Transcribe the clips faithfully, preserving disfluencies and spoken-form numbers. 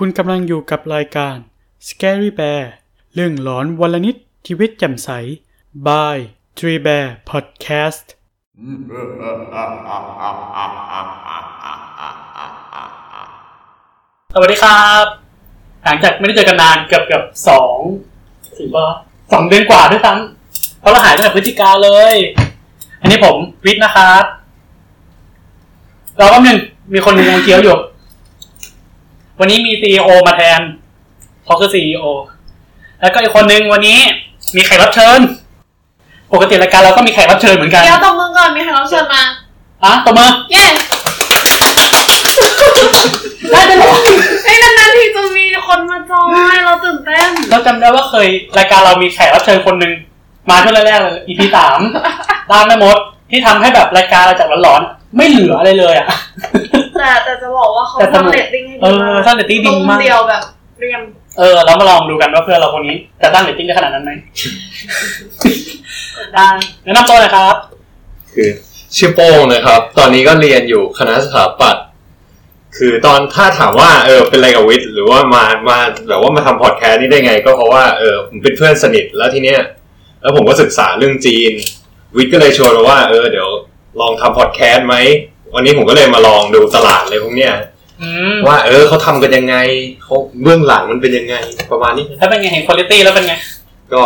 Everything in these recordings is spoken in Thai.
คุณกำลังอยู่กับรายการ Scary Bear เรื่องหลอนวันละนิดชีวิตแจ่มใส by Tree Bear Podcast สวัสดีครับหลังจากไม่ได้เจอกันนานเกือบเกือบสองสี่ป่ะสองเดือนกว่าด้วยซ้ำเพราะเราหายตั้งแต่พฤศจิกาเลยอันนี้ผมวิทย์นะครับเราก็หนึ่งมีคนหนึ่งเคี้ยวอยู่วันนี้มี ซี อี โอ มาแทนเขาคือ ซี อี โอ แล้วก็อีกคนนึงวันนี้มีแขกรับเชิญปกติรายการเราก็มีแขกรับเชิญเหมือนกันเดี๋ยวตบมือก่อนมีแขกรับเชิญมาอ่ะตบมือเย้ ได้เป็นร้อยไอ้นานๆที่จะมีคนมาจอยเราตื่นเต้นเราจำได้ว่าเคยรายการเรามีแขกรับเชิญคนนึงมาช่วงแรกๆเลย อี พี สามด้านแม่มดที่ทำให้แบบรายการเราจากร้อนๆไม่เหลืออะไรเลยอ่ะแต่แต่จะบอกว่าเขาทำเรตติ้งให้ดีมากทำเรตติ้งดีมากเดียวแบบเรียมเออเรามาลองดูกันว่าเพื่อนเราคนนี้จะตั้งเรตติ้งได้ขนาดนั้นไหมดังแนะนำตัวหน่อยครับคือชื่อโป้งนะครับตอนนี้ก็เรียนอยู่คณะสถาปัตย์คือตอนถ้าถามว่าเออเป็นอะไรกับวิทย์หรือว่ามามาแบบว่ามาทำพอดแคสต์นี่ได้ไงก็เพราะว่าเออผมเป็นเพื่อนสนิทแล้วทีเนี้ยแล้วผมก็ศึกษาเรื่องจีนวิทย์ก็เลยชวนว่าเออเดี๋ยวลองทำพอดแคสต์ไหมวันนี้ผมก็เลยมาลองดูตลาดเลยพวกเนี้ยว่าเออเขาทำกันยังไงเขาเบื้องหลังมันเป็นยังไงประมาณนี้ถ้าเป็นไงเห็นคุณภาพแล้วเป็นไงก็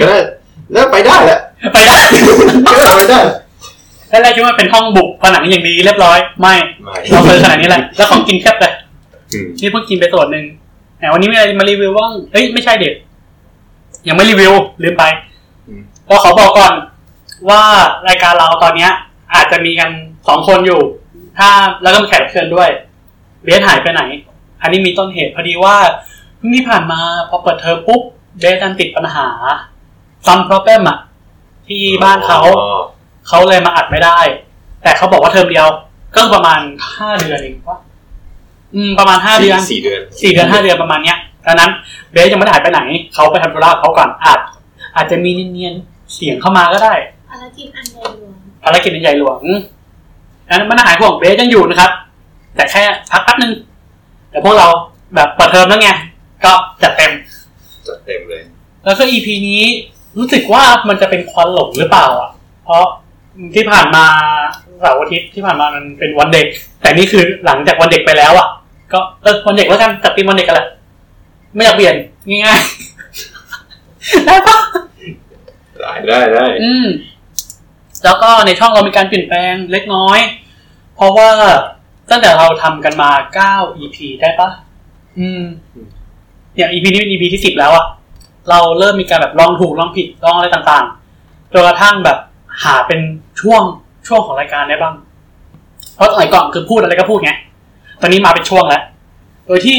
ก็น่าไปได้แหละไปได้ก็ไปได้แล้วเราคิดว่าเป็นห้องบุกผนังอย่างดีเรียบร้อยไม่เราเจอขนาดนี้แหละแล้วของกินแคบเลยนี่เพิ่งกินไปส่วนนึงแต่วันนี้มีอะไรมารีวิวบ้างเฮ้ยไม่ใช่เด็ดยังไม่รีวิวลืมไปก็ขอบอกก่อนว่ารายการเราตอนนี้อาจจะมีกันสองคนอยู่ถ้าแล้วก็มีแขกรับเชิญด้วยเบสหายไปไหนอันนี้มีต้นเหตุพอดีว่าเพิ่งที่ผ่านมาพอเปิดเทอมปุ๊บเบสติดปัญหาซัมพรอเบมอ่ะที่บ้านเขาเขาเลยมาอัดไม่ได้แต่เขาบอกว่าเทอมเดียวก็ประมาณห้าเดือนเองป่ะอืมประมาณห้าเดือนสี่เดือนสี่เดือนห้าเดือนประมาณเนี้ยดังนั้นเบสยังไม่ได้หายไปไหนเขาไปทำธุระเขาก่อนอัดอาจจะมีเนียนๆเสียงเข้ามาก็ได้ภารกิจอันใหญ่หลวงภารกิจอันใหญ่หลวงนั้นมันหายห่วงเบสยังอยู่นะครับแต่แค่พักแป๊บนึงแต่พวกเราแบบเปิดเทอมแล้วไงก็จัดเต็มจัดเต็มเลยแล้วก็ อี พี นี้รู้สึกว่ามันจะเป็นควันหลงหรือเปล่าอ่ะเพราะที่ผ่านมาเสาร์อาทิตย์ที่ผ่านมามันเป็นวันเด็กแต่นี่คือหลังจากวันเด็กไปแล้วอ่ะก็เออวันเด็กแล้วกันจัดทีมวันเด็กกันแหละไม่อยากเปลี่ยนง่ายๆได้ปะได้ได้ได้อืมแล้วก็ในช่องเรามีการเปลี่ยนแปลงเล็กน้อยเพราะว่าตั้งแต่เราทำกันมาเก้า อี พี ได้ปะอืมอย่าง อี พี นี้เป็น อี พี ที่สิบแล้วอะเราเริ่มมีการแบบลองถูกลองผิดลองอะไรต่างๆจนกระทั่งแบบหาเป็นช่วงช่วงของรายการได้บ้างเพราะสมัยก่อนคือพูดอะไรก็พูดไงตอนนี้มาเป็นช่วงแล้วโดยที่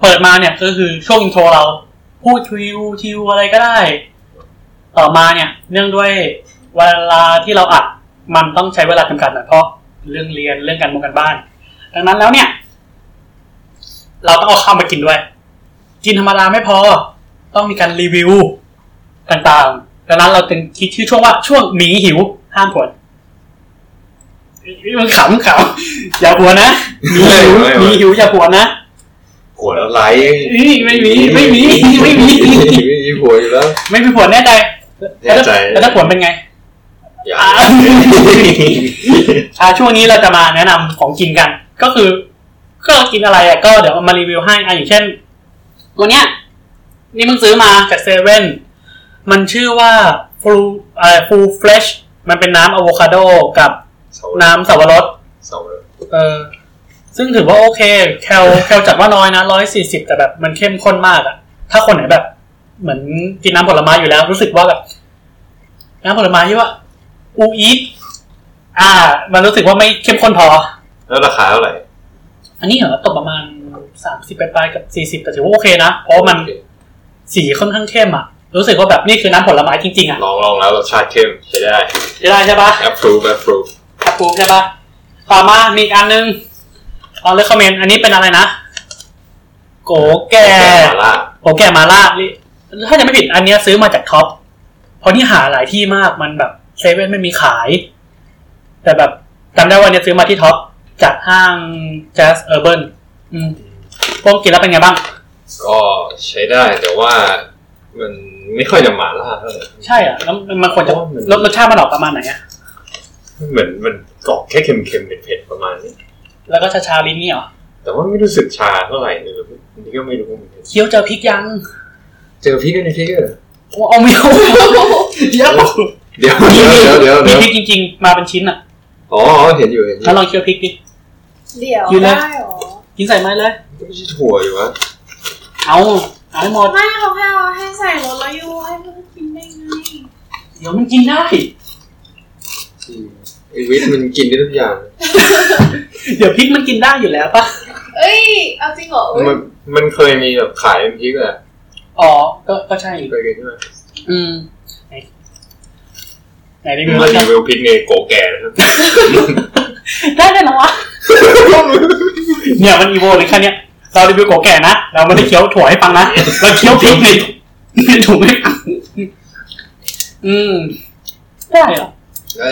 เปิดมาเนี่ยก็คือช่วงอินโทรเราพูดทิวทิวอะไรก็ได้ต่อมาเนี่ยเนื่องด้วยเวลาที่เราอัดมันต้องใช้เวลาจำกัดหน่อยเพราะเรื่องเรียนเรื่องการมองการบ้านดังนั้นแล้วเนี่ยเราต้องเอาข้าวมากินด้วยกินธรรมดาไม่พอต้องมีการรีวิวต่างๆดังนั้นเราจึงคิดชื่อช่วงว่าช่วงหมีหิวห้ามผลมันขำขำอย่าผัวนะหมีหิวหมีหิวอย่าผัวนะผัวแล้วไรไม่มีไม่มีไม่มีไม่มีผัวอยู่แล้วไม่มีผัวแน่ใจแน่ใจแล้วถ้าผัวเป็นไงอ่าช่วงนี้เราจะมาแนะนำของกินกันก็คือก็กินอะไรอ่ะก็เดี๋ยวมารีวิวให้อ่ะอย่างเช่นตัวเนี้ยนี่มึงซื้อมาจากเซเว่นมันชื่อว่าฟูเอ่อฟูเฟรชมันเป็นน้ำอะโวคาโดกับน้ำสับปะรดเออซึ่งถือว่าโอเคแคลแคลจัดว่าน้อยนะหนึ่งร้อยสี่สิบแต่แบบมันเข้มข้นมากอ่ะถ้าคนไหนแบบเหมือนกินน้ำผลไม้อยู่แล้วรู้สึกว่าแบบน้ำผลไม้ที่ว่าอูอีทอ่ามันรู้สึกว่าไม่เข้มข้นพอแล้วราคาเท่าไหร่อันนี้เหรอตกประมาณสามสิบปลายๆกับสี่สิบแต่ถือว่าโอเคนะเพราะมันสีค่อนข้างเข้มอ่ะรู้สึกว่าแบบนี่คือน้ำผลไม้จริงๆอ่ะลองๆแล้วรสชาติเข้มใช้ได้ใช้ได้ใช่ปะ approve approve approve ใช่ปะต่อมามีอีกอันนึงลองเลคคอมเมนต์อันนี้เป็นอะไรนะโกแก่มาล่าโกแก่มาล่าถ้าจะไม่ผิดอันเนี้ยซื้อมาจากท็อปเพราะนี่หาหลายที่มากมันแบบเซเว่นไม่มีขายแต่แบบจำได้ว่าเนี่ยซื้อมาที่ท็อปจากห้าง Jazz Urban อืม พวกกินแล้วเป็นไงบ้างก็ใช้ได้แต่ว่ามันไม่ค่อยจะหม่าล่าเท่าไหร่ใช่อ่ะแล้วมันควรจะรสรสชาติมันออกประมาณไหนอ่ะเหมือนมันกรอบแค่เค็มๆเผ็ดๆประมาณนี้แล้วก็ชาๆลิ้นนี่หรอแต่ว่าไม่รู้สึกชาเท่าไหร่เลยนี่ก็ไม่รู้เคี้ยวเจอพริกยังเจอพริกในพริกเหรอโอ้เอาไม่เอาเดี๋ยวเดี๋ยวเดี๋ยวมีพริกจริงๆมาเป็นชิ้นอ่ะอ๋อเห็นอยู่เห็นอยู่ถ้าลองเคี้ยวพริกดิเดี๋ยวได้หรอกินใส่ไม้เลยไม่ใช่ถั่วอยู่วะเอาเอาให้หมดไม่เขาแค่เอาให้ใส่รสละยูให้มันกินได้ไงเดี๋ยวมันกินได้ไอวิทมันกินได้ทุกอย่างเดี๋ยวพริกมันกินได้อยู่แล้วปะเอ้ยเอาจริงเหรอมันมันเคยมีแบบขายพริกอะอ๋อก็ก็ใช่เคยกินใช่ไหมอืมไหนไหนรีวิวมารีวิวพริกเนโกแก่นะครับได้เลยนะวะเนี่ยมันอีโวเลยค่ะเนี่ยเรารีวิวโกแก่นะเราไม่ได้เคี้ยวถั่วให้ฟังนะเราเคี้ยวพริกนี่ถูกไหมอืมได้เหรอได้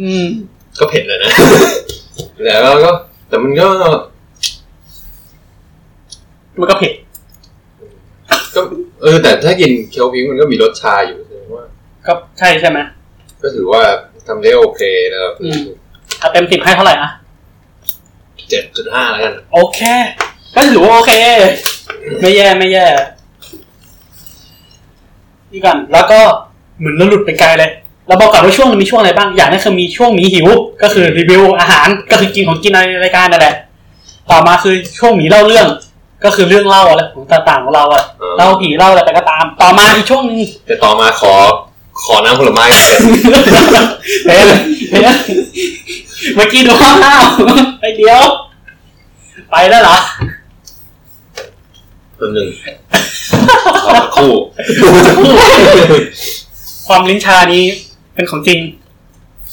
อืมก็เผ็ดเลยนะแล้วก็แต่มันก็มันก็เผ็ดก็เออแต่ถ้ากินเคี้ยวพริกมันก็มีรสชาอยู่ใช่ว่าก็ใช่ใช่ไหมก็ถือว่าทำได้โอเคนะครับอืมเอาเต็มสิบให้เท่าไหร่อะ เจ็ดจุดห้า แล้วกันโอเคก็ถือว่าโอเคไม่แย่ไม่แย่นี่กันแล้วก็เหมือนเราหลุดไปไกลเลยเราบอกก่อนว่าช่วงมีช่วงอะไรบ้างอย่างนั้นคือมีช่วงหมีหิวก็คือรีวิวอาหารก็คือกินของกินในรายการนั่นแหละต่อมาคือช่วงหมีเล่าเรื่องก็คือเรื่องเล่าอะไรของต่างๆของเราอะเล่าผีเล่าอะไรไปก็ตามต่อมาอีกช่วงนึงแต่ต่อมาขอขอน้ำผลไม้เสร็จเฮ้ยเมื่อกี้ดูข้าวไปเดียวไปแล้วเหรอตัวหนึ่งคู่ความลิ้นชานี้เป็นของจริง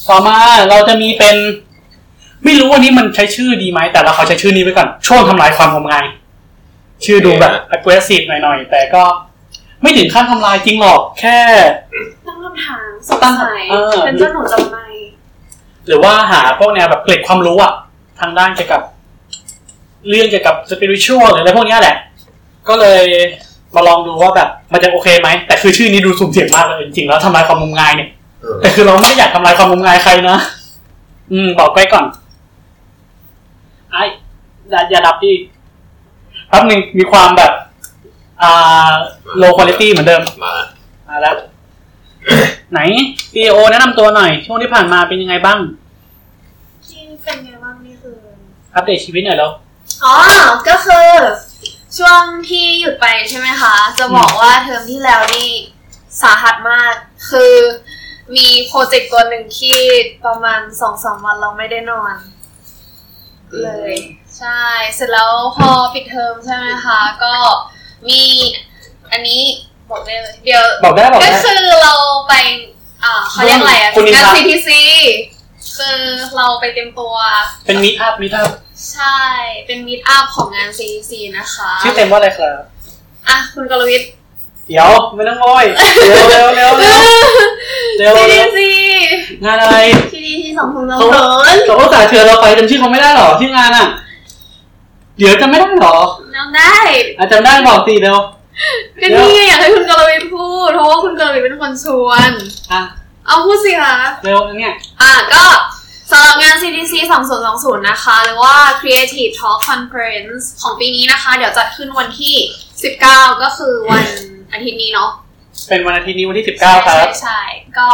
ต่อมาเราจะมีเป็นไม่รู้วันนี้มันใช้ชื่อดีไหมแต่เราขอใช้ชื่อนี้ไว้ก่อนช่วงทำลายความงมงายชื่อดูแบบ aggressive หน่อยๆแต่ก็ไม่ถึงขั้นทำลายจริงหรอกแค่ตั้งคำถามสงสัยเป็นเจ้าหนูจำในหรือว่าหาพวกแนวแบบเกล็ดความรู้อะทางด้านเกี่ยวกับเรื่องเกี่ยวกับ spiritual หรืออะไรพวกนี้แหละก็เลยมาลองดูว่าแบบมันจะโอเคไหมแต่คือชื่อนี้ดูสุ่มเสี่ยงมากเลยจริงๆแล้วทำลายความงมงายเนี่ยแต่คือเราไม่อยากทำลายความงมงายใครนะอืมบอกไว้ก่อนไอ้อย่าดับดิครับหนึ่งมีความแบบอ่า low quality เหมือนเดิมมามาแล้ว ไหน ซี อี โอ แนะนำตัวหน่อยช่วงที่ผ่านมาเป็นยังไงบ้างที่เป็นไงบ้างนี่คืออัปเดตชีวิตหน่อยแล้วอ๋อก็คือช่วงที่หยุดไปใช่ไหมคะจะบอกว่าเทอมที่แล้วนี่สาหัสมากคือมีโปรเจกต์ตัวหนึ่งที่ประมาณ สองถึงสาม วันเราไม่ได้นอนเลยใช่เสร็จแล้วพอปิดเทอมใช่ไหมคะก็มีอันนี้บอกได้เลยเดี๋ยวบอกได้บอกได้ก็คือเราไปอ่าเขาเรียกอะไรอ่ะงาน ซี ที ซี คือเราไปเตรียมตัวเป็นมีทอัพมีทอัพใช่เป็นมีทอัพของงาน ซี ที ซี นะคะชื่อเต็มว่าอะไรครับอ่ะคุณกรวิทย์เดี๋ยวไม่ต้องง่อยเร็วเร็วเร็วเร็วเร็ว ซี ที ซี งานอะไร ซี ที ซี สองพันสองร้อยแต่ว่าสายเชิญเราไปจำชื่อเขาไม่ได้หรอชื่องานอ่ะเดี๋ยวจำไม่ได้หรอจำได้อาจารย์ได้บอกสิเร็วก็นี่อยากให้คุณกรวิทย์พูดเพราะว่าคุณกรวิทย์เป็นคนชวนอ่ะเอาพูดสิคะเร็วเนี่ยอ่ะก็สำหรับงาน ซี ที ซี สองพันยี่สิบนะคะหรือว่า Creative Talk Conference ของปีนี้นะคะเดี๋ยวจัดขึ้นวันที่สิบเก้าก็คือวันอาทิตย์นี้เนาะเป็นวันอาทิตย์นี้วันที่สิบเก้าครับใช่ๆก็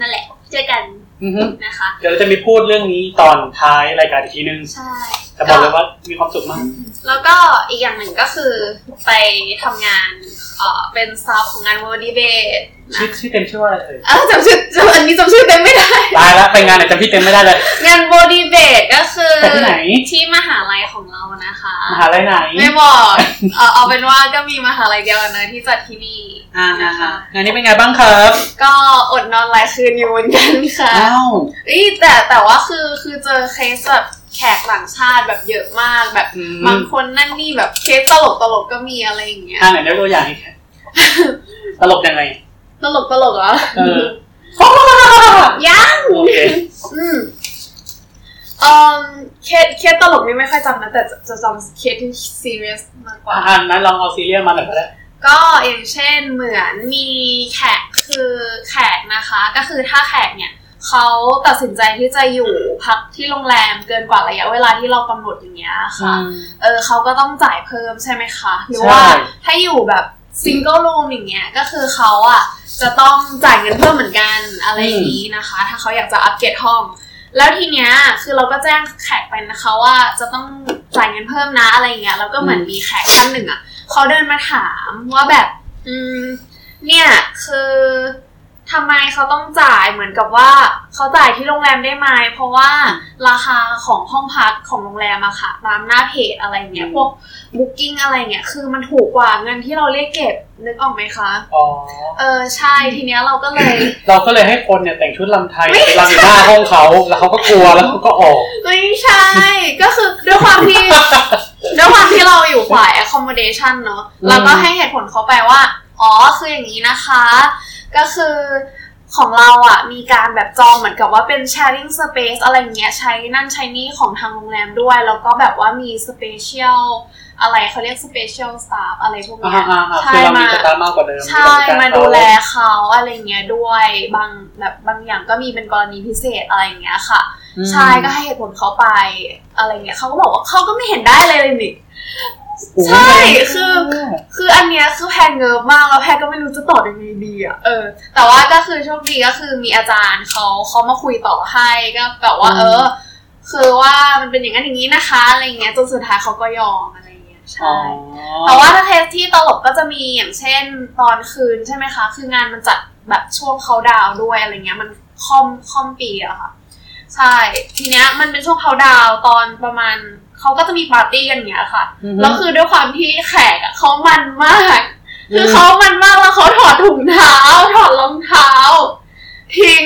นั่นแหละเจอกันนะคะเดี๋ยวเราจะมีพูดเรื่องนี้ตอนท้ายรายการอีกทีนึงใช่แต่บอกเลยว่ามีความสุขมากแล้วก็อีกอย่างหนึ่งก็คือไปทำงานเอ่อเป็นซับของงาน World Debate ชื่อชื่อเต็มชื่อว่าอะไรเอ่ยเออจำชื่อจำอันนี้จำชื่อเต็มไม่ได้ตายแล้วไปงานไหนจำพี่เต็มไม่ได้เลยงาน World Debate ก็คือที่มหาลัยของเรานะคะมหาลัยไหนไม่บอกเอ่อเอาเป็นว่าก็มีมหาลัยเดียวนะที่จัดที่นี่อ่านะคะงานนี้เป็นไงบ้างครับก็อดนอนหลายคืนอยู่เหมือนกันค่ะอ้าวเอ้ยแต่แต่ว่าคือคือเจอเคสแบบแขกต่างชาติแบบเยอะมากแบบบางคนนั่นนี่แบบเคสตลกตลกก็มีอะไรอย่างเงี้ยอ่าไหนได้ตัวอย่างอีกค่ะตลกยังไงตลกตลกเหรอเออยังอืม เอ่อเคสเคสตลกนี่ไม่ค่อยจำนะแต่จะจำเคสที่ซีเรียสมากกว่าอ่ะงั้นลองเอาซีเรียสมาหน่อยก็ได้ก็อย่างเช่นเหมือนมีแขกคือแขกนะคะก็คือถ้าแขกเนี่ยเขาตัดสินใจที่จะอยู่พักที่โรงแรมเกินกว่าระยะเวลาที่เรากำหนดอย่างเงี้ยค่ะเออเขาก็ต้องจ่ายเพิ่มใช่ไหมคะหรือว่าถ้าอยู่แบบซิงเกิลรูมอย่างเงี้ยก็คือเขาอ่ะจะต้องจ่ายเงินเพิ่มเหมือนกันอะไรอย่างนี้นะคะถ้าเขาอยากจะอัปเกรดห้องแล้วทีเนี้ยคือเราก็แจ้งแขกไปนะคะว่าจะต้องจ่ายเงินเพิ่มนะอะไรอย่างเงี้ยแล้วก็เหมือนมีแขกท่านหนึ่งอ่ะเขาเดินมาถามว่าแบบอืมเนี่ยคือทำไมเขาต้องจ่ายเหมือนกับว่าเขาจ่ายที่โรงแรมได้ไหมเพราะว่าราคาของห้องพักของโรงแรมอะค่ะตามหน้าเพจอะไรเงี้ยพวก Booking อะไรเงี้ยคือมันถูกกว่าเงินที่เราเรียกเก็บนึกออกไหมคะอ๋อเออใช่ทีเนี้ยเราก็เลย เราก็เลยให้คนเนี่ยแต่งชุดลำไทยไปลำอยู่หน้าห้องเขาแล้วเขาก็กลัวแล้วเขาก็ออกไม่ใช่ก็คือด้วยความที่ด้วยความที่เราอยู่ฝ่าย accommodation เนอะเราก็ให้เหตุผลเขาไปว่าอ๋อคืออย่างนี้นะคะก็คือของเราอ่ะมีการแบบจองเหมือนกับว่าเป็น sharing space อะไรเงี้ยใช้นั่นใช้นี่ของทางโรงแรมด้วยแล้วก็แบบว่ามี special อะไรเขาเรียก special staff อะไรพวกเนี้ยใช่มาใช่มาดูแลเขาอะไรเงี้ยด้วยบางแบบบางอย่างก็มีเป็นกรณีพิเศษอะไรเงี้ยค่ะใช่ก็ให้เหตุผลเขาไปอะไรเงี้ยเขาก็บอกว่าเขาก็ไม่เห็นได้เลยเลยนี่ใช่คือคืออันเนี้ยคือแพนเงิบมากแล้วแพนก็ไม่รู้จะตอบยังไงดีอ่ะเออแต่ว่าก็คือโชคดีก็คือมีอาจารย์เขาเขามาคุยต่อให้ก็แบบว่าเออคือว่ามันเป็นอย่างนั้นอย่างนี้นะคะอะไรเงี้ยจนสุดท้ายเขาก็ยอมอะไรเงี้ยใช่แต่ว่าถ้าเทสที่ตลกก็จะมีอย่างเช่นตอนคืนใช่ไหมคะคืองานมันจัดแบบช่วงเขาดาวด้วยอะไรเงี้ยมันค่อมค่อมปีอะค่ะใช่ทีเนี้ยมันเป็นช่วงเขาดาวตอนประมาณเขาก็จะมีปาร์ตี้กันอย่างเงี้ยค่ะแล้วคือด้วยความที่แขกอ่ะเขามันมากคือเขามันมากแล้วเขาถอดถุงเท้าถอดรองเท้าทิ้ง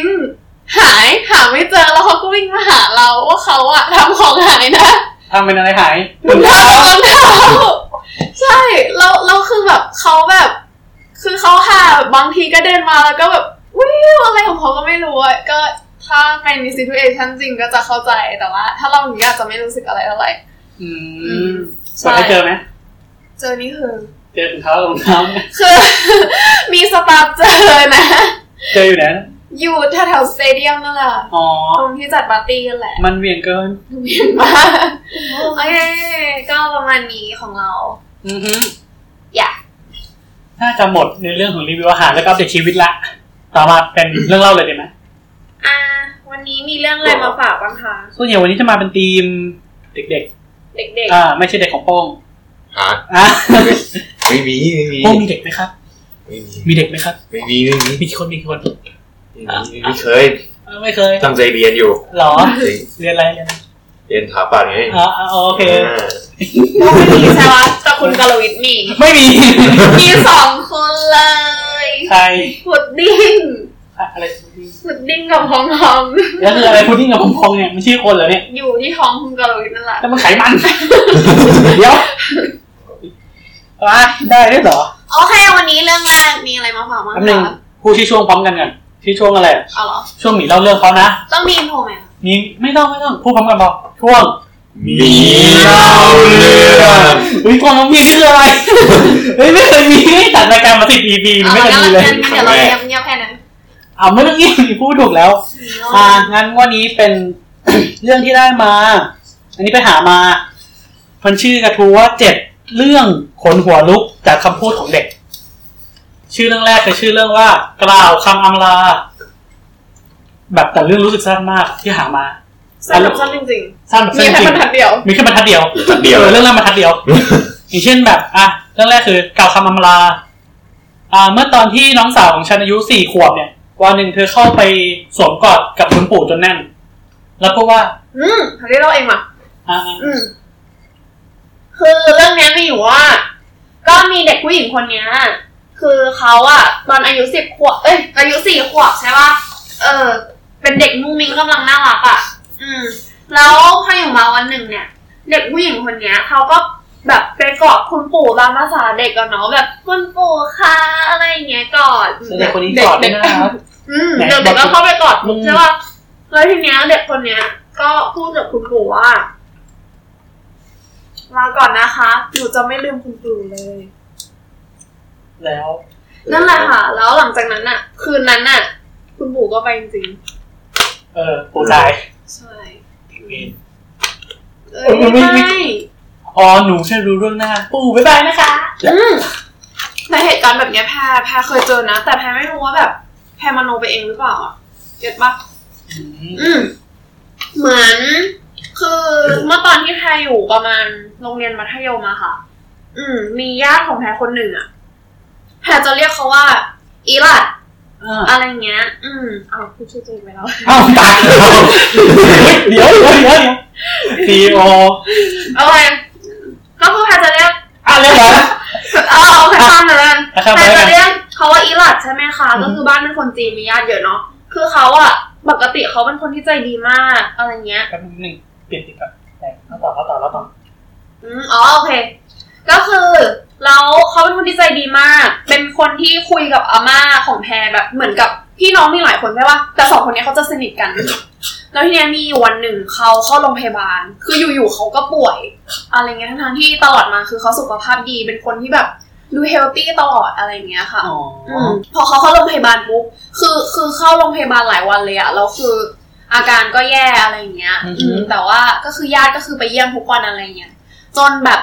หายหาไม่เจอแล้วเขาก็วิ่งมาหาเราว่าเขาอ่ะทำของหายนะทำเป็นอะไรหายถุงเท้ารองเท้าใช่แล้วแล้วคือแบบเขาแบบคือเขาหาบางทีก็เดินมาแล้วก็แบบวิวอะไรของเขาก็ไม่รู้ก็ถ้าเป็นใน situation จริงก็จะเข้าใจแต่ว่าถ้าเราอย่างนี้อาจจะไม่รู้สึกอะไรอะไรอืมใช่เจอไหมเจอนี่คือเจอถุงเท้ารองเท้าคือมีสตาฟเจอนะเจออยู่ไหนอยู่แถวสเตเดียมนั่นแหละอ๋อตรงที่จัดปาร์ตี้กันแหละมันเหวี่ยงเกินเหวี่ยงมากโอเคก็ประมาณนี้ของเราอือฮึอย่าน่าจะหมดในเรื่องของรีวิวอาหารแล้วก็อัปเดตชีวิตละต่อมาเป็นเรื่องเล่าเลยได้ไหมอ่าวันนี้มีเรื่องอะไรมาฝากบ้างคะส่วนใหญ่วันนี้จะมาเป็นทีมเด็กๆเด็กๆอ่าไม่ใช่เด็กของโป้งฮะอ่ะไม่มีไม่มีโป้งมีเด็กไหมครับไม่มีมีเด็กไหมครับไม่มีไม่มีมีคนมีคนไม่เคยไม่เคยตั้งใจเรียนอยู่หรอเรียนอะไรเรียนเรียนสถาปัตย์ไงอ๋อโอเคก็ไม่มีใช่ไหมแต่คุณกาลวิทมีไม่มีมีสองคนเลยใครพุดดิ้งอะไรพุดดิ้งกับพองพองแล้วคืออะไรพุดดิ้งกับพองพองเนี่ยมันชื่อคนเหรอเนี่ยอยู่ที่ท้องคุณกะโหลกนั่นแหละแต่มันไขมันเดี๋ยวได้ได้เหรอโอเควันนี้เรื่องแรกมีอะไรมาฝากมั้งคะผู้ที่ช่วงพร้อมกันกันที่ช่วงอะไรอ๋อเหรอช่วงหมีเล่าเรื่องเขานะต้องมีอินโทรไหมมีไม่ต้องไม่ต้องพูดพร้อมกันบอกช่วงหมีเล่าเรื่องเฮ้ยความมีคืออะไรเฮ้ยไม่เคยมีตัดรายการมาสิบปีปีไม่เคยมีเลยเดี๋ยวเราเงียบเงียบแค่นั้นเอาไม่ต้องงี้พูดถูกแล้วอ่างั้นวันนี้เป็น เรื่องที่ได้มาอันนี้ไปหามามันชื่อกระทู้ว่าเจ็ดเรื่องขนหัวลุกจากคำพูดของเด็กชื่อเรื่องแรกคือชื่อเรื่องว่ากล่าวคำอำลาแบบแต่เรื่องรู้สึกสั้นมากที่หามาสั้นแบบสั้นจริงๆสั้นแบบสั้นจริงมีแค่บรรทัดเดียวมีแค่บรรทัดเดียวเรื่องแรกบรรทัดเดียวอย่างเช่นแบบอ่ะเรื่องแรกคือกล่าวคำอำลาอ่าเมื่อตอนที่น้องสาวของฉันอายุสี่ขวบเนี่ยวันหนึ่งเธอเข้าไปสวมกอดกับคุณปู่จนแน่นแล้วก็ว่าอืมเขาได้เล่าเองอ่ะอ่าอืมคือเรื่องนี้มีอยู่ว่าก็มีเด็กผู้หญิงคนนี้คือเขาอะตอนอายุสิบขวบเอ้ยอายุสี่ขวบใช่ป่ะเออเป็นเด็กมุ้งมิ้งกำลังน่ารักอ่ะอืมแล้วพออยู่มาวันหนึ่งเนี่ยเด็กผู้หญิงคนนี้เขาก็แบบไปกอดคุณปู่ตามภาษาเด็กก่อนเนาะแบบคุณปู่คะอะไรอย่างเงี้ยกอดเด็กคนนี้กอดได้นะอืมเด็กก็เข้าไปกอดใช่ป่ะแล้วทีเนี้ยเด็กคนเนี้ย ก็พูดกับคุณปู่ว่าลาก่อนนะคะหนูจะไม่ลืมคุณปู่เลยแล้วนั่นแหละค่ะแล้วหลังจากนั้นน่ะคืนนั้นน่ะคุณปู่ก็ไปจริงเออปู่ตายใช่เอ้ยไม่อ๋อหนูแค่รู้เรื่องหน้าปู่บ๊ายบายนะคะอืมในเหตุการณ์แบบเนี้ยแพรแพรเคยเจอนะแต่แพรไม่รู้ว่าแบบแพรมโนไปเองหรือเปล่าอ่ะเก็ตป่ะอืมเหมือนคือเมื่อตอนที่แพรอยู่ประมาณโรงเรียนมัธยมอะค่ะอืมมีญาติของแพรคนหนึ่งอะแพรจะเรียกเขาว่าอีหลัดอะไรเงี้ยอืมเอาคุณชื่อตัวเองไปแล้วอ้าวตายเดี๋ยวเดี๋ยวเดี๋ยวซีโอเอาไงก็คือแพรจะเรียกอ่ะเรียกเหรออ๋อแพรตามเหมือนกันแพรจะเรียกเขาว่าอีหลัดใช่ไหมคะก็คือบ้านเป็นคนจีนมีญาติเยอะเนาะคือเขาอะปกติเขาเป็นคนที่ใจดีมากอะไรเงี้ยแป๊บนึงเปลี่ยนติดก่อนแล้วต่อแล้วต่อแล้วต่ออืมอ๋อโอเคก็คือแล้วเขาเป็นคนที่ใจดีมากเป็นคนที่คุยกับอาม่าของแพรแบบเหมือนกับพี่น้องมีหลายคนใช่ป่ะแต่สองคนนี้เขาจะสนิทกันแล้วทีเนี้ยมีวันหนึ่งเขาเข้าโรงพยาบาลคืออยู่ๆเขาก็ป่วยอะไรเงี้ยทั้งๆที่ตลอดมาคือเขาสุขภาพดีเป็นคนที่แบบดูเฮลตี้ตลอดอะไรเงี้ยค่ะอืมพอเขาเข้าโรงพยาบาลปุ๊บคือคือเข้าโรงพยาบาลหลายวันเลยอะแล้วคืออาการก็แย่อะไรเงี้ยอืมแต่ว่าก็คือญาติก็คือไปเยี่ยมทุกวันอะไรเงี้ยจนแบบ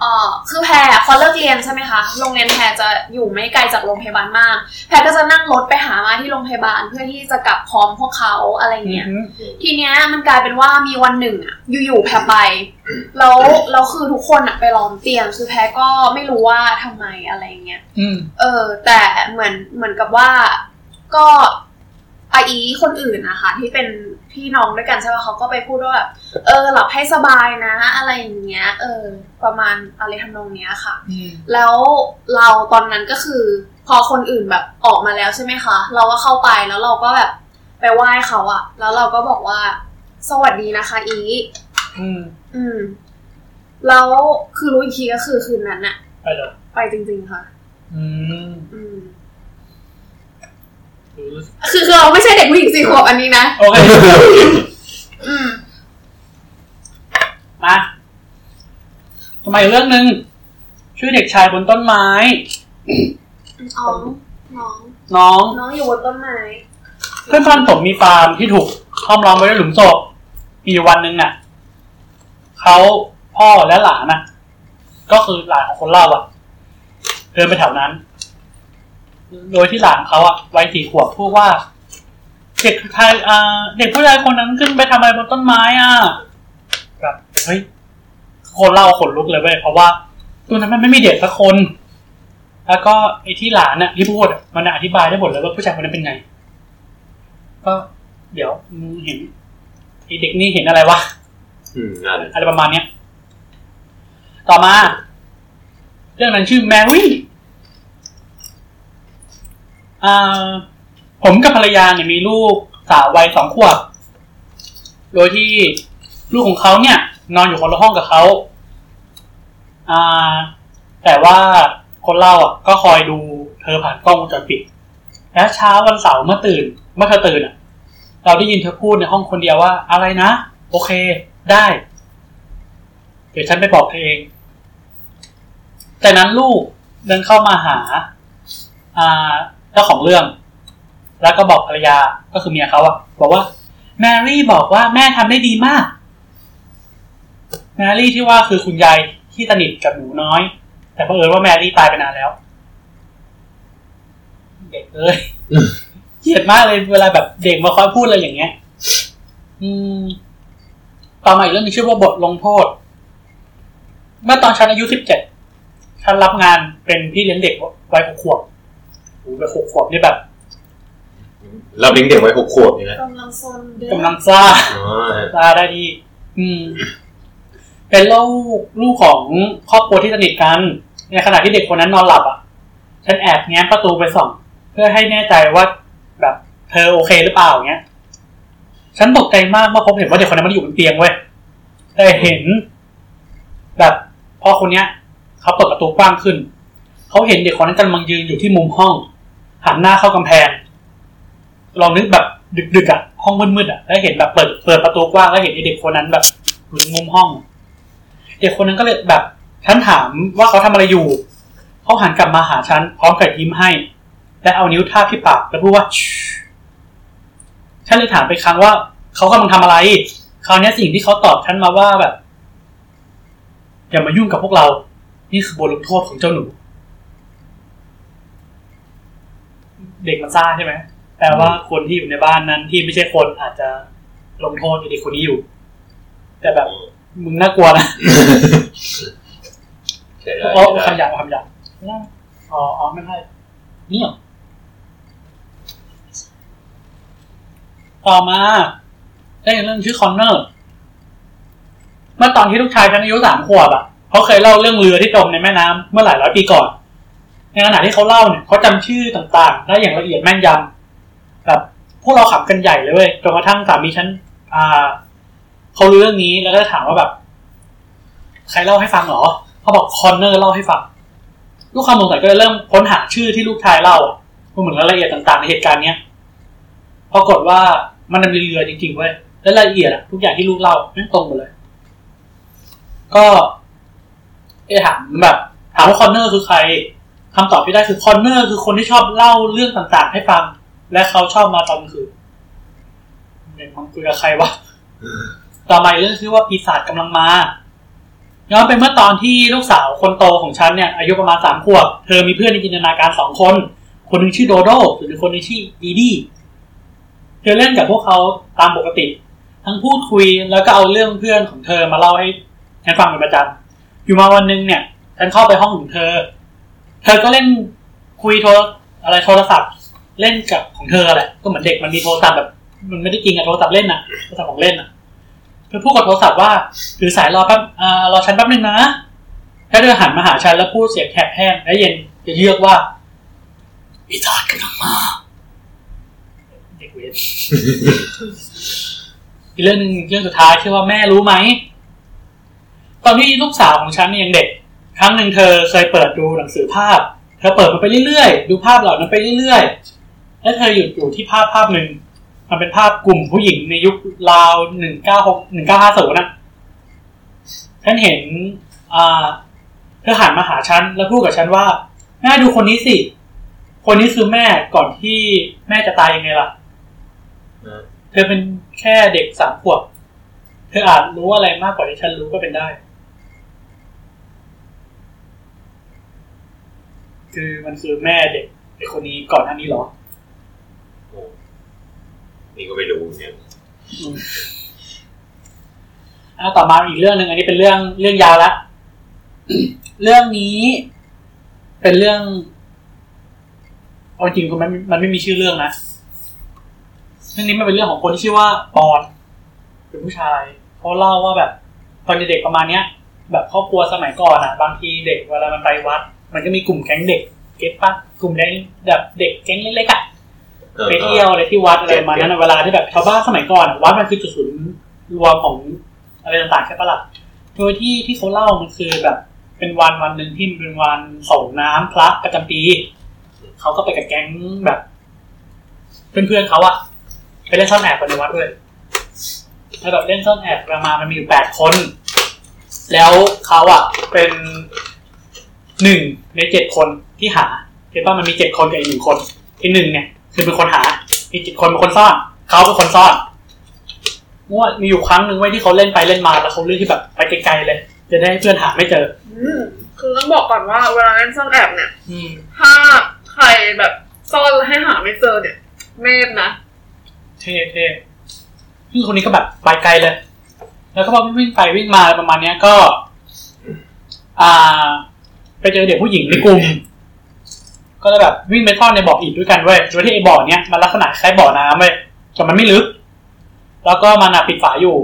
เอ่อคือแพรพอเลิกเรียนใช่ไหมคะโรงเรียนแพรจะอยู่ไม่ไกลจากโรงพยาบาลมากแพรก็จะนั่งรถไปหามาที่โรงพยาบาลเพื่อที่จะกลับพร้อมพวกเขาอะไรเงี้ยทีเนี้ยมันกลายเป็นว่ามีวันหนึ่งอะอยู่ๆแพรไปแล้วแล้วคือทุกคนอะไปล้อมเตียงคือแพรก็ไม่รู้ว่าทำไมอะไรเงี้ยเออแต่เหมือนเหมือนกับว่าก็อาอีคนอื่นนะคะที่เป็นพี่น้องด้วยกันใช่ป่ะเขาก็ไปพูดว่าแบบเออหลับให้สบายนะอะไรอย่างเงี้ยเออประมาณอะไรทำนองเนี้ยค่ะแล้วเราตอนนั้นก็คือพอคนอื่นแบบออกมาแล้วใช่ไหมคะเราก็เข้าไปแล้วเราก็แบบไปไหว้เขาอะแล้วเราก็บอกว่าสวัสดีนะคะอีอืมอืมแล้วคือรู้อีกทีก็คือคืนนั้นอะไปเลยไปจริงๆค่ะอืมอืมคือคือเราไม่ใช่เด็กผู้หญิงสี่ขวบอันนี้นะโอเคอืมมาทำไมเรื่องนึงชื่อเด็กชายบนต้นไม้อ๋อน้องน้องน้องอยู่บนต้นไม้เพื่อนบ้านผมมีฟาร์มที่ถูกห้อมล้อมไว้ด้วยหลุมศพมีวันนึงน่ะเขาพ่อและหลานน่ะก็คือหลานของคนเล่าอ่ะเดินไปแถวนั้นโดยที่หลานเขาอะวัยสี่ขวบพูดว่าเด็กชายเด็กผู้ชายคนนั้นขึ้นไปทำอะไรบนต้นไม้อ่ะแบบเฮ้ยคนเล่าขนลุกเลยเว้ยเพราะว่าตัวนั้นมันไม่มีเด็กสักคนแล้วก็ไอ้ที่หลานเนี่ยที่พูดมันอธิบายได้หมดเลยว่าผู้ชายคนนั้นเป็นไงก็เดี๋ยวมึงเห็นไอ้เด็กนี่เห็นอะไรวะอืมอะไรประมาณเนี้ยต่อมาเรื่องนั้นชื่อแมรี่ผมกับภรรยาเนี่ยมีลูกสาววัยสองขวบโดยที่ลูกของเขาเนี่ยนอนอยู่คนละห้องกับเขาแต่ว่าคนเล่าอ่ะก็คอยดูเธอผ่านกล้องวงจรปิดและเช้าวันเสาร์เมื่อตื่นเมื่อเธอตื่นอ่ะเราได้ยินเธอพูดในห้องคนเดียวว่าอะไรนะโอเคได้เดี๋ยวฉันไปบอกเธอเองแต่นั้นลูกเดินเข้ามาหาอ่าเจ้าของเรื่องแล้วก็บอกภรรยาก็คือเมียเขาอะบอกว่าแมรี่บอกว่าแม่ทำได้ดีมากแมรี่ที่ว่าคือคุณยายที่สนิทกับหนูน้อยแต่เผอิญว่าแมรี่ตายไปนานแล้วเด็กเอ้ยเกลียดมากเลยเวลาแบบเด็กมาคอยพูดอะไรอย่างเงี้ยอืมต่อมาอีกเรื่องนึงชื่อว่าบทลงโทษเมื่อตอนฉันอายุสิบเจ็ดฉันรับงานเป็นพี่เลี้ยงเด็กวัยหกขวบหูไปหกขวบนี่แบบเราเลี้ยงเด็กไว้หกขวบนี่นะกำลังซนเด็กกำลังซ่าซ่าได้ดีอืมเป็นลูกลูกของครอบครัวที่สนิทกันในขณะที่เด็กคนนั้นนอนหลับอ่ะฉันแอบแง้มประตูไปส่องเพื่อให้แน่ใจว่าแบบเธอโอเคหรือเปล่าเงี้ยฉันตกใจมากเมื่อพบเห็นว่าเด็กคนนั้นมันอยู่บนเตียงเว้ยแต่เห็นแบบพอคนเนี้ยเขาเปิดประตูกว้างขึ้นเขาเห็นเด็กคนนั้นกำลังยืนอยู่ที่มุมห้องหันหน้าเข้ากำแพงลองนึกแบบดึกๆอ่ะ ห้องมืดๆอ่ะแล้วเห็นแบบเปิดเปิดประตูกว้างแล้วเห็นไอ้เด็กคนนั้นแบบอยู่มุมห้องเด็กคนนั้นก็เลยแบบฉันถามว่าเขาทำอะไรอยู่เขาหันกลับมาหาฉันพร้อมกับยิ้มให้และเอานิ้วทาบที่ปากแล้วพูดว่าฉันเลยถามไปครั้งว่าเขากำลังทำอะไรคราวนี้สิ่งที่เขาตอบฉันมาว่าแบบอย่ามายุ่งกับพวกเรานี่คือบทลงโทษของเจ้าหนูเด็กมันซ่าใช่ไหมแปลว่าคนที่อยู่ในบ้านนั้นที่ไม่ใช่คนอาจจะลงโทษเด็กคนนี้อยู่แต่แบบมึงน่ากลัวนะอ๋อคำหยาบคำหยาบอ๋ออ๋อไม่ใช่นี่หรอต่อมาได้เรื่องชื่อคอนเนอร์เมื่อตอนที่ลูกชายฉันอายุสามขวบอ่ะเขาเคยเล่าเรื่องเรือที่จมในแม่น้ำเมื่อหลายร้อยปีก่อนในขณะที่เขาเล่าเนี่ยเขาจำชื่อต่างๆได้อย่างละเอียดแม่นยำแบบพวกเราขำกันใหญ่เลยเว้ยจนกระทั่งสามีฉันอ่าเขารู้เรื่องนี้แล้วก็ถามว่าแบบใครเล่าให้ฟังหรอเขาบอกคอนเนอร์เล่าให้ฟังลูกความสงสัยก็เลยเริ่มค้นหาชื่อที่ลูกชายเล่าอ่ะมันเหมือนรายละเอียดต่างๆในเหตุการณ์เนี้ยปรากฏว่ามันนำเรือจริงๆเว้ยและรายละเอียดอ่ะทุกอย่างที่ลูกเล่าไม่ตรงหมดเลยก็ไอ้ถามแบบถามว่าคอนเนอร์คือใครคำตอบที่ได้คือคอนเนอร์คือคนที่ชอบเล่าเรื่องต่างๆให้ฟังและเขาชอบมาตอนคืนเนี่ยมันคือใครวะต่อมาเรื่องชื่อว่าปีศาจกำลังมาย้อนไปเมื่อตอนที่ลูกสาวคนโตของฉันเนี่ยอายุประมาณสามขวบเธอมีเพื่อนในจินตนาการสองคนคนนึงชื่อโดโด้ส่วนอีกคนนึงชื่ออีดี้เธอเล่นกับพวกเขาตามปกติทั้งพูดคุยแล้วก็เอาเรื่องเพื่อนของเธอมาเล่าให้ฉันฟังเป็นประจำอยู่มาวันนึงเนี่ยฉันเข้าไปห้องของเธอเธอก็เล่นคุยโทรอะไรโทรศัพท์เล่นกับของเธอแหละก็เหมือนเด็กมันมีโทรศัพท์แบบมันไม่ได้จริงอะโทรศัพท์เล่นอะโทรศัพท์ของเล่นอะเธอพูดกับโทรศัพท์ว่าถือสายรอแป๊บอ่ารอฉันแป๊บนึงนะแล้วเธอหันมาหาฉันแล้วพูดเสียงแหบแห้งและเย็นจะเรียกว่าปีศาจกำลังมาเด็กเวท อีกเรื่องนึงเรื่องสุดท้ายชื่อว่าแม่รู้ไหมตอนที่ลูกสาวของฉันยังเด็กครั้งหนึ่งเธอเคยเปิดดูหนังสือภาพเธอเปิดมันไปเรื่อยๆดูภาพเหล่านั้นไปเรื่อยๆและเธอหยุดอยู่ที่ภาพภาพหนึ่งมันเป็นภาพกลุ่มผู้หญิงในยุคราวหนึ่งเก้าหก หนึ่งเก้าห้าศูนย์นะฉันเห็นอ่าเธอหันมาหาฉันแล้วพูดกับฉันว่าแม่ดูคนนี้สิคนนี้คือแม่ก่อนที่แม่จะตายยังไงล่ะเธอเป็นแค่เด็กสามขวบเธออาจรู้อะไรมากกว่าที่ฉันรู้ก็เป็นได้คือมันคือแม่เด็กไอ้คนนี้ก่อนหน้านี้เหรอโอ้นี่ก็ไม่รู้เนี่ยอ่ะต่อมาอีกเรื่องนึงอันนี้เป็นเรื่องเรื่องยาวละ เรื่องนี้เป็นเรื่องเอาจริงๆมันมันไม่มีชื่อเรื่องนะเรื่องนี้มันเป็นเรื่องของคนที่ชื่อว่าปอนเป็นผู้ชายเขาเล่าว่าแบบตอนเด็กๆประมาณเนี้ยแบบครอบครัวสมัยก่อนอ่ะบางทีเด็กเวลามันไปวัดมันก็มีกลุ่มแก๊งเด็กเก็ตป่ะกลุ่มแก๊งแบบเด็กแก๊งเล็กๆอ่ะไปเที่ยวอะไรที่วัดอะไรมานั้นเวลาที่แบบชาวบ้านสมัยก่อนวัดมันคือจุดศูนย์รวมของอะไรต่างๆใช่ป่ะล่ะโดยที่ที่เขาเล่ามันคือแบบเป็นวันวันนึงที่เป็นวันส่งน้ำพระประจำปีเขาก็ไปกับแก๊งแบบเพื่อนๆเขาอ่ะไปเล่นซ่อนแอบกันในวัดด้วยแล้วแบบเล่นซ่อนแอบประมาณมันมีอยู่แปดคนแล้วเขาอ่ะเป็นหนึ่งในเจ็ดคนที่หาเห็นป่ะมันมีเจ็ดคนกับอีกหนึ่งคนไอ้หนึ่งเนี่ยคือเป็นคนหาอีกเจ็ดคนเป็นคนซ่อนเขาเป็นคนซ่อนมั่วมีอยู่ครั้งนึงไว้ที่เขาเล่นไปเล่นมาแล้วเขาเลือกที่แบบไปไกลๆเลยจะได้ให้เพื่อนหาไม่เจออืมคือต้องบอกก่อนว่าเวลาเล่นซ่อนแอบเนี่ยอืมถ้าใครแบบซ่อนให้หาไม่เจอเนี่ยเมฟนะเท่ๆพี่คนนี้ก็แบบไปไกลเลยแล้วก็พอวิ่งไปวิ่งมาประมาณเนี้ยก็อ่าไปเจอเด็กผู้หญิงในกลุ่มก็เลยแบบวิ่งไปซ่อนในบ่ออิฐด้วยกันเว้ยโดยที่ไอ้บ่อเนี้ยมันลักษณะคล้ายบ่อน้ำเว้ยแต่มันไม่ลึกแล้วก็มันน่ะปิดฝาอยู่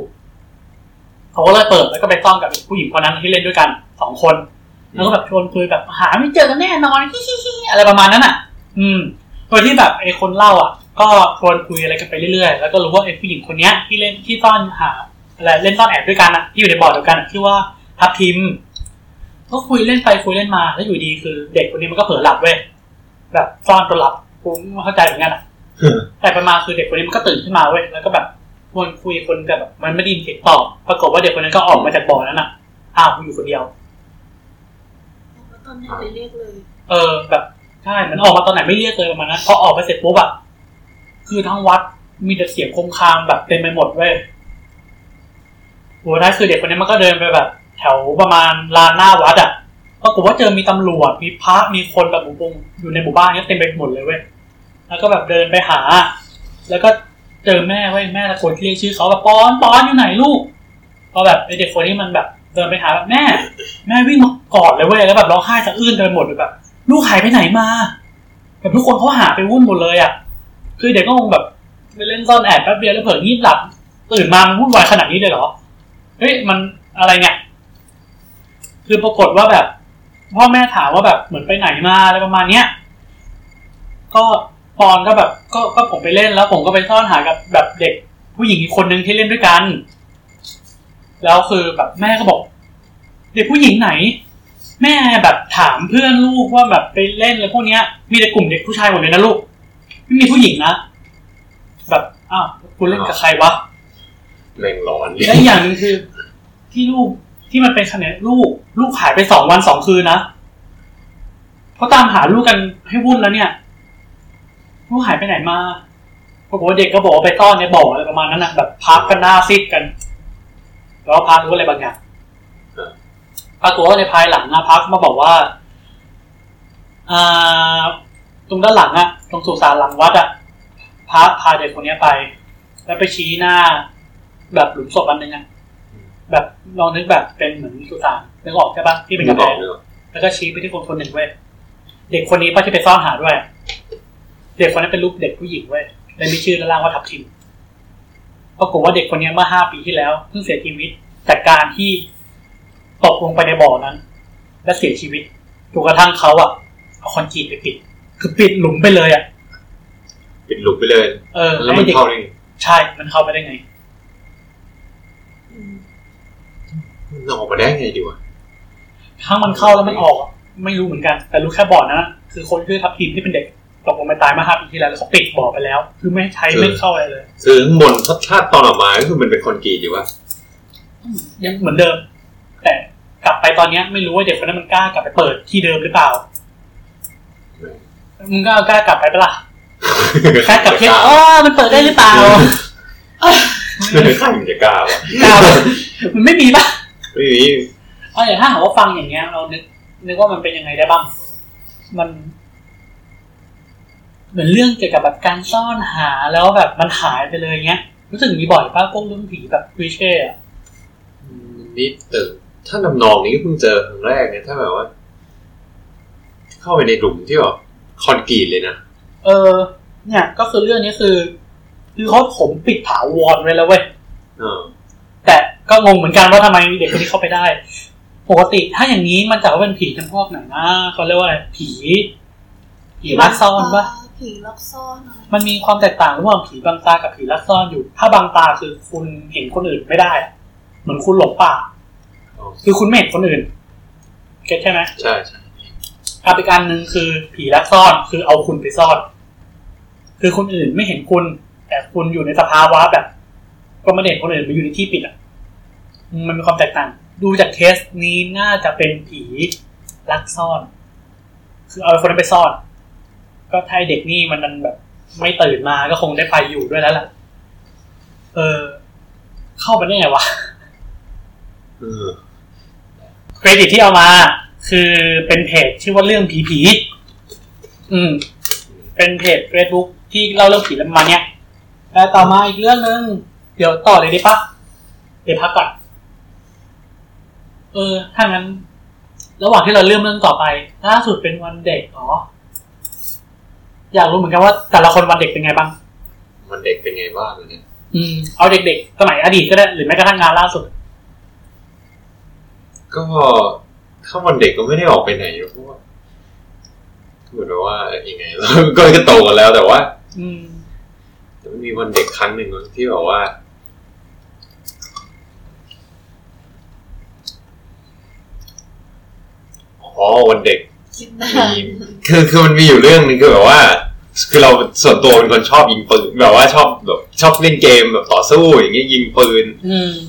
เขาก็เลยเปิดแล้วก็ไปซ่อนกับผู้หญิงคนนั้นที่เล่นด้วยกันสองคนแล้วก็แบบชวนคุยแบบหาไม่เจอกันแน่นอนอะไรประมาณนั้นอ่ะอืมโดยที่แบบไอ้คนเล่าอ่ะก็ชวนคุยอะไรกันไปเรื่อยๆแล้วก็รู้ว่าไอ้ผู้หญิงคนเนี้ยที่เล่นที่ซ่อนหาอะไรเล่นซ่อนแอบด้วยกันอ่ะที่อยู่ในบ่อเดียวกันชื่อว่าทับทิมก็คุยเล่นไปคุยเล่นมาแล้วอยู่ดีคือเด็กคนนี้มันก็เผลอหลับเว้ยแบบซ่อนตัวหลับกูไม่เข้าใจเหมือนกันอ่ะ แต่ประมาณคือเด็กคนนี้มันก็ตื่นขึ้นมาเว้ยแล้วก็แบบวนคุยคนกับแบบมันไม่ได้ยินเสียงตอบปรากฏว่าเด็กคนนั้นก็ออกมาจากบ่อนั้นน่ะอ้าวอยู่คนเดียวตอนไหนไม่เรียกเลยเออแบบใช่มันออกมาตอนไหนไม่เรียกเลยประมาณนั้นพอออกไปเสร็จปุ๊บอ่ะคือทั้งวัดมีแต่เสียงคมคามแบบเต็มไปหมดเว้ยหัวท้ายคือเด็กคนนี้มันก็เดินไปแบบแถวประมาณลานหน้าวัดอ่ะปรากฏว่าเจอมีตำรวจมีพระมีคนแบบบุกงอยู่ในหมู่บ้านนี้เต็มไปหมดเลยเว้ยแล้วก็แบบเดินไปหาแล้วก็เจอแม่เว้ยแม่ตะโกนเรียกชื่อเขาแบบปอนปอนอยู่ไหนลูกพอแบบไอเด็กคนนี้มันแบบเดินไปหาแบบแม่แม่วิ่งมากอดเลยเว้ยแล้วแบบร้องไห้สะอื้นกันหมดเลยแบบลูกหายไปไหนมาแบบทุกคนเขาหาไปวุ่นหมดเลยอ่ะคือเด็กก็คงแบบไปเล่นซ่อนแอบแป๊บเดียวแล้วเผลองีบหลับตื่นมามันวุ่นวายขนาดนี้เลยเหรอเฮ้ยมันอะไรไงคือปรากฏว่าแบบพ่อแม่ถามว่าแบบเหมือนไปไหนมาอะไรประมาณเนี้ยก็ปอนก็แบบก็ก็ผมไปเล่นแล้วผมก็ไปซ่อนหากับแบบเด็กผู้หญิงอีกคนนึงที่เล่นด้วยกันแล้วคือแบบแม่ก็บอกเด็กผู้หญิงไหนแม่แบบถามเพื่อนลูกว่าแบบไปเล่นอะไรพวกเนี้ยมีแต่กลุ่มเด็กผู้ชายหมดเลยนะลูกไม่มีผู้หญิงนะแบบอ้าวคุณเล่นกับใครวะแรงร้อนและอย่างนึงคือที่ลูกที่มันเป็นคะแนนลูกลูกหายไปสองวันสองคืนนะเขาตามหาลูกกันให้วุ่นแล้วเนี่ยลูกหายไปไหนมาปรากฏว่าเด็กก็บอกว่าไปซ่อนในบ่ออะไรประมาณนั้นนะแบบพักกันหน้าซีดกันแล้วพักรู้อะไรบางอย่างปรากฏว่าในภายหลังนะพักมาบอกว่าอ่าตรงด้านหลังอะตรงสุสานหลังวัดอะพักพาเด็กคนนี้ไปแล้วไปชี้หน้าแบบหลุมศพอันนึงอะแบบลองนึกแบบเป็นเหมือนสุสานนึกออกใช่ปะที่เป็นกระแพงแล้วก็ชี้ไปที่คนคนหนึ่งเว้ยเด็กคนนี้ป้าที่ไปซ่อนหาด้วยเด็กคนนั้นเป็นรูปเด็กผู้หญิงเว้ยและมีชื่อด้านล่างว่าทับทิมปรากฏว่าเด็กคนนี้เมื่อห้าปีที่แล้วเพิ่งเสียชีวิตจากการที่ตกลงไปในบ่อนั้นและเสียชีวิตจนกระทั่งเขาอ่ะเอาคอนกรีตไปปิดคือปิดหลุมไปเลยอ่ะปิดหลุมไปเลยเออแล้วมันเข้าได้ไงใช่มันเข้าไปได้ไงมันออกมาได้ไงดีวะทั้งมันเข้าแล้วมันออกไม่รู้เหมือนกันแต่รู้แค่บ่อนะคือคนชื่อทับทิมที่เป็นเด็กตกลงไปตายมาห้าปีที่แล้วแล้วเขาปิดบ่อไปแล้วคือไม่ใช้ไม่เข้าอะไรเลยคือข้างบนถ้าตอนออกมาก็คือมันเป็นคอนกรีตอยู่วะยังเหมือนเดิมแต่กลับไปตอนนี้ไม่รู้ว่าเด็กคนนั้นมันกล้ากลับไปเปิดที่เดิมหรือเปล่ามึงก็กล้ากลับไปปะล่ะแค่กลับเช็คอ๋อมันเปิดได้หรือเปล่าไม่ได้ใครมันจะกล้าวะกล้ามันไม่มีปะไม่มีเอาอย่างถ้าหากว่าฟังอย่างเงี้ยเรานึกนึกว่ามันเป็นยังไงได้บ้างมันเหมือนเรื่องเกี่ยวกับแบบการซ่อนหาแล้วแบบมันหายไปเลยเงี้ยรู้สึกมีบ่อยป่ะพวกเรื่องผีแบบคลีเช่อ่ะนิดเออถ้านำนองนี้ก็เพิ่งเจอครั้งแรกเนี่ยถ้าแบบว่าเข้าไปในหลุมที่แบบคอนกรีตเลยนะเออเนี่ยก็คือเรื่องนี้คือคือเขาถมปิดถาวรไว้แล้วเว้ยเออแต่ก็งงเหมือนกันว่าทำไมเด็กคนนี้เข้าไปได้ปกติถ้าอย่างนี้มันจะว่าเป็นผีจำพวกไหนนะเขาเรียกว่าอะไรผีผีลักซ่อนป่ะผีลักซ่อนมันมีความแตกต่างระหว่างผีบังตากับผีลักซ่อนอยู่ถ้าบังตาคือคุณเห็นคนอื่นไม่ได้เหมือนคุณหลบป่าคือคุณไม่เห็นคนอื่นเก็ทใช่ไหมใช่ใช่การอีกการหนึ่งคือผีลักซ่อนคือเอาคุณไปซ่อนคือคนอื่นไม่เห็นคุณแต่คุณอยู่ในสภาวะแบบก็ไม่เห็นคนอื่นมันอยู่ในที่ปิดอ่ะมันมีความแตกต่างดูจากเคสนี้น่าจะเป็นผีลักซ่อนคือเอาคนนั้นไปซ่อนก็ไทยเด็กนี่มันแบบไม่ตื่นมาก็คงได้ไปอยู่ด้วยแล้วล่ะเออเข้าไปได้ไงวะเออเครดิตที่เอามาคือเป็นเพจชื่อว่าเรื่องผีผีอืมเป็นเพจ Facebook ที่เล่าเรื่องผีประมาณเนี้ยแล้วต่อมาอีกเรื่องนึงเดี๋ยวต่อเลยดิป่ะเดี๋ยวพักก่อนเออถ้างั้นระหว่างที่เราเริ่มเรื่องต่อไปล่าสุดเป็นวันเด็กอ๋ออยากรู้เหมือนกันว่าแต่ละคนวันเด็กเป็นไงบ้างวันเด็กเป็นไงบ้างเนี่ยอืมเอาเด็กๆสมัยอดีตก็ได้หรือแม้กระทั่งงานล่าสุดก็ถ้าวันเด็กก็ไม่ได้ออกไปไหนเพราะว่าเหมือนว่ายังไงเราก็ก็โตกันแล้วแต่ว่าอืมแต่มันมีวันเด็กครั้งนึงที่แบบว่าอ๋อวันเด็กมีคือคือมันมีอยู่เรื่องนึงคือแบบว่า คือเราส่วนตัวเป็นคนชอบยิงปืนแบบว่าชอบแบบชอบเล่นเกมแบบต่อสู้อย่างเงี้ยยิงปืน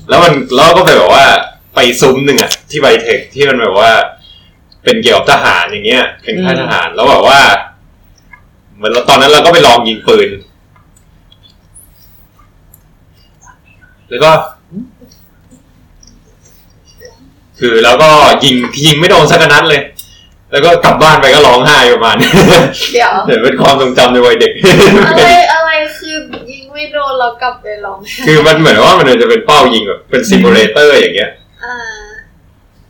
แล้วมันเราก็ไปแบบว่าไปซุ้มหนึ่งอ่ะที่ไบเทคที่มันแบบว่าเป็นเกี่ยวกับทหารอย่างเงี้ยเป็นค่ายทหารแล้วแบบว่าเหมือนตอนนั้นเราก็ไปลองยิงปืนแล้วก็คือแล้วก็ยิงยิงไม่โดนสักนัดเลยแล้วก็กลับบ้านไปก็ร้องไห้ประมาณนี้เดี๋ยวเดี๋ยวเป็นความทรงจำในวัยเด็กอะไรอะไรคือยิงไม่โดนแล้วกลับไปร้องคือมันเหมือนว่ามันจะเป็นเป้ายิงแบบเป็นซิมูเลเตอร์อย่างเงี้ยอ่า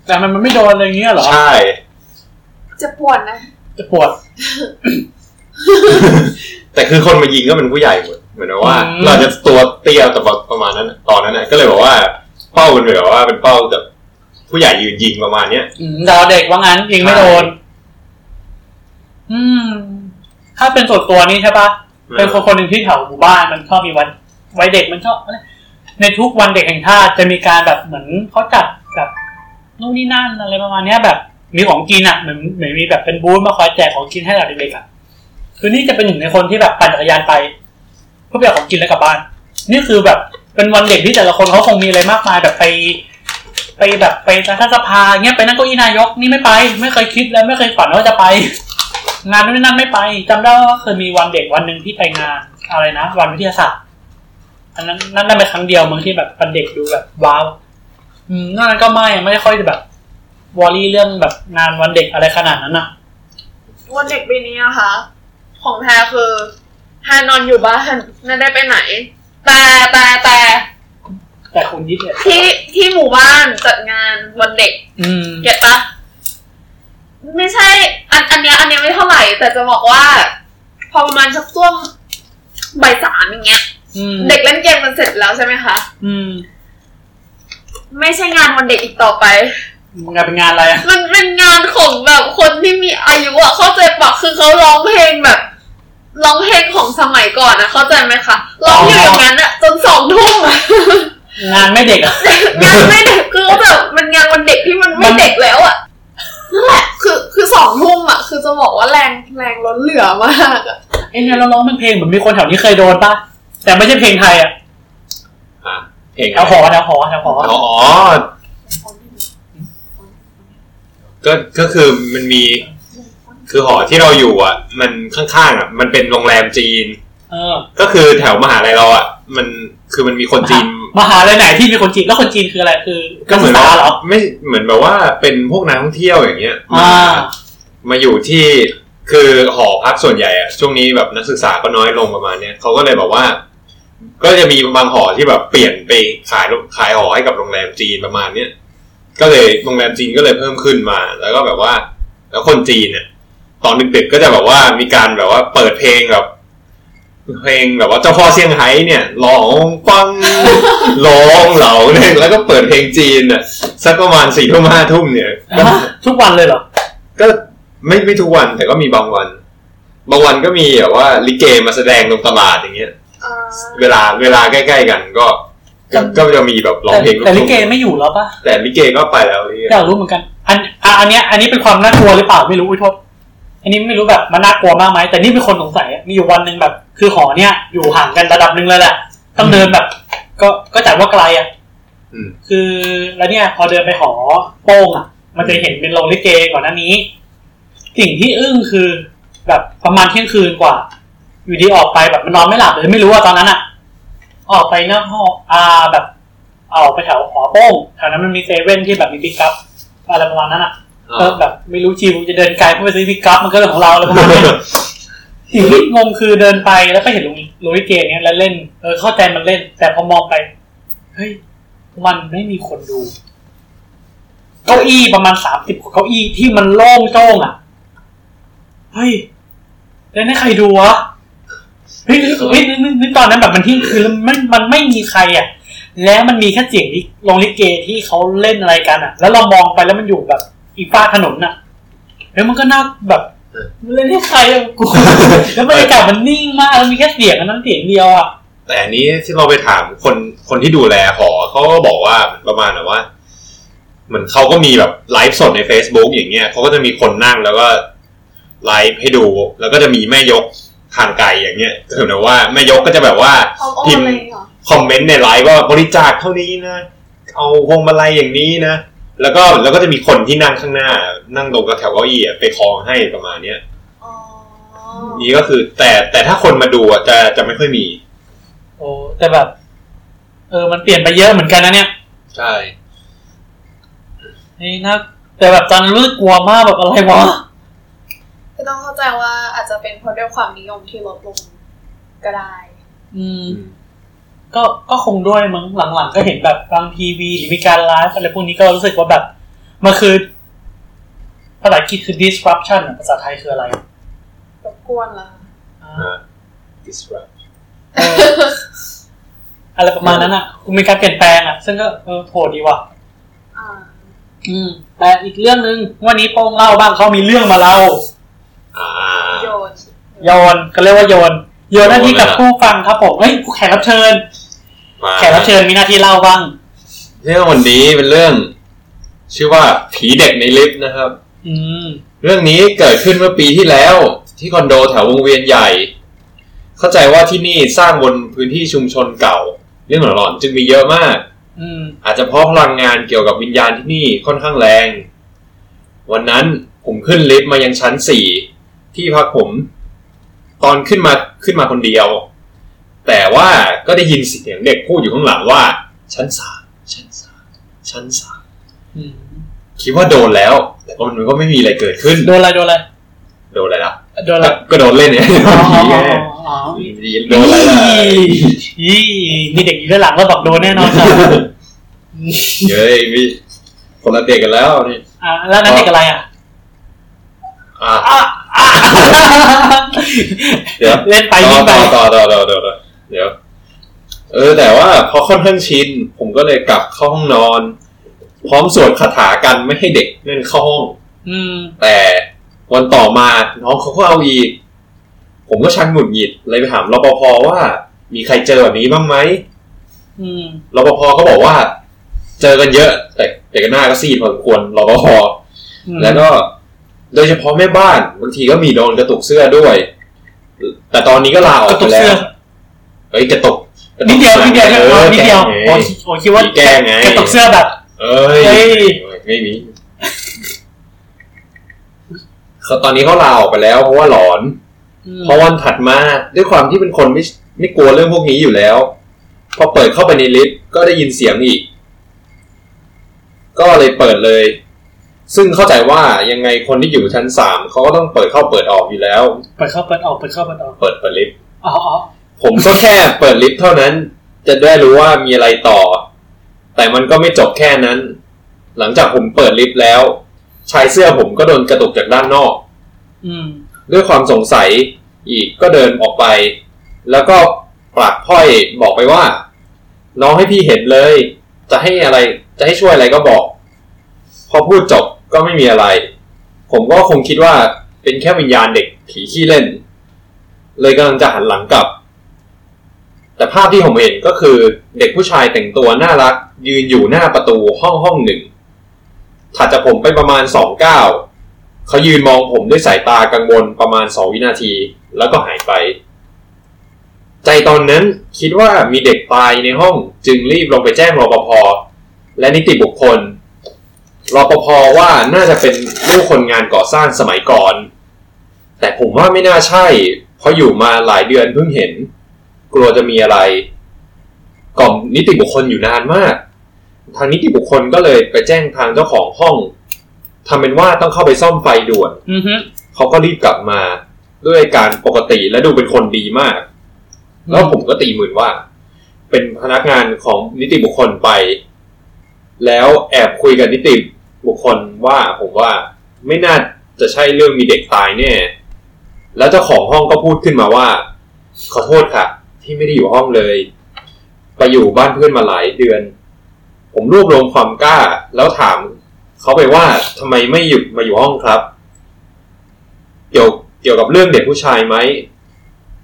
แต่มันมันไม่โดนอะไรเงี้ยหรอใช่จะปวดนะจะปวด แต่คือคนมายิงก็เป็นผู้ใหญ่หมดเหมือนว่าเราจะตัวเตี้ยแต่ประมาณนั้นตอนนั้นน่ะก็เลยบอกว่าเป้ามันเหมือนว่าเป็นเป้าแบบผู้ใหญ่ยืนยิงประมาณเนี้ยดาวเด็กว่างั้นยิงไม่โดนอืมถ้าเป็นส่วนตัวนี่ใช่ปะเป็นคนคนหนึ่งที่แถวหมู่บ้านมันชอบมีวันวัยเด็กมันชอบในทุกวันเด็กแห่งชาติจะมีการแบบเหมือนเขาจัดแบบนู่นนี่นั่นอะไรประมาณเนี้ยแบบมีของกินอ่ะเหมือนเหมือนมีแบบเป็นบูธมาคอยแจกของกินให้เราเด็กๆอ่ะคือนี่จะเป็นหนึ่งในคนที่แบบปั่นจักรยานไปเพื่อไปเอาของกินแล้วกลับบ้านนี่คือแบบเป็นวันเด็กที่แต่ละคนเขาคงมีอะไรมากมายแบบไปไปแบบไปรัฐสภาเงี้ยไปนั่งเก้าอี้นายกนี่ไม่ไปไม่เคยคิดแล้วไม่เคยฝันว่าจะไปงานนู้นนั่นไม่ไปจำได้ว่าเคยมีวันเด็กวันนึงที่ไปงานอะไรนะวันวิทยาศาสตร์อันนั้นนั่นได้ไปครั้งเดียวมึงที่แบบเป็นเด็กดูแบบว้าวอืมนั่นก็ไม่ไม่ค่อยแบบวอรี่เรื่องแบบงานวันเด็กอะไรขนาดนั้นนะวันเด็กปีนี้อะค่ะของแพรคือแพรนอนอยู่บ้านไม่ได้ไปไหนแต่แต่แต่แต่คนยิบเนี่ยที่ที่หมู่บ้านจัดงานวันเด็กเก็ตปะไม่ใช่อันอันเนี้ยอันเนี้ยไม่เท่าไหร่แต่จะบอกว่าพอประมาณสักช่วงบ่ายสามอย่างเงี้ยเด็กเล่นเกมมันเสร็จแล้วใช่ไหมคะอืมไม่ใช่งานวันเด็กอีกต่อไปงานเป็นงานอะไรมันเป็นงานของแบบคนที่มีอายุอะเข้าใจปะคือเขาร้องเพลงแบบร้องเพลงของสมัยก่อนอะเข้าใจไหมคะร้องอยู่อย่างนั้นอะจนสองทุ่มงานไม่เด็กอะงานไม่เด็กคือเขาแบบมันงานวันเด็กที่มันไม่เด็กแล้วอะนั่นแหละคือคือสองทุ่มอะคือจะบอกว่าแรงแรงล้นเหลือมากอะไอ้เนี่ยเราร้องเป็นเพลงเหมือนมีคนแถวนี้เคยโดนป่ะแต่ไม่ใช่เพลงไทยอะเพลงแถวหอแถวหอแถวหออ๋อก็ก็คือมันมีคือหอที่เราอยู่อ่ะมันข้างๆอ่ะมันเป็นโรงแรมจีนเออก็คือแถวมหาวิทยาลัยเราอ่ะมันคือมันมีคนจีนมหาวิทยาลัยไหนที่มีคนจีนแล้วคนจีนคืออะไรคือก็เหมือนว่าไม่เหมือนแบบว่าเป็นพวกนักท่องเที่ยวอย่างเงี้ยมามาอยู่ที่คือหอพักส่วนใหญ่อ่ะช่วงนี้แบบนักศึกษาก็น้อยลงประมาณเนี้ยเขาก็เลยแบบว่าก็จะมีบางหอที่แบบเปลี่ยนไปขายขายหอให้กับโรงแรมจีนประมาณเนี้ยก็เลยโรงแรมจีนก็เลยเพิ่มขึ้นมาแล้วก็แบบว่าแล้วคนจีนเนี่ยตอนดึกๆก็จะแบบว่ามีการแบบว่าเปิดเพลงแบบเพลงแบบว่าเจ้าพ่อเซี่ยงไฮ้เนี่ยร้องปังร้องเหล่านึงแล้วก็เปิดเพลงจีนน่ะสักประมาณ สี่ทุ่ม ห้าทุ่มเนี่ยทุกวันเลยเหรอก็ไม่ไม่ทุกวันแต่ก็มีบางวันบางวันก็มีแบบว่าลิเกมาแสดงตรงตลาดอย่างเงี้ยเวลาเวลาใกล้ๆกันก็ก็จะมีแบบร้องเพลงแต่ลิเกไม่อยู่แล้วป่ะแต่ลิเกก็ไปแล้วนี่อยากรู้เหมือนกันอันอันเนี้ยอันนี้เป็นความน่ากลัวหรือเปล่าไม่รู้อุ้ยโทษอันนี้ไม่รู้แบบมันน่ากลัวมากไหมแต่นี่เป็นคนสงสัยมีอยู่วันนึงแบบคือหอเนี้ยอยู่ห่างกันระดับนึงเลยแหละต้องเดินแบบก็ก็จัดว่าไกลอ่ะคือแล้วเนี่ยพอเดินไปหอโป้งอ่ะมันจะเห็นเป็นโรงลิเกก่อนหน้านี้สิ่งที่อึ้งคือแบบประมาณเที่ยงคืนกว่าอยู่ดีออกไปแบบมันนอนไม่หลับเลยไม่รู้ว่าตอนนั้นอ่ะออกไปหน้าห้องอ่าแบบเอาไปแถวหอโป้งแถวนั้นมันมีเซเว่นที่แบบมีปิกอัพอะไรประมาณนั้นอ่ะเออแบบไม่รู้ชีวจะเดินไกลเพื่อไปซื้อปิกอัพมันก็เรื่องของเราแล้วประมาณนั้นสิ่งที่งงคือเดินไปแล้วไปเห็นลุงลุยเกย์เนี้ยแล้วเล่นเออเข้าใจมันเล่นแต่พอมองไปเฮ้ยมันไม่มีคนดูเก้าอี้ประมาณสามสิบกว่าเก้าอี้ที่มันโล่งโจ้งอ่ะเฮ้ยแล้วนี่ใครดูวะเฮ้ยนึกตอนนั้นแบบมันที่คือมันมันไม่มีใครอ่ะแล้วมันมีแค่เสียงลงลิเกที่เขาเล่นอะไรกันอ่ะแล้วเรามองไปแล้วมันอยู่แบบอีฟ้าถนนน่ะแล้วมันก็น่าแบบเล่นให้ใครอ่ะกูแล้วบรรยากาศมันนิ่งมากแล้วมีแค่เสียงนั้นเสียงเดียวอ่ะแต่อันนี้ที่เราไปถามคนคนที่ดูแลหอเขาก็บอกว่าประมาณน่ะว่าเหมือนเขาก็มีแบบไลฟ์สดใน Facebook อย่างเงี้ยเขาก็จะมีคนนั่งแล้วก็ไลฟ์ให้ดูแล้วก็จะมีแม่ยก ห่างไกลอย่างเงี้ยถึงแต่ว่าแม่ยกก็จะแบบว่าพิมพ์คอมเมนต์ในไลน์ว่าบริจาคเท่านี้นะเอาพวงมาลัยอย่างนี้นะแล้วก็แล้วก็จะมีคนที่นั่งข้างหน้านั่งตรงกับแถวเก้าอี้ไปคล้องให้ประมาณเนี้ยอ๋อนี่ก็คือแต่แต่ถ้าคนมาดูอ่ะจะจะไม่ค่อยมีโอ้แต่แบบเออมันเปลี่ยนไปเยอะเหมือนกันนะเนี่ยใช่นี่นะแต่แบบตอนรู้สึกกลัวมากแบบอะไรวะคือต้องเข้าใจว่าอาจจะเป็นเพราะด้วยความนิยมที่ลดลงก็ได้อืมก็ก็คงด้วยมั้งหลังๆก็เห็นแบบบางทีวีหรือมีการไลฟ์อะไรพวกนี้ก็รู้สึกว่าแบบมันคือภาษาอังกฤษคือ disruption ภาษาไทยคืออะไรรบกวนล่ะอ่า disrupt อะไรประมาณนั้นอ่ะคือมีการเปลี่ยนแปลงอ่ะซึ่งก็เออโหดดีว่ะอ่าอืมแต่อีกเรื่องนึงวันนี้โป้งเล่าบ้างเขามีเรื่องมาเล่าอ่าโยนโยนก็เรียกว่าโยนโยนหน้าที่กับผู้ฟังครับผมเฮ้ยแขกรับเชิญแขกรับเชิญมีหน้าที่เล่าบ้างเรื่องวันนี้เป็นเรื่องชื่อว่าผีเด็กในลิฟต์นะครับอืมเรื่องนี้เกิดขึ้นเมื่อปีที่แล้วที่คอนโดแถววงเวียนใหญ่เข้าใจว่าที่นี่สร้างบนพื้นที่ชุมชนเก่าเรื่องหลอนๆจึงมีเยอะมากอืมอาจจะเพราะพลังงานเกี่ยวกับวิญญาณที่นี่ค่อนข้างแรงวันนั้นผมขึ้นลิฟต์มายังชั้นสี่ที่พักผมตอนขึ้นมาขึ้นมาคนเดียวแต่ว่าก็ได้ยินเสียงเด็กพูดอยู่ข้างหลังว่าชั้นสามชั้นสามชั้นสามอืมคิดว่าโดนแล้วแต่มันก็ไม่มีอะไรเกิดขึ้นโดนอะไรโดนอะไรโดนอะไรล่ะโดนอะไรก็โดนเล่นเนี่ยอ๋อโดนอะไรล่ะอีมีเด็กอยู่ด้านหลังแล้วบอกโดนแน่นอนครับเฮ้ยมีคนละเด็กกันแล้วนี่อ่ะแล้วนั้นเด็กอะไรอ่ะอ่ะเดี๋ยวเล่นไปยิงไปต่อๆๆๆเดี๋ยวเออแต่ว่าพอค่อนข้างชินผมก็เลยกลับเข้าห้องนอนพร้อมสวดคาถากันไม่ให้เด็กเล่นเข้าห้องอืมแต่วันต่อมาน้องเขาก็เอาอีกผมก็ชักหงุดหงิดเลยไปถามรปภว่ามีใครเจอแบบนี้บ้างไหมอืมรปภก็บอกว่าเจอกันเยอะแต่แต่ก็หน้าก็ซีดพอสมควรรปภแล้วก็โดยเฉพาะแม่บ้านบางทีก็มีโดนกระตุกเสื้อด้วยแต่ตอนนี้ก็ลาออกไปแล้วเฮ้ยกระตุกนิดเดียวนิดเดียวนิดเดียวโอ้โหคิดว่ากระตุกเสื้อแบบเอ้ยไม่มีเขาตอนนี้เขาลาออกไปแล้วเพราะว่าหลอนเพราะวันถัดมาด้วยความที่เป็นคนไม่ไม่กลัวเรื่องพวกนี้อยู่แล้วพอเปิดเข้าไปในลิฟต์ก็ได้ยินเสียงอีกก็เลยเปิดเลยซึ่งเข้าใจว่ายังไงคนที่อยู่ชั้นสามเขาก็ต้องเปิดเข้าเปิดออกอยู่แล้วเปิดเข้าเปิดออกเปิดเข้าเปิดออกเปิดเปิดลิฟต์อ๋อผมก็แค่เปิดลิฟต์เท่านั้นจะได้รู้ว่ามีอะไรต่อแต่มันก็ไม่จบแค่นั้นหลังจากผมเปิดลิฟต์แล้วชายเสื้อผมก็โดนกระตุกจากด้านนอกอืมด้วยความสงสัยอีกก็เดินออกไปแล้วก็ปากพ้อยบอกไปว่าน้องให้พี่เห็นเลยจะให้อะไรจะให้ช่วยอะไรก็บอกพอพูดจบก็ไม่มีอะไรผมก็คงคิดว่าเป็นแค่วิญญาณเด็กผีขี้เล่นเลยกำลังจะหันหลังกลับแต่ภาพที่ผมเห็นก็คือเด็กผู้ชายแต่งตัวน่ารักยืนอยู่หน้าประตูห้องห้องหนึ่งถัดจากผมไปประมาณสองก้าวเขายืนมองผมด้วยสายตากังวลประมาณสองวินาทีแล้วก็หายไปใจตอนนั้นคิดว่ามีเด็กตายในห้องจึงรีบลงไปแจ้งรปภ.และนิติบุคคลรปภ.ว่าน่าจะเป็นลูกคนงานก่อสร้างสมัยก่อนแต่ผมว่าไม่น่าใช่เพราะอยู่มาหลายเดือนเพิ่งเห็นกลัวจะมีอะไรกล่อมนิติบุคคลอยู่นานมากทางนิติบุคคลก็เลยไปแจ้งทางเจ้าของห้องทำเป็นว่าต้องเข้าไปซ่อมไฟด่วน mm-hmm. เขาก็รีบกลับมาด้วยการปกติและดูเป็นคนดีมาก mm-hmm. แล้วผมก็ตีหมื่นว่าเป็นพนักงานของนิติบุคคลไปแล้วแอบคุยกับนิติบุคคลว่าผมว่าไม่น่าจะใช่เรื่องมีเด็กตายแน่แล้วเจ้าของห้องก็พูดขึ้นมาว่าขอโทษค่ะที่ไม่ได้อยู่ห้องเลยไปอยู่บ้านเพื่อนมาหลายเดือนผมรวบรวมความกล้าแล้วถามเขาไปว่าทำไมไม่หยุดมาอยู่ห้องครับเกี่ยวเกี่ยวกับเรื่องเด็กผู้ชายไหม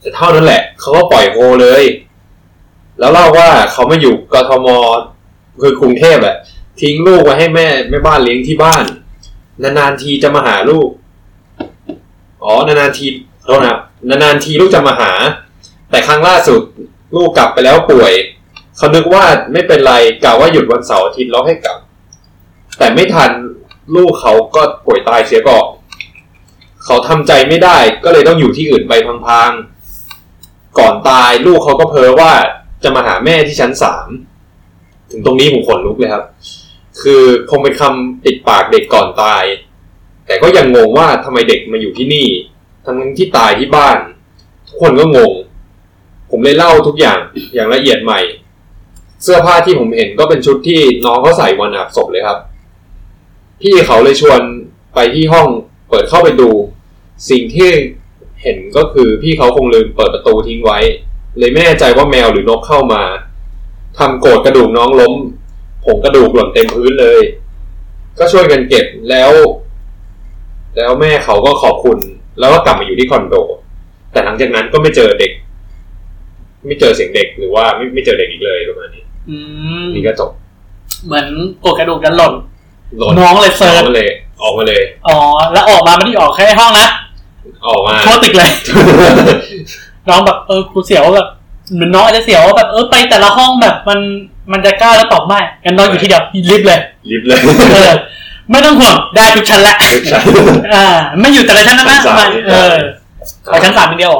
แต่เท่านั้นแหละเขาก็ปล่อยโฮเลยแล้วเล่าว่าเขามาอยู่กทม.คือกรุงเทพอะทิ้งลูกไว้ให้แม่แม่บ้านเลี้ยงที่บ้านนานๆทีจะมาหาลูกอ๋อนานๆทีโทษนะครับ นานๆทีลูกจะมาหาแต่ครั้งล่าสุดลูกกลับไปแล้วป่วยเขานึกว่าไม่เป็นไรกล่าวว่าหยุดวันเสาร์อาทิตย์แล้วให้กลับแต่ไม่ทันลูกเขาก็ป่วยตายเสียก่อนเขาทำใจไม่ได้ก็เลยต้องอยู่ที่อื่นไปพังๆก่อนตายลูกเขาก็เพ้อว่าจะมาหาแม่ที่ชั้นสามถึงตรงนี้ผมขนลุกเลยครับคือคงเป็นคำติดปากเด็กก่อนตายแต่ก็ยังงงว่าทำไมเด็กมาอยู่ที่นี่ทั้งที่ตายที่บ้านทุกคนก็งงผมเลยเล่าทุกอย่างอย่างละเอียดใหม่เสื้อผ้าที่ผมเห็นก็เป็นชุดที่น้องเขาใส่วันอาบศพเลยครับพี่เขาเลยชวนไปที่ห้องเปิดเข้าไปดูสิ่งที่เห็นก็คือพี่เขาคงลืมเปิดประตูทิ้งไว้เลยไม่แน่ใจว่าแมวหรือนกเข้ามาทำโกรธกระดูกน้องล้มผงกระดูกหล่นเต็มพื้นเลยก็ช่วยกันเก็บแล้วแล้วแม่เขาก็ขอบคุณแล้วก็กลับมาอยู่ที่คอนโดแต่หลังจากนั้นก็ไม่เจอเด็กไม่เจอเสียงเด็กหรือว่าไม่ไม่เจอเด็กอีกเลยประมาณนี้นี่ก็จบเหมือนโกรธกระดูกกันหล่นน้องเลยเซิร์ชออกมาเลยอ๋อแล้วออกมาไม่ได้ออกแค่ห้องนะออกมาโคตรติดเลย น้องแบบเออกูเสียวแบบเหมือนน้องอาจจะเสียวแบบเออไปแต่ละห้องแบบมันมันจะกล้าแล้วตอบไม่งั้นน้องอยู่ที่เดียวลิฟต์เลยลิฟต์เลยไม่ต้องห่วงได้ทุกชั้นละอ่าไม่อยู่แต่ละชั้นนะนะเออไปชั้นสามคนเดียว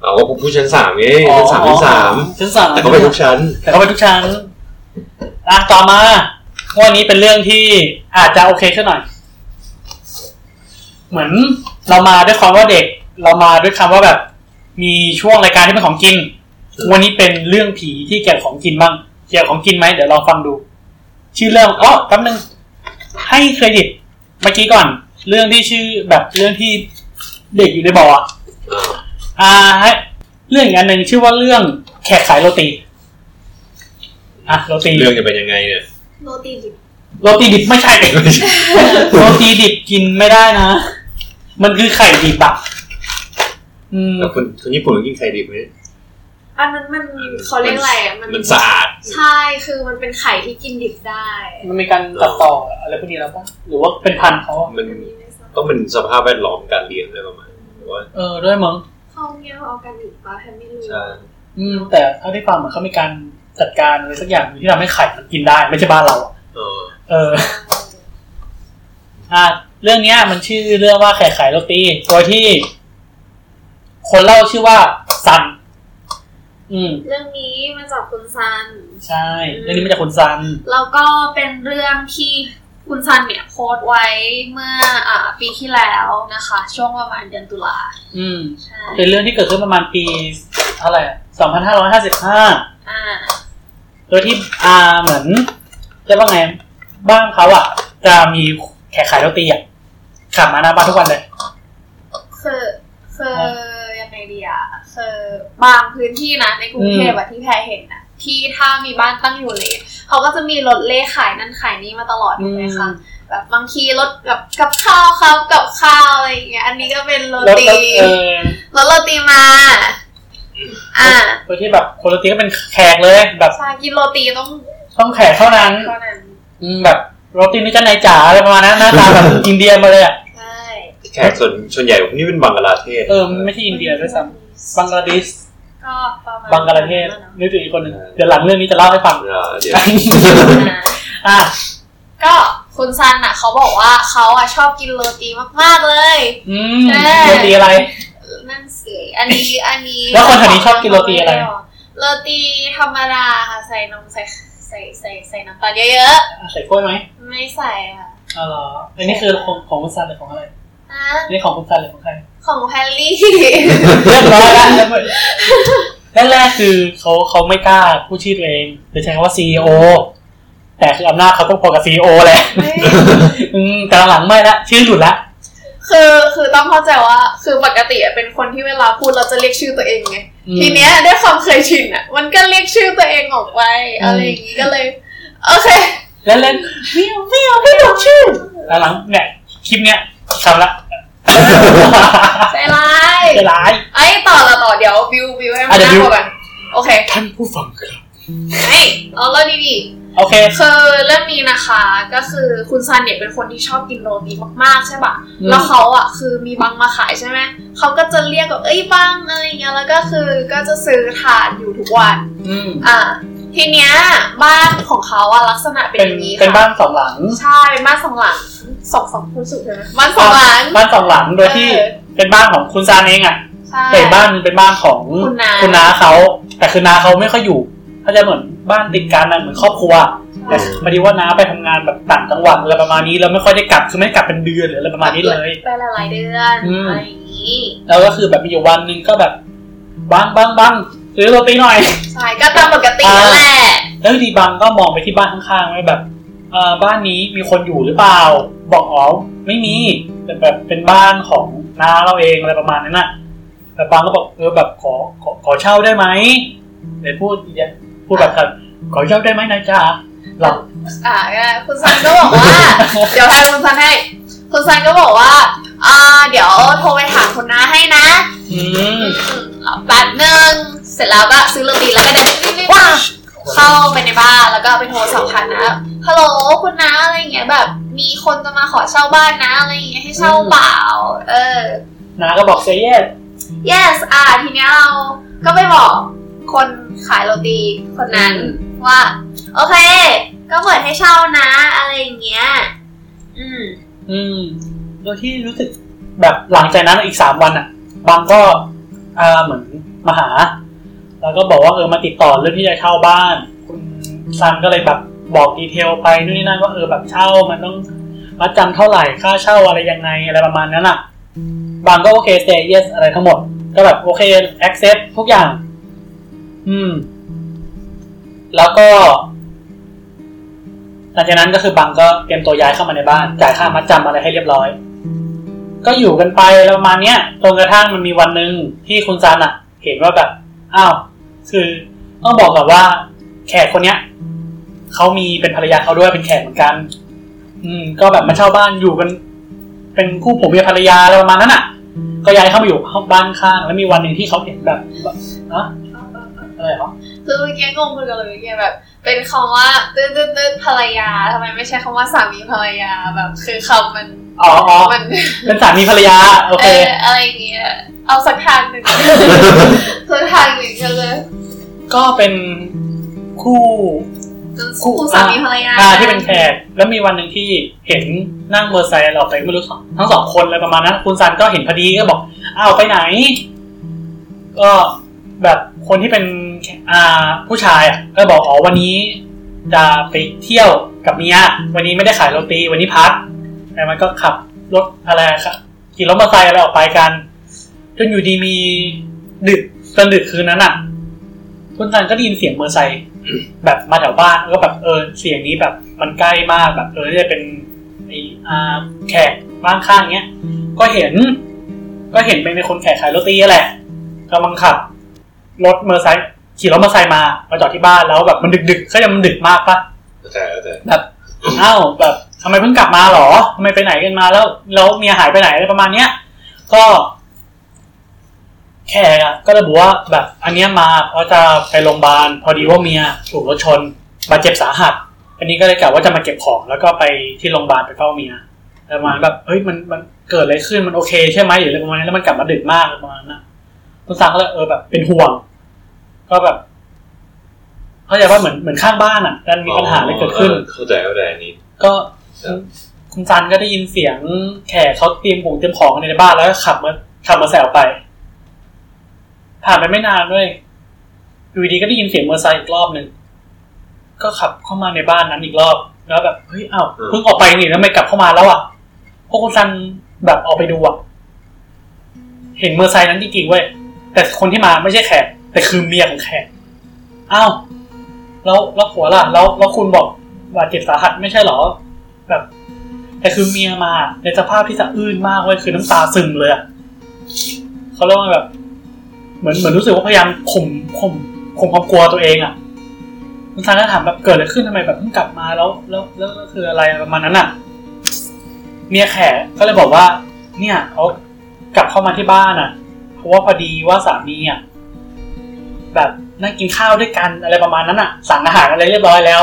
เอาว่าผู้ชั้นสามไงชั้นสามชั้นสามชั้นสามแต่เขาไปทุกชั้นแต่เขาไปทุกชั้นอ่ะต่อมาวันนี้เป็นเรื่องที่อาจจะโอเคขึ้นหน่อยเหมือนเรามาด้วยคำว่าเด็กเรามาด้วยคำว่าแบบมีช่วงรายการที่เป็นของกินวันนี้เป็นเรื่องผีที่เกี่ยวของกินบ้างเกี่ยวของกินไหมเดี๋ยวลองฟังดูชื่อเรื่องอ๋อแป๊บนึงให้เครดิตเมื่อกี้ก่อนเรื่องที่ชื่อแบบเรื่องที่เด็กอยู่ในบ่ออ่าเรื่องอันหนึ่งชื่อว่าเรื่องแขกขายโรตีอ่ะโรตีเรื่องจะเป็นยังไงเนี่ยโรตีดิบโรตีดิบไม่ใช่เลยโรตีดิบกินไม่ได้นะมันคือไข่ดิบอ่ะอืมแล้วคนคนญี่ปุ่นกินไข่ดิบไหมอันนั้นมันเขาเรียกอะไรมันมันสะอาดใช่คือมันเป็นไข่ที่กินดิบได้มันมีการตัดต่ออะไรพวกนี้แล้วป่ะหรือว่าเป็นพันธุ์เขามันต้องเป็นสภาพแวดล้อมการเลี้ยงอะไรประมาณหรือว่าเออด้วยมั้งเขาเนี้ยเอาการดิบป่ะไม่รู้ใช่อืมแต่เท่าที่ฟังเหมือนเขามีการจัดการอะไรสักอย่างที่ทำให้ไข่มันกินได้ไม่ใช่บ้านเราเออเอออ่ะเรื่องเนี้ยมันชื่อเรื่องว่าไข่ไข่โรตีตัวที่คนเล่าชื่อว่าซันอืมเรื่องนี้มาจากคุณซันใช่เรื่องนี้มาจากคุณซันแล้วก็เป็นเรื่องที่คุณซันเนี่ยโพสต์ไว้เมื่ออ่าปีที่แล้วนะคะช่วงประมาณเดือนตุลาอืมใช่เป็นเรื่องที่เกิดขึ้นประมาณปีเท่าไหร่สองพันห้าร้อยห้าสิบห้าอ่าโดยที่อ่าเหมือนจะว่าไงบ้านเขาอ่ะจะมีแขกขายโรตีอ่ะขับมาหน้าบ้านทุกวันเลยคือคือยังไงดีอ่ะคือบางพื้นที่นะในกรุงเทพอ่ะที่แพรเห็นอ่ะที่ถ้ามีบ้านตั้งอยู่เลยเขาก็จะมีรถเล่ขายนั่นขายนี้มาตลอดถูกไหมคะแบบบางทีรถกับกับข้าวเขากับข้าวอะไรอย่างเงี้ยอันนี้ก็เป็นโรตีรถโรตีมาอ่าโดยที่แบบคนโรตีก็เป็นแขกเลยแบบกินโรตีต้องต้องแขกเท่านั้นแบบโรตีนี่จะนายจ๋าอะไรประมาณนั้นหน้าตาแบบอินเดียมาเลยอ่ะใช่แขกส่วนส่วนใหญ่นี่เป็นบังกลาเทศเออไม่ใช่อินเดียด้วยซ้ำบังกลาเทศก็บังกลาเทศนึกถึงอีกคนนึงเดี๋ยวหลังเรื่องนี้จะเล่าให้ฟังอ่ะก็คุณซันอ่ะเขาบอกว่าเขาอ่ะชอบกินโรตีมากๆเลยโรตีอะไรนั่นสิอันนี้อันนี้แล้วคนแถวนี้ชอบกินโรตีอะไรโรตีธรรมดาค่ะใส่นมใส่ใส่ใส่ใส่น้ำตาลเยอะๆใส่กล้วยไหมไม่ใส่ค่ะอ๋อเหรออันนี้คือของของคุณซันหรือของอะไรฮะนี่ของคุณซันหรือของใครของแพลลี่เรียบร้อยแล้วแรกๆคือเขาเขาไม่กล้าพูดชื่อตัวเองเลยใช้คำว่า ซี อี โอ แต่คืออำนาจเขาต้องพอกับ ซี อี โอ แหละแต่หลังไม่ละชื่อหลุดละคือคือต้องเข้าใจว่าคือปกติเป็นคนที่เวลาพูดเราจะเรียกชื่อตัวเองไงทีเนี้ยด้วยความเคยชินอ่ะมันก็เรียกชื่อตัวเองออกไปอะไรอย่างงี้ก็เลยโอเคแล้วเล่นไม่เอาไม่เอาไม่เอาชื่อหลังเนี่ยคลิปเนี้ยทำละใจร้ายใจร้ายไอ้ต่อละต่อเดี๋ยวบิวบิวให้มันน่ากลัวกันโอเคท่านผู้ฟังครับ เฮ้ยเอาเล่าดีๆโอเคคือเรื่องนี้นะคะก็คือคุณซันเนี่ยเป็นคนที่ชอบกินโรตีมากๆใช่ป่ะแล้วเขาอ่ะคือมีบังมาขายใช่ไหมเขาก็จะเรียกแบบเอ้ยบังอะไรอย่างเงี้ยแล้วก็คือก็จะซื้อทานอยู่ทุกวันอ่าทีเนี้ยบ้านของเขาอ่ะลักษณะเป็นอย่างนี้ค่ะเป็นบ้านสองหลังใช่เป็นบ้านสองหลังสองสองคุณสุใช่ไหมบ้านสองหลังบ้านสองหลังโดยที่เป็นบ้านของคุณซันเองอ่ะเป็นบ้านเป็นบ้านของคุณน้าเขาแต่คือน้าเขาไม่ค่อยอยู่เขาจะเหมือนบ้านติดกันนะเหมือนครอบครัวแต่พอดีว่าน้าไปทำงานแบบต่างจังหวัดอะไรประมาณนี้แล้วไม่ค่อยได้กลับคือไม่กลับเป็นเดือนหรืออะไรประมาณนี้เลยไปหลายเดือนอะไรอย่างนี้แล้วก็คือแบบมีอยู่วันนึงก็แบบบังบังบังซื้อโรตีหน่อยใช่ก็ตามปกติแหละแล้วดีบังก็มองไปที่บ้านข้างๆว่าแบบบ้านนี้มีคนอยู่หรือเปล่าบอกอ๋อไม่มีแต่แบบเป็นบ้านของน้าเราเองอะไรประมาณนั้นน่ะแต่บางก็บอกเออแบบขอขอขอเช่าได้ไหมเดี๋ยวพูดอีกอย่างพูดแบบกันขอเช่าได้ไหมนายจ๋าหลับอ่าคุณซันก็บอกว่าเดี๋ยวทางคุณซันให้คุณซันก็บอกว่าอ่าเดี๋ยวโทรไปถามคุณน้าให้นะอืมแป๊บนึงเสร็จแล้วก็ซื้อโรตีแล้วก็เดินเข้าไปในบ้านแล้วก็ไปโทรสอบถามนะฮัลโหลคุณน้าอะไรอย่างเงี้ยแบบมีคนจะมาขอเช่าบ้านนะอะไรอย่างเงี้ยให้เช่าเปล่าเออน้าก็บอกเซเยสyes อ่าทีเนี้ยเราก็ไปบอกคนขายโรตีคนนั้นว่าโอเคก็เปิดให้เช่านะอะไรอย่างเงี้ยอืมอืมโดยที่รู้สึกแบบหลังจากนั้นอีกสามวันอ่ะบางก็อ่าเหมือนมาหาแล้วก็บอกว่าเออมาติดต่อเรื่องที่จะเช่าบ้านคุณซันก็เลยแบบบอกดีเทลไปนู่นนี่นั่นว่าเออแบบเช่ามันต้องมัดจำเท่าไหร่ค่าเช่าอะไรยังไงอะไรประมาณนั้นอ่ะบางก็โอเคเซเยสอะไรทั้งหมดก็แบบโอเคแอคเซปต์ทุกอย่างอืมแล้วก็หลังจากนั้นก็คือบางก็เตรียมตัวย้ายเข้ามาในบ้านจ่ายค่ามัดจำอะไรให้เรียบร้อยก็อยู่กันไปประมาณเนี้ยจนกระทั่งมันมีวันนึงที่คุณซันอ่ะเห็นว่าแบบอ้าวคือต้องบอกก่อนว่าแขกคนเนี้ยเขามีเป็นภรรยาเขาด้วยเป็นแขกเหมือนกันอืมก็แบบมาเช่าบ้านอยู่กันเป็นคู่ผัวเมียภรรยาอะไรประมาณนั้นอ่ะก็ย้ายเข้ามาอยู่บ้านข้างแล้วมีวันหนึ่งที่เขาเห็นแบบนะอะไรเหรอคือเมื่อกี้งงคุยกันเลยเมื่อกี้แบบเป็นคำว่าตื้อตื้อภรรยาทำไมไม่ใช่คำว่าสามีภรรยาแบบคือคำมันอ๋อมันเป็นสามีภรรยาโอเคอะไรอย่างเงี้ยเอาสักทางหนึ่งสักทางหนึ่งกันเลยก็เป็นคู่คู่สามีภรรยาที่เป็นแขกแล้วมีวันหนึ่งที่เห็นนั่งมอเตอร์ไซค์เราไปไม่รู้ทั้งสองคนอะไรประมาณนั้นคุณซันก็เห็นพอดีก็บอกอ้าวไปไหนก็แบบคนที่เป็นอ่าผู้ชายอ่ะก็บอกอ๋อวันนี้จะไปเที่ยวกับเมียวันนี้ไม่ได้ขายโรตีวันนี้พักแต่มันก็ขับรถอะไรครับขี่รถมอเตอร์ไซค์อะไรออกไปกันจนอยู่ดีมีดึกจนดึกคืนนั้นอ่ะคุณซันก็ได้ยินเสียงมอเตอร์ไซค์แบบมาแถวบ้านก็แบบเออเสียงนี้แบบมันใกล้มากแบบเออจะเป็นไอ้อ่าแขกบ้านข้างเงี้ยก็เห็นก็เห็นเป็นคนแขกขายโรตีแหละกำลังขับรถมอเตอร์ไซค์ขี่รถมอเตอร์ไซค์มามาจอดที่บ้านแล้วแบบมันดึกๆก็ยังมันดึกมากปะแต่แต่แบบอ้าวแบบทำไมเพิ่งกลับมาหรอทำไมไปไหนกันมาแล้วแล้วเมียหายไปไหนอะไรประมาณเนี้ยก็แขกอ่ะก็ระบุว่าแบบอันเนี้ยมาเพราะจะไปโรงพยาบาลพอดีว่าเมียถูกรถชนบาดเจ็บสาหัสอันนี้ก็เลยกะว่าจะมาเก็บของแล้วก็ไปที่โรงพยาบาลไปเฝ้าเมียประมาณแบบเฮ้ยมันมันเกิดอะไรขึ้นมันโอเคใช่ไหมหรืออะไรประมาณนี้แล้วมันกลับมาดึกมากประมาณนั้นคุณซันก็เลยเออแบบเป็นห่วงก็แบบเข้าใจว่าเหมือนเหมือนข้างบ้านอ่ะดันมีปัญหาอะไรเกิดขึ้นเข้าใจเข้าใจนี้ก็คุณซันก็ได้ยินเสียงแขกเขาเตรียมของเตรียมของในบ้านแล้วก็ขับมาขับมาแซวไปผ่านไปไม่นานด้วยอยู่ดีก็ได้ยินเสียงมอเตอร์ไซค์อีกรอบนึงก็ขับเข้ามาในบ้านนั้นอีกรอบแล้วแบบเฮ้ยอ้าวเพิ่งออกไปนี่แล้วไม่กลับเข้ามาแล้วอ่ะพวกคุณซันแบบออกไปดูอ่ะเห็นมอเตอร์ไซค์นั้นจริงๆเว้ยแต่คนที่มาไม่ใช่แขกแต่คือเมียของแขกอ้าวแล้วแล้วผัวล่ะแล้วแล้วคุณบอกบาดเจ็บสาหัสไม่ใช่หรอแบบแต่คือเมียมาในสภาพที่สะอื้นมากเว้ยคือน้ำตาซึมเลยอ่ะเขาเล่ามาแบบเหมือนเหมือนรู้สึกว่าพยายามข่มข่มข่มความกลัวตัวเองอ่ะคุณซันก็ถามแบบเกิดอะไรขึ้นทำไมแบบเพิ่งกลับมาแล้วแล้วแล้วก็คืออะไรประมาณนั้นอ่ะเมียแขกก็เลยบอกว่าเนี่ยเขากลับเข้ามาที่บ้านอ่ะเพราะว่าพอดีว่าสามีอ่ะแบบ นั่งกินข้าวด้วยกันอะไรประมาณนั้นอ่ะสั่งอาหารอะไรเรียบร้อยแล้ว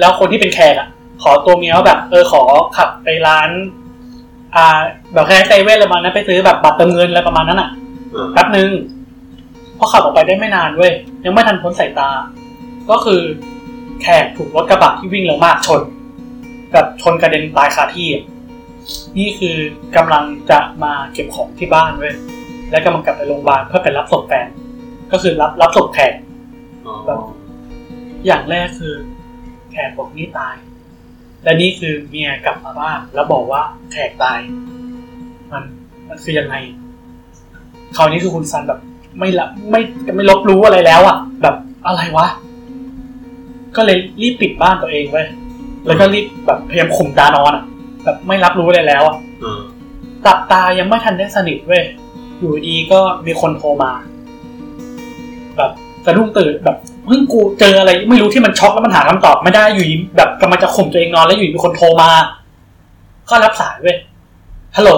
แล้วคนที่เป็นแขกอ่ะขอตัวเมียว่าแบบเออขอขับไปร้านอ่าแบบแค่เซเว่นอะไรประมาณนั้นไปซื้อแบบบัตรเติมเงินอะไรประมาณนั้นอ่ะแป๊บนึงพอขับออกไปได้ไม่นานเว้ยยังไม่ทันพ้นสายตาก็คือแขกถูกรถกระบะที่วิ่งเร็วมากชนแบบชนกระเด็นตายคาที่นี่คือกำลังจะมาเก็บของที่บ้านเว้ยแล้วกำลังกลับไปโรงพยาบาลเพื่อไปรับศพแฟนก็คือรับรับศพแขกแบบอย่างแรกคือแขกบอกนี่ตายและนี่คือเมียกลับมาบ้านแล้วบอกว่าแขกตายมันมันคือยังไงคราวนี้คือคุณซันแบบไม่ละไม่ไม่ลบรู้อะไรแล้วอ่ะแบบอะไรวะก็เลยรีบปิดบ้านตัวเองเว้ยแล้วก็รีบแบบพยายามข่มตานอนอ่ะแบบไม่รับรู้อะไรแล้วอ่ะหลับตายังไม่ทันได้สนิทเว้ยอยู่ดีก็มีคนโทรมาแบบสะดุ้งตื่นแบบเพิ่งกูเจออะไรไม่รู้ที่มันช็อกแล้วมันหาคำตอบไม่ได้อยู่แบบกำลังจะข่มตัวเองนอนแล้วอยู่มีคนโทรมาก็รับสายเว้ยฮัลโหล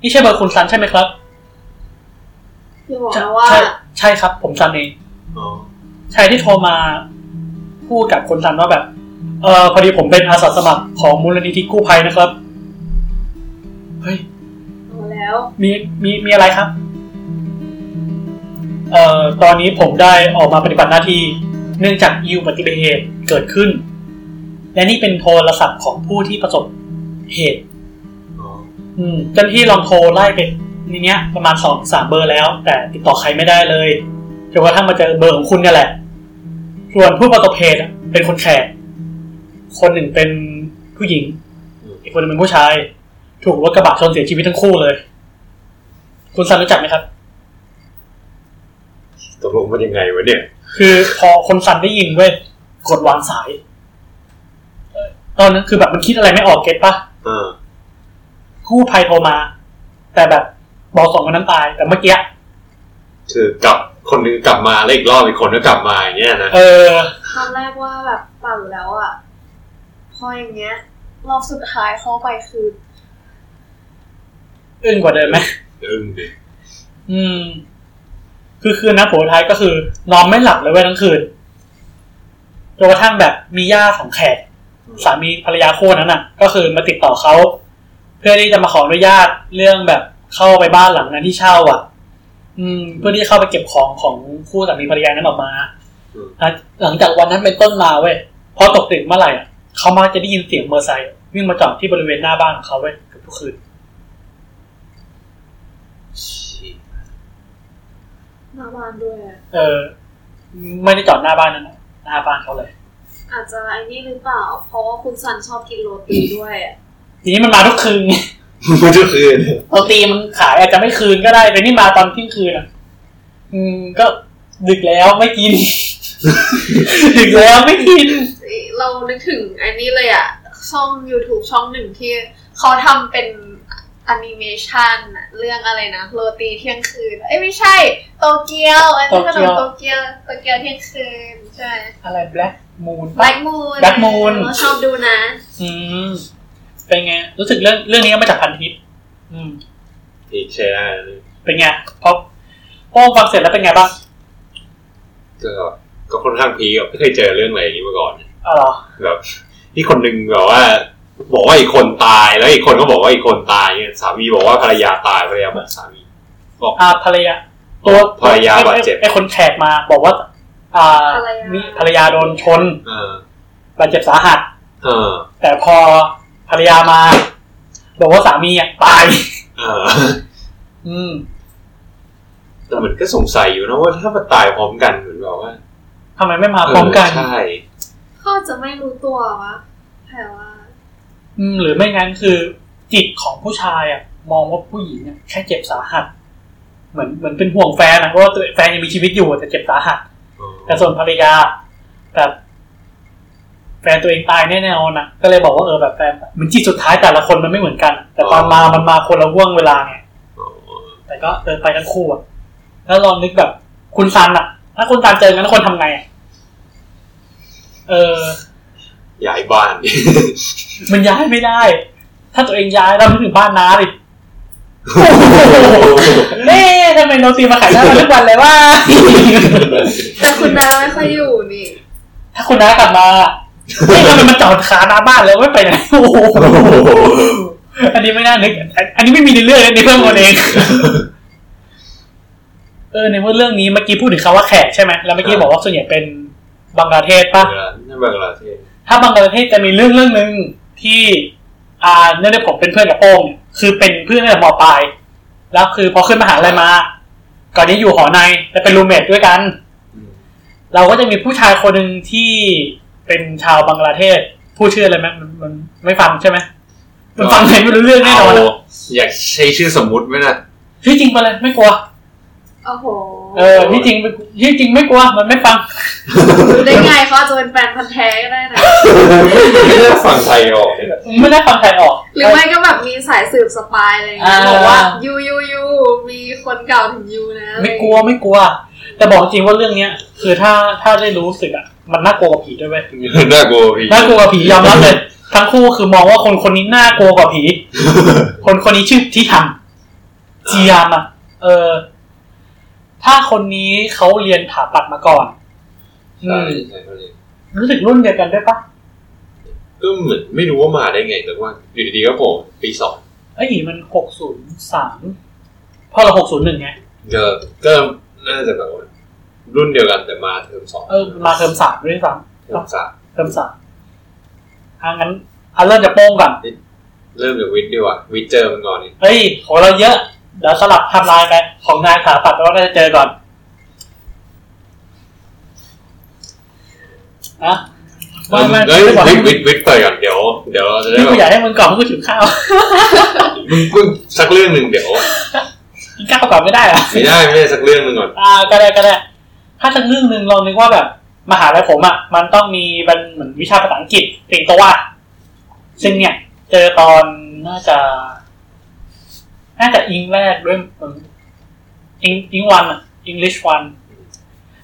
นี่ใช่เบอร์คุณซันใช่ไหมครับคือบอกนะว่าใช่ครับผมซันเองใช่ที่โทรมาพูดกับคุณซันว่าแบบเออพอดีผมเป็นอาสาสมัครของมูลนิธิกู้ภัยนะครับเฮ้ยมาแล้วมีมีมีอะไรครับเอ่อตอนนี้ผมได้ออกมาปฏิบัติหน้าที่เนื่องจากอุบัติเหตุเกิดขึ้นและนี่เป็นโทรศัพท์ของผู้ที่ประสบเหตุอืมเจ้าหน้าที่ลองโทรไล่ไปนี่เนี้ยประมาณ สองถึงสาม เบอร์แล้วแต่ติดต่อใครไม่ได้เลยจนกระทั่งมาเจอเบอร์ของคุณนี่แหละส่วนผู้ประสบเหตุเป็นคนแขกคนหนึ่งเป็นผู้หญิงอีกคนนึงเป็นผู้ชายถูกรถกระบะชนเสียชีวิตทั้งคู่เลยคุณซันรู้จักไหมครับตกลงมันยังไงวะเนี่ยคือพอคนซันได้ยินเว้ยกดวางสายตอนนั้นคือแบบมันคิดอะไรไม่ออกเก็ตป่ะกู้ภัยโทรมาแต่แบบบอกสองคนนั้นตายแต่เมื่อกี้คือกลับคนนึงกลับมาแล้วอีกรอบอีกคนก็กลับมาอย่างเงี้ยนะเออตอนแรกว่าแบบปั่นแล้วอ่ะพออย่างเงี้ยรอบสุดท้ายเข้าไปคืออึ้งกว่าเดิมไหมอึ้งดิอืมคือคืนนะผมท้ายก็คือนอนไม่หลับเลยเว้ยทั้งคืนจนกระทั่งแบบมีย่าของแขกสามีภรรยาคู่นั้นน่ะก็คือมาติดต่อเขาเพื่อที่จะมาขออนุญาตเรื่องแบบเข้าไปบ้านหลังนั้นที่เช่าอ่ะอืมเพื่อที่จะเข้าไปเก็บของของคู่สามีภรรยานั้นออกมาหลังจากวันนั้นเป็นต้นมาเว้ยพอตกดึกเมื่อไหร่เขามาจะได้ยินเสียงมอเตอร์ไซค์วิ่งมาจอดที่บริเวณหน้าบ้านของเขาเว้ยเกือบทุกคืนหน้าบ้านด้วยเออไม่ได้จอดหน้าบ้านนั้นนะหน้าบ้านเขาเลยอาจจะไอ้นี่หรือเปล่าเพราะว่าคุณซันชอบกินโรตีด้วยทีนี้มันมาทุกคืนทุกคืนโรตีมันขายอาจจะไม่คืนก็ได้แต่นี่มาตอนเที่ยงคืนอ่ะอืมก็ดึกแล้วไม่กิน ดึกแล้วไม่กินเรานึกถึงอันนี้เลยอ่ะช่อง YouTube ช่องหนึ่งที่เขาทำเป็นแอนิเมชันเรื่องอะไรนะโรตีเที่ยงคืนเอ้ยไม่ใช่โตเกียวอันนี้ขนมโตเกียวโตเกียวเที่ยงคืนใช่อะไร Black Moon Black Moon Black Moon ชอบดูนะอืมเป็นไงรู้สึกเรื่องเรื่องนี้มาจากพันทิปอืมอีกใช่ได้เป็นไงพอพอฟังเสร็จแล้วเป็นไงบ้างก็ก็ค่อนข้างพีคไม่เคยเจอเรื่องอะไรอย่างนี้มาก่อนอ๋อแบบที่คนนึงแบบว่าบอกว่าอีกคนตายแล้วอีกคนก็บอกว่าอีกคนตายเนี่ยสามีบอกว่าภรรยาตายภรรยาบอกสามีบอกอ่าภรรยาตัวภรรยาบาดเจ็บไอ้คนแขกมาบอกว่าอ่ามีภรรยาโดนชนเออบาดเจ็บสาหัสเออแต่พอภรรยามาบอกว่าสามีอ่ะตายเอออืมแต่มันก็สงสัยอยู่นะว่าถ้ามันตายพร้อมกันเหมือนแบบว่าทำไมไม่มาพร้อมกันใช่เขาจะไม่รู้ตัววะแต่ว่าอืมหรือไม่งั้นคือจิตของผู้ชายอ่ะมองว่าผู้หญิงเนี่ยแค่เจ็บสาหัสเหมือนเหมือนเป็นห่วงแฟนนะเพราะว่าตัวแฟนยังมีชีวิตอยู่แต่เจ็บสาหัสแต่ส่วนภรรยาแบบแฟนตัวเองตายแน่ๆอ่ะก็เลยบอกว่าเออแบบแฟนเหมือนจิตสุดท้ายแต่ละคนมันไม่เหมือนกันแต่ตอนมามันมาคนละห่วงเวลาไงแต่ก็เดินไปทั้งคู่อ่ะแล้วลองนึกแบบคุณซันอ่ะถ้าคุณซันเจองั้นคนทำไงอ่ะเออย้ายบ้าน มันย้ายไม่ได้ถ้าตัวเองย้ายแล้วมันถึงบ้านน้าดิ เอ๊ะทำไมโนตีมาขายหน้าทุกวันเลยว่าแต่คุณน้าไม่ค่อยอยู่นี่ถ้าคุณน้ากลับมาเอ๊ะทำไมมันจอดขาหน้าบ้านแล้วไม่ไปไหนโอ้โหอันนี้ไม่น่านึกอันนี้ไม่มีในเรื่องในเรื่องตัวเองเออในเรื่องนี้เมื่อกี้พูดถึงคำว่าแขกใช่ไหมแล้วเมื่อกี้บอกว่าส่วนใหญ่เป็นบังกลาเทศป่ะบังกลาเทศถ้าบังกลาเทศจะมีเรื่องเรื่องนึงที่อ่าเนื่องด้วยผมเป็นเพื่อนกับโป้งคือเป็นเพื่อนตั้งแต่ม.ปลายแล้วคือพอขึ้นมหาลัยมาก่อนนี้อยู่หอในแล้วเป็นรูมเมทด้วยกันเราก็จะมีผู้ชายคนนึงที่เป็นชาวบังกลาเทศพูดชื่ออะไรมั้ยมันมันไม่ฟังใช่มั้ยมันฟังไม่รู้เรื่องแน่นอนอยากใช้ชื่อสมมุติมั้ยน่ะที่จริงไปเลยไม่กลัวโอ้โหเออที่จริงที่จริงไม่กลัวมันไม่ฟังได้ไงเค้าจะเป็นแฟนพันธุ์แท้ก็ได้นะไม่ได้ฟังไทยออกไม่ได้ฟังไทยออกหรือไม่ก็แบบมีสายสืบสปายอะไรอย่างเงี้ยบอกว่ายูยูยูมีคนเก่าถึงยูนะไม่กลัวไม่กลัวแต่บอกจริงว่าเรื่องเนี้ยคือถ้าถ้าได้รู้สึกอ่ะมันน่ากลัวกว่าผีด้วยมั้ยน่ากลัวผีน่ากลัวกว่าผียอมรับเลยทั้งคู่คือมองว่าคนคนนี้น่ากลัวกว่าผีคนคนนี้ชื่อที่ทำจียามอ่ะเออถ้าคนนี้เขาเรียนถาปัดมาก่อนใช่ใช่เขาเรียนรู้สึกรุ่นเดียวกันได้ปะก็เหมือนไม่รู้ว่ามาได้ไงแต่ว่าอยู่ดีๆก็โผล่ปีสองไอ้หนีมันหกศูนย์สามพอเราหกศูนย์หนึ่งไงเกิดก็น่าจะแบบรุ่นเดียวกันแต่มาเทอมสองเออมาเทอมสามด้วยซ้ำเทอมสามเทอมสามอ่ะงั้นอ่ะเริ่มจากโป้งก่อนเริ่มจากวิทย์ดีกว่าวิทย์เจอมันก่อนนี่เฮ้ยของเราเยอะเดี๋ยวสลับทำลายไปของนายขาปัดเราจะเจอก่อนอ่ะไม่ไม่เฮ้ยวิทย์วิทย์เปิดก่อนเดี๋ยวเดี๋ยวเราจะได้กูอยากให้มึงก่อนกูถึงข้าวมึงกูสักเรื่องนึงเดี๋ยวกินข้าวก่อนไม่ได้หรอไม่ได้ไม่ได้สักเรื่องนึงก่อนอ่าก็ได้ก็ได้ถ้าสักเรื่องนึงเราคิดว่าแบบมหาลัยผมอ่ะมันต้องมีมันเหมือนวิชาภาษาอังกฤษติ่งตัวซึ่งเนี่ยเจอตอนน่าจะน่าจะอิงแรกด้วยอิงอิงวันอ่ะอิงลิชวัน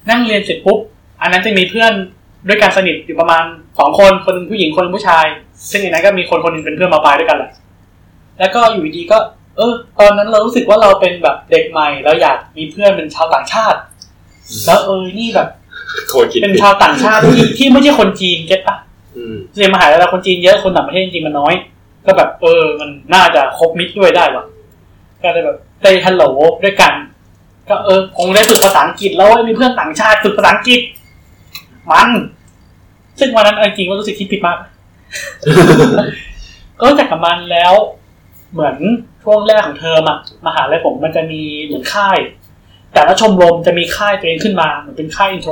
นั่งเรียนเสร็จปุ๊บอันนั้นจะมีเพื่อนด้วยกันสนิทอยู่ประมาณสองคนคนนึงผู้หญิงคนนึงผู้ชายซึ่งในนั้นก็มีคนคนนึงเป็นเพื่อนมาปลายด้วยกันแหละแล้วก็อยู่ดีก็เออตอนนั้นเรารู้สึกว่าเราเป็นแบบเด็กใหม่เราอยากมีเพื่อนเป็นชาวต่างชาติแล้วเออนี่แบบเป็นชาวต่างชาติ ที่ที่ไม่ใช่คนจีนเก็ตป่ะเรียนมหาวิทยาลัยคนจีนเยอะคนต่างประเทศจริงมันน้อยก็แบบเออมันน่าจะคบมิตรด้วยได้ว่ะก็เลยแบบเตยฮัลโหลด้วยกันก็เออคงได้ฝึกภาษาอังกฤษแล้วมีเพื่อนต่างชาติฝึกภาษาอังกฤษมันซึ่งวันนั้นจริงก็รู้สึกคิดผิดมากก็รู้จักกับมันแล้วเหมือนช่วงแรกของเทอมอะมหาวิทยาลัยผมมันจะมีเหมือนค่ายแต่ละชมรมจะมีค่ายตัวเองขึ้นมาเหมือนเป็นค่ายอินโทร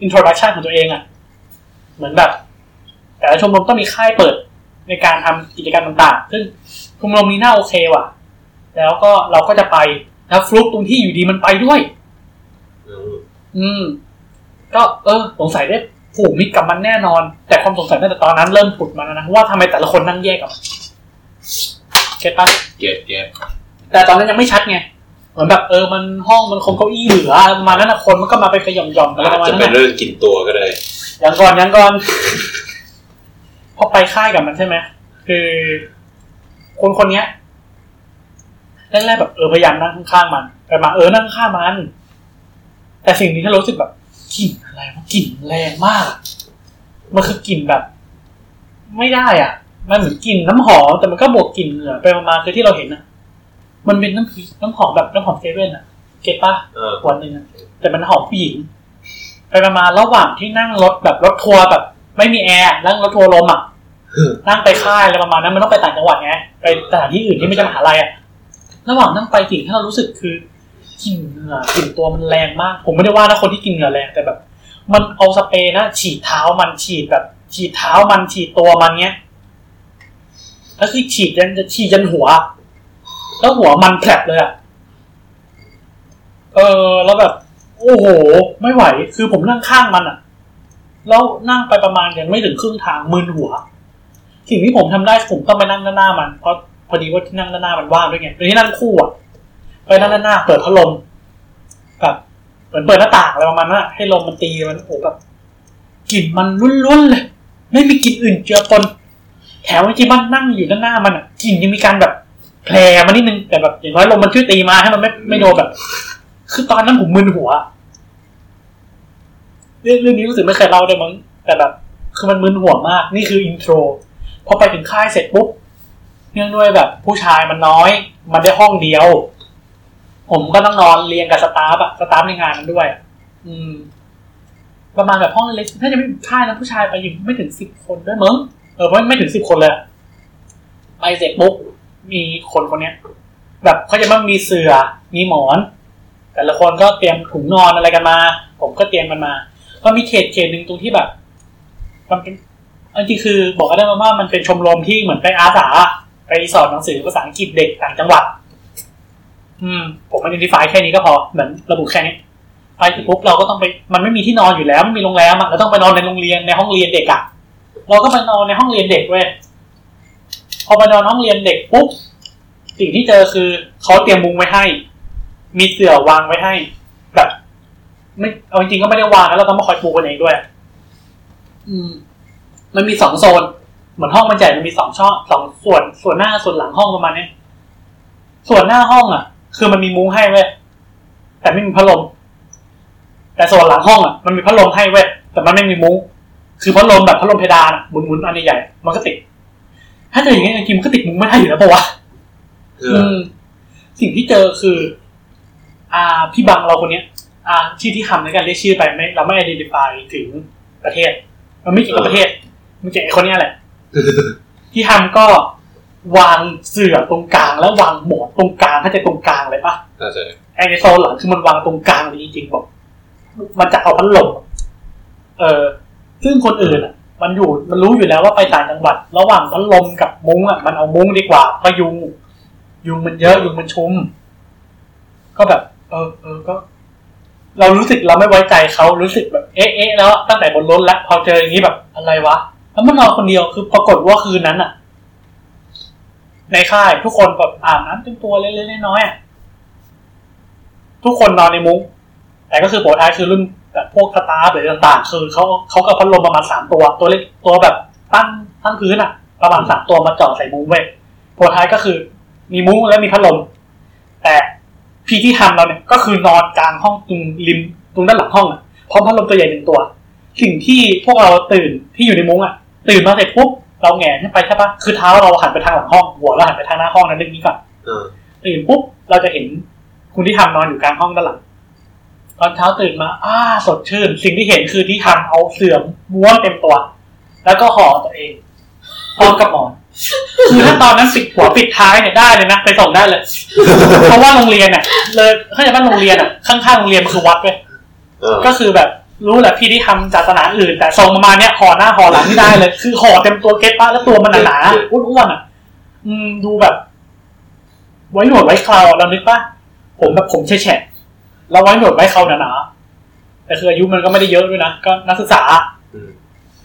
อินโทรดักชันของตัวเองอะเหมือนแบบแต่ละชมรมต้องมีค่ายเปิดในการทำกิจกรรมต่างๆซึ่งชมรมนี้น่าโอเคว่ะแล้วก็เราก็จะไปแล้วฟลุกตรงที่อยู่ดีมันไปด้วยอืมก็เออสงสัยได้ผูกมิตรกับมันแน่นอนแต่ความสงสัยตั้งแต่ตอนนั้นเริ่มผุดมาแล้วนะว่าทำไมแต่ละคนนั่งแยกกันเก็ตปะเก็ตเก็ตแต่ตอนนั้นยังไม่ชัดไงเหมือนแบบเออมันห้องมันคงเก้าอี้เหลือประมาณนั้นนะคนมันก็มาไปขย่อมๆกันประมาณนั้นจะเป็นเรื่องกินตัวก็ได้ยังก่อนยังก่อนพอไปค่ายกับมันใช่ไหมคือคนคนนี้แรกๆแบบเออพยายามนั่งข้างๆมันไปมาเออนั่งข้างมันแต่สิ่งนี้ถ้ารู้สึกแบบกลิ่นอะไรมันกลิ่นแรงมากมันคือกลิ่นแบบไม่ได้อ่ะมันเหมือนกลิ่นน้ำหอมแต่มันก็บวกกลิ่นเหงื่อไปมาคือที่เราเห็นนะมันเป็นน้ำพริกน้ำหอมแบบน้ำหอมเซเว่นอะเก็ตป่ะขวดนึงอะแต่มันหอมผู้หญิงไปประมาณระหว่างที่นั่งรถแบบรถทัวร์แบบไม่มีแอร์นั่งรถทัวร์ลมอะนั่งไปค่ายอะไรประมาณนั้นมันต้องไปต่างจังหวัดไงไปสถานที่อื่นที่ไม่ใช่มหาลัยอะระหว่างนั่งไปสิ่งที่เรารู้สึกคือกลิ่นเหงื่อกลิ่นตัวมันแรงมากผมไม่ได้ว่านะคนที่กลิ่นเหงื่อแรงแต่แบบมันเอาสเปรย์นะฉีดเท้ามันฉีดแบบฉีดเท้ามันฉีดตัวมันเงี้ยแล้วคือฉีดยันจะฉีดยันหัวแล้วหัวมันแผลบเลยอ่ะเออแล้วแบบโอ้โหไม่ไหวคือผมนั่งข้างมันอ่ะแล้วนั่งไปประมาณยังไม่ถึงครึ่งทางมึนหัวสิ่งที่ผมทำได้ผมต้องไปนั่งด้านหน้ามันเพราะพอดีว่าที่นั่งด้านหน้ามันว่างด้วยไงโดยที่นั่งคู่อ่ะไปนั่งด้านหน้าเปิดพัดลมแบบเหมือนเปิดหน้าต่างอะไรประมาณนั้นให้ลมมันตีมันโอ้แบบกลิ่นมันลุ้นๆเลยไม่มีกลิ่นอื่นเจือปนแถวที่บ้านนั่งอยู่ด้านหน้ามันอ่ะกลิ่นยังมีการแบบ แผลมานิดนึงแต่แบบอย่างน้อยลมมันช่วยตีมาให้มันไม่ไม่โดนแบบคือตอนนั้นผมมึนหัวเรื่องเรื่องนี้รู้สึกไม่เคยเล่าได้มั้งแต่แบบคือมันมึนหัวมากนี่คืออินโทรพอไปถึงค่ายเสร็จปุ๊บเนื่องด้วยแบบผู้ชายมันน้อยมันได้ห้องเดียวผมก็ต้องนอนเรียงกับสตาฟอะสตาฟในงานนั้นด้วยอืมประมาณแบบห้องเล็กถ้าจะไม่ค่ายนะผู้ชายไปอยู่ไม่ถึงสิบคนด้วยมั้งเออไม่ไม่ถึงสิบคนเลยไปเสร็จปุ๊บมีคนคนเนี้ยแบบเขาจะต้องมีเสื่อมีหมอนแต่ละคนก็เตรียมถุงนอนอะไรกันมาผมก็เตรียมกันมาก็มีเขตเขตนึงตรงที่แบบมันเป็นอันที่คือบอกกันได้มาว่ามันเป็นชมรมที่เหมือนไปอาสาไปสอนหนังสือภาษาอังกฤษเด็กต่างจังหวัดอืมผมมันอินทิฟายแค่นี้ก็พอเหมือนระบุแค่นี้ไปถึงปุ๊บเราก็ต้องไปมันไม่มีที่นอนอยู่แล้วไม่มีโรงแรมอ่ะเราต้องไปนอนในโรงเรียนในห้องเรียนเด็กอ่ะเราก็ไปนอนในห้องเรียนเด็กเว้ยพอไปนอนห้องเรียนเด็กปุ๊บสิ่งที่เจอคือเขาเตรียมมุ้งไว้ให้มีเสื่อวางไว้ให้แบบไม่เอาจริงๆก็ไม่ได้วางแล้วเราต้องมาคอยปูกันเองด้วยอืมมันมีสองโซนเหมือนห้องมันใหญ่มันมีสองช่องสองส่วนส่วนหน้าส่วนหลังห้องประมาณนี้ส่วนหน้าห้องอ่ะคือมันมีมุ้งให้เว้ยแต่ไม่มีพัดลมแต่ส่วนหลังห้องอ่ะมันมีพัดลมให้เว้ยแต่มันไม่มีมุ้งคือพัดลมแบบพัดลมเพดานอ่ะหมุนๆอันใหญ่ๆมันก็ติดถ้าเจออย่างงี้จริงๆมันก็ติดมุ้งไม่ได้อยู่แล้วป่ะวะอืมสิ่งที่เจอคืออ่าพี่บังเราคนเนี้ยอ่าชื่อที่ทำในการเรียกชื่อไปไม่เราไม่ identify ถึงประเทศมันไม่เกี่ยวกับประเทศมันเกี่ยวกับคนเนี้ยแหละที่ทำก็วางเสื่อตรงกลางแล้ววางหมอนตรงกลางถ้าจะตรงกลางเลยป่ะใช่ไอ้ในโซนหลังคือมันวางตรงกลางเลยจริงๆบอกมันจะเอาพัดลมเออซึ่งคนอื่นอ่ะมันอยู่มันรู้อยู่แล้วว่าไปต่างจังหวัดระหว่างพัดลมกับมุ้งอ่ะมันเอามุ้งดีกว่าเพราะยุงยุงมันเยอะยุงมันชุมก็แบบเออเออก็เรารู้สึกเราไม่ไว้ใจเขารู้สึกแบบเอ๊ะๆแล้วตั้งแต่บนรถแล้วพอเจออย่างนี้แบบอะไรวะแล้วมันนอนคนเดียวคือปรากฏว่าคืนนั้นอ่ะในค่ายทุกคนแบบอาบน้ำเต็มตัวเล็กๆน้อยๆอ่ะทุกคนนอนในมุ้งแต่ก็คือปกท้ายคือรุ่นแบบพวกสตาร์หรือต่างๆคือเขาเขาก็พัดลมประมาณสามตัวตัวเล็กตัวแบบตั้งตั้งพื้นอ่ะประมาณสามตัวมาจ่อใส่มุ้งเว้ยปกท้ายก็คือมีมุ้งและมีพัดลมแต่พี่ที่ทำเราเนี่ยก็คือนอนกลางห้องตรงริมตรงด้านหลังห้องอ่ะพร้อมพัดลมตัวใหญ่หนึ่งตัวสิ่งที่พวกเราตื่นที่อยู่ในมุ้งอ่ะตื่นมาเสร็จปุ๊บเราแหงนขึ้นไปใช่ปะคือเท้าเราหันไปทางหลังห้องหัวเราหันไปทางหน้าห้องนั้นเรื่องนี้ก่อนตื่นปุ๊บเราจะเห็นคุณที่ทำนอนอยู่กลางห้องด้านหลังตอนเช้าตื่นมาอ้าสดชื่นสิ่งที่เห็นคือที่ทำเอาเสื่อมม้วนเต็มตัวแล้วก็ห่อตัวเองพร้อมกับหมอนคือถ้าตอนนั้นปิดหัวปิดท้ายเนี่ยได้เลยนะไปส่งได้เลยเพราะว่าโรงเรียนอ่ะเลยเข้าใจว่าโรงเรียนอ่ะข้างๆโรงเรียนมันคือวัดเว้ยก็คือแบบรู้แหละพี่ที่ทำศาสนาอื่นแต่ทรงประมาณเนี้ยห่อหน้าห่อหลังไม่ได้เลยคือห่อเต็มตัวเก็ตป้าแล้วตัวมันหนาๆอ้วนๆอ่ะดูแบบไว้หนวดไว้เคราเรานึกป่ะผมแบบผมแฉะเราไว้หนวดไว้เคราหนาๆแต่คืออายุมันก็ไม่ได้เยอะด้วยนะก็นักศึกษา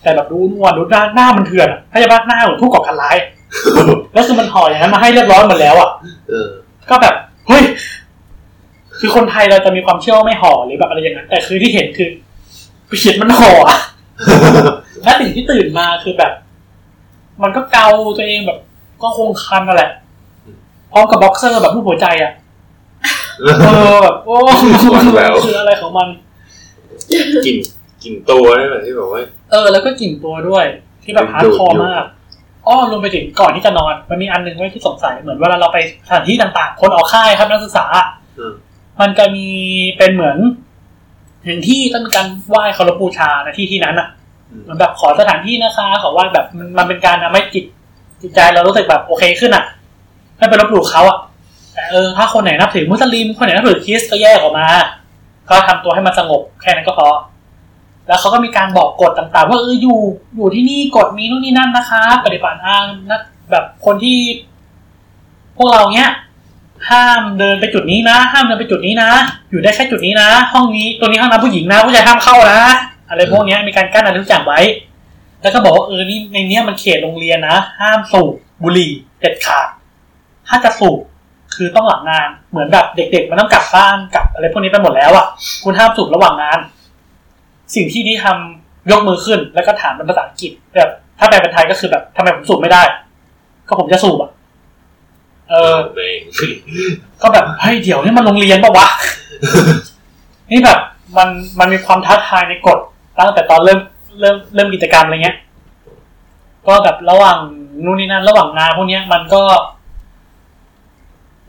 แต่แบบดูอ้วนดูหน้าหน้ามันเถื่อนเข้าใจป่ะหน้าเหมือนผู้ก่อการร้ายแล้วคือมันห่ออย่างนั้นมาให้เรียบร้อยหมดแล้วอ่ะก็แบบเฮ้ยคือคนไทยเราจะมีความเชื่อว่าไม่ห่อหรือแบบอะไรอย่างนั้นแต่คือที่เห็นคือไปเขียนมันห่ออ่ะแล้วสิ่งที่ตื่นมาคือแบบมันก็เกาตัวเองแบบก็คงคันนั่นแหละพร้อมกับบ็อกเซอร์แบบรูปหัวใจอ่ะเออแบบโอ้คืออะไรของมันกลิ่นกลิ่นตัวนี่แหละที่บอกว่าเออแล้วก็กลิ่นตัวด้วยที่แบบฮาร์ดคอร์มากอ้อลงไปถึงก่อนที่จะนอนมันมีอันนึงไว้ที่สงสัยเหมือนเวลาเราไปสถานที่ต่างๆคนออกค่ายครับนักศึกษามันจะมีเป็นเหมือนถึงที่ต้องมีการไหว้เคารพบูชานะที่ที่นั้นอ่ะมันแบบขอสถานที่นะคะขอไหว้แบบมันเป็นการทำให้จิตจิตใจเรารู้สึกแบบโอเคขึ้นอ่ะไม่ไปลบหลู่เขาอ่ะแต่เออถ้าคนไหนนับถือมุสลิมคนไหนนับถือคริสต์ก็แยกออกมาก็ทำตัวให้มันสงบแค่นั้นก็พอแล้วเขาก็มีการบอกกฎต่างๆว่าเอออยู่อยู่ที่นี่กฎมีนู่นนี่นั่นนะคะปฏิบัติอ้างนักแบบคนที่พวกเราเนี้ยห้ามเดินไปจุดนี้นะห้ามเดินไปจุดนี้นะอยู่ได้แค่จุดนี้นะห้องนี้ตัวนี้ห้องน้ำผู้หญิงนะผู้ชายห้ามเข้านะอะไรพวกนี้มีการกั้นอะไรทุกอย่างไว้แล้วก็บอกว่าเออนี่ในนี้มันเขตโรงเรียนนะห้ามสูบบุหรี่เด็ดขาดถ้าจะสูบคือต้องหลังงานเหมือนแบบเด็กๆมันต้องกลับบ้านกลับอะไรพวกนี้ไปหมดแล้วอ่ะคุณห้ามสูบระหว่างงานสิ่งที่ที่ทำยกมือขึ้นแล้วก็ถามเป็นภาษาอังกฤษแบบถ้าแปลเป็นไทยก็คือแบบทำไมผมสูบไม่ได้ก็ผมจะสูบอ่ะ เออก็แบบเฮ้ยเดี๋ยวนี่มันโรงเรียนป่ะวะนี่แบบมันมันมีความท้าทายในกฎตั้งแต่ตอนเริ่มเริ่มเริ่มกิจกรรมอะไรเงี้ยก็แบบระหว่างนู่นนี่นั่นระหว่างงานพวกเนี้ยมันก็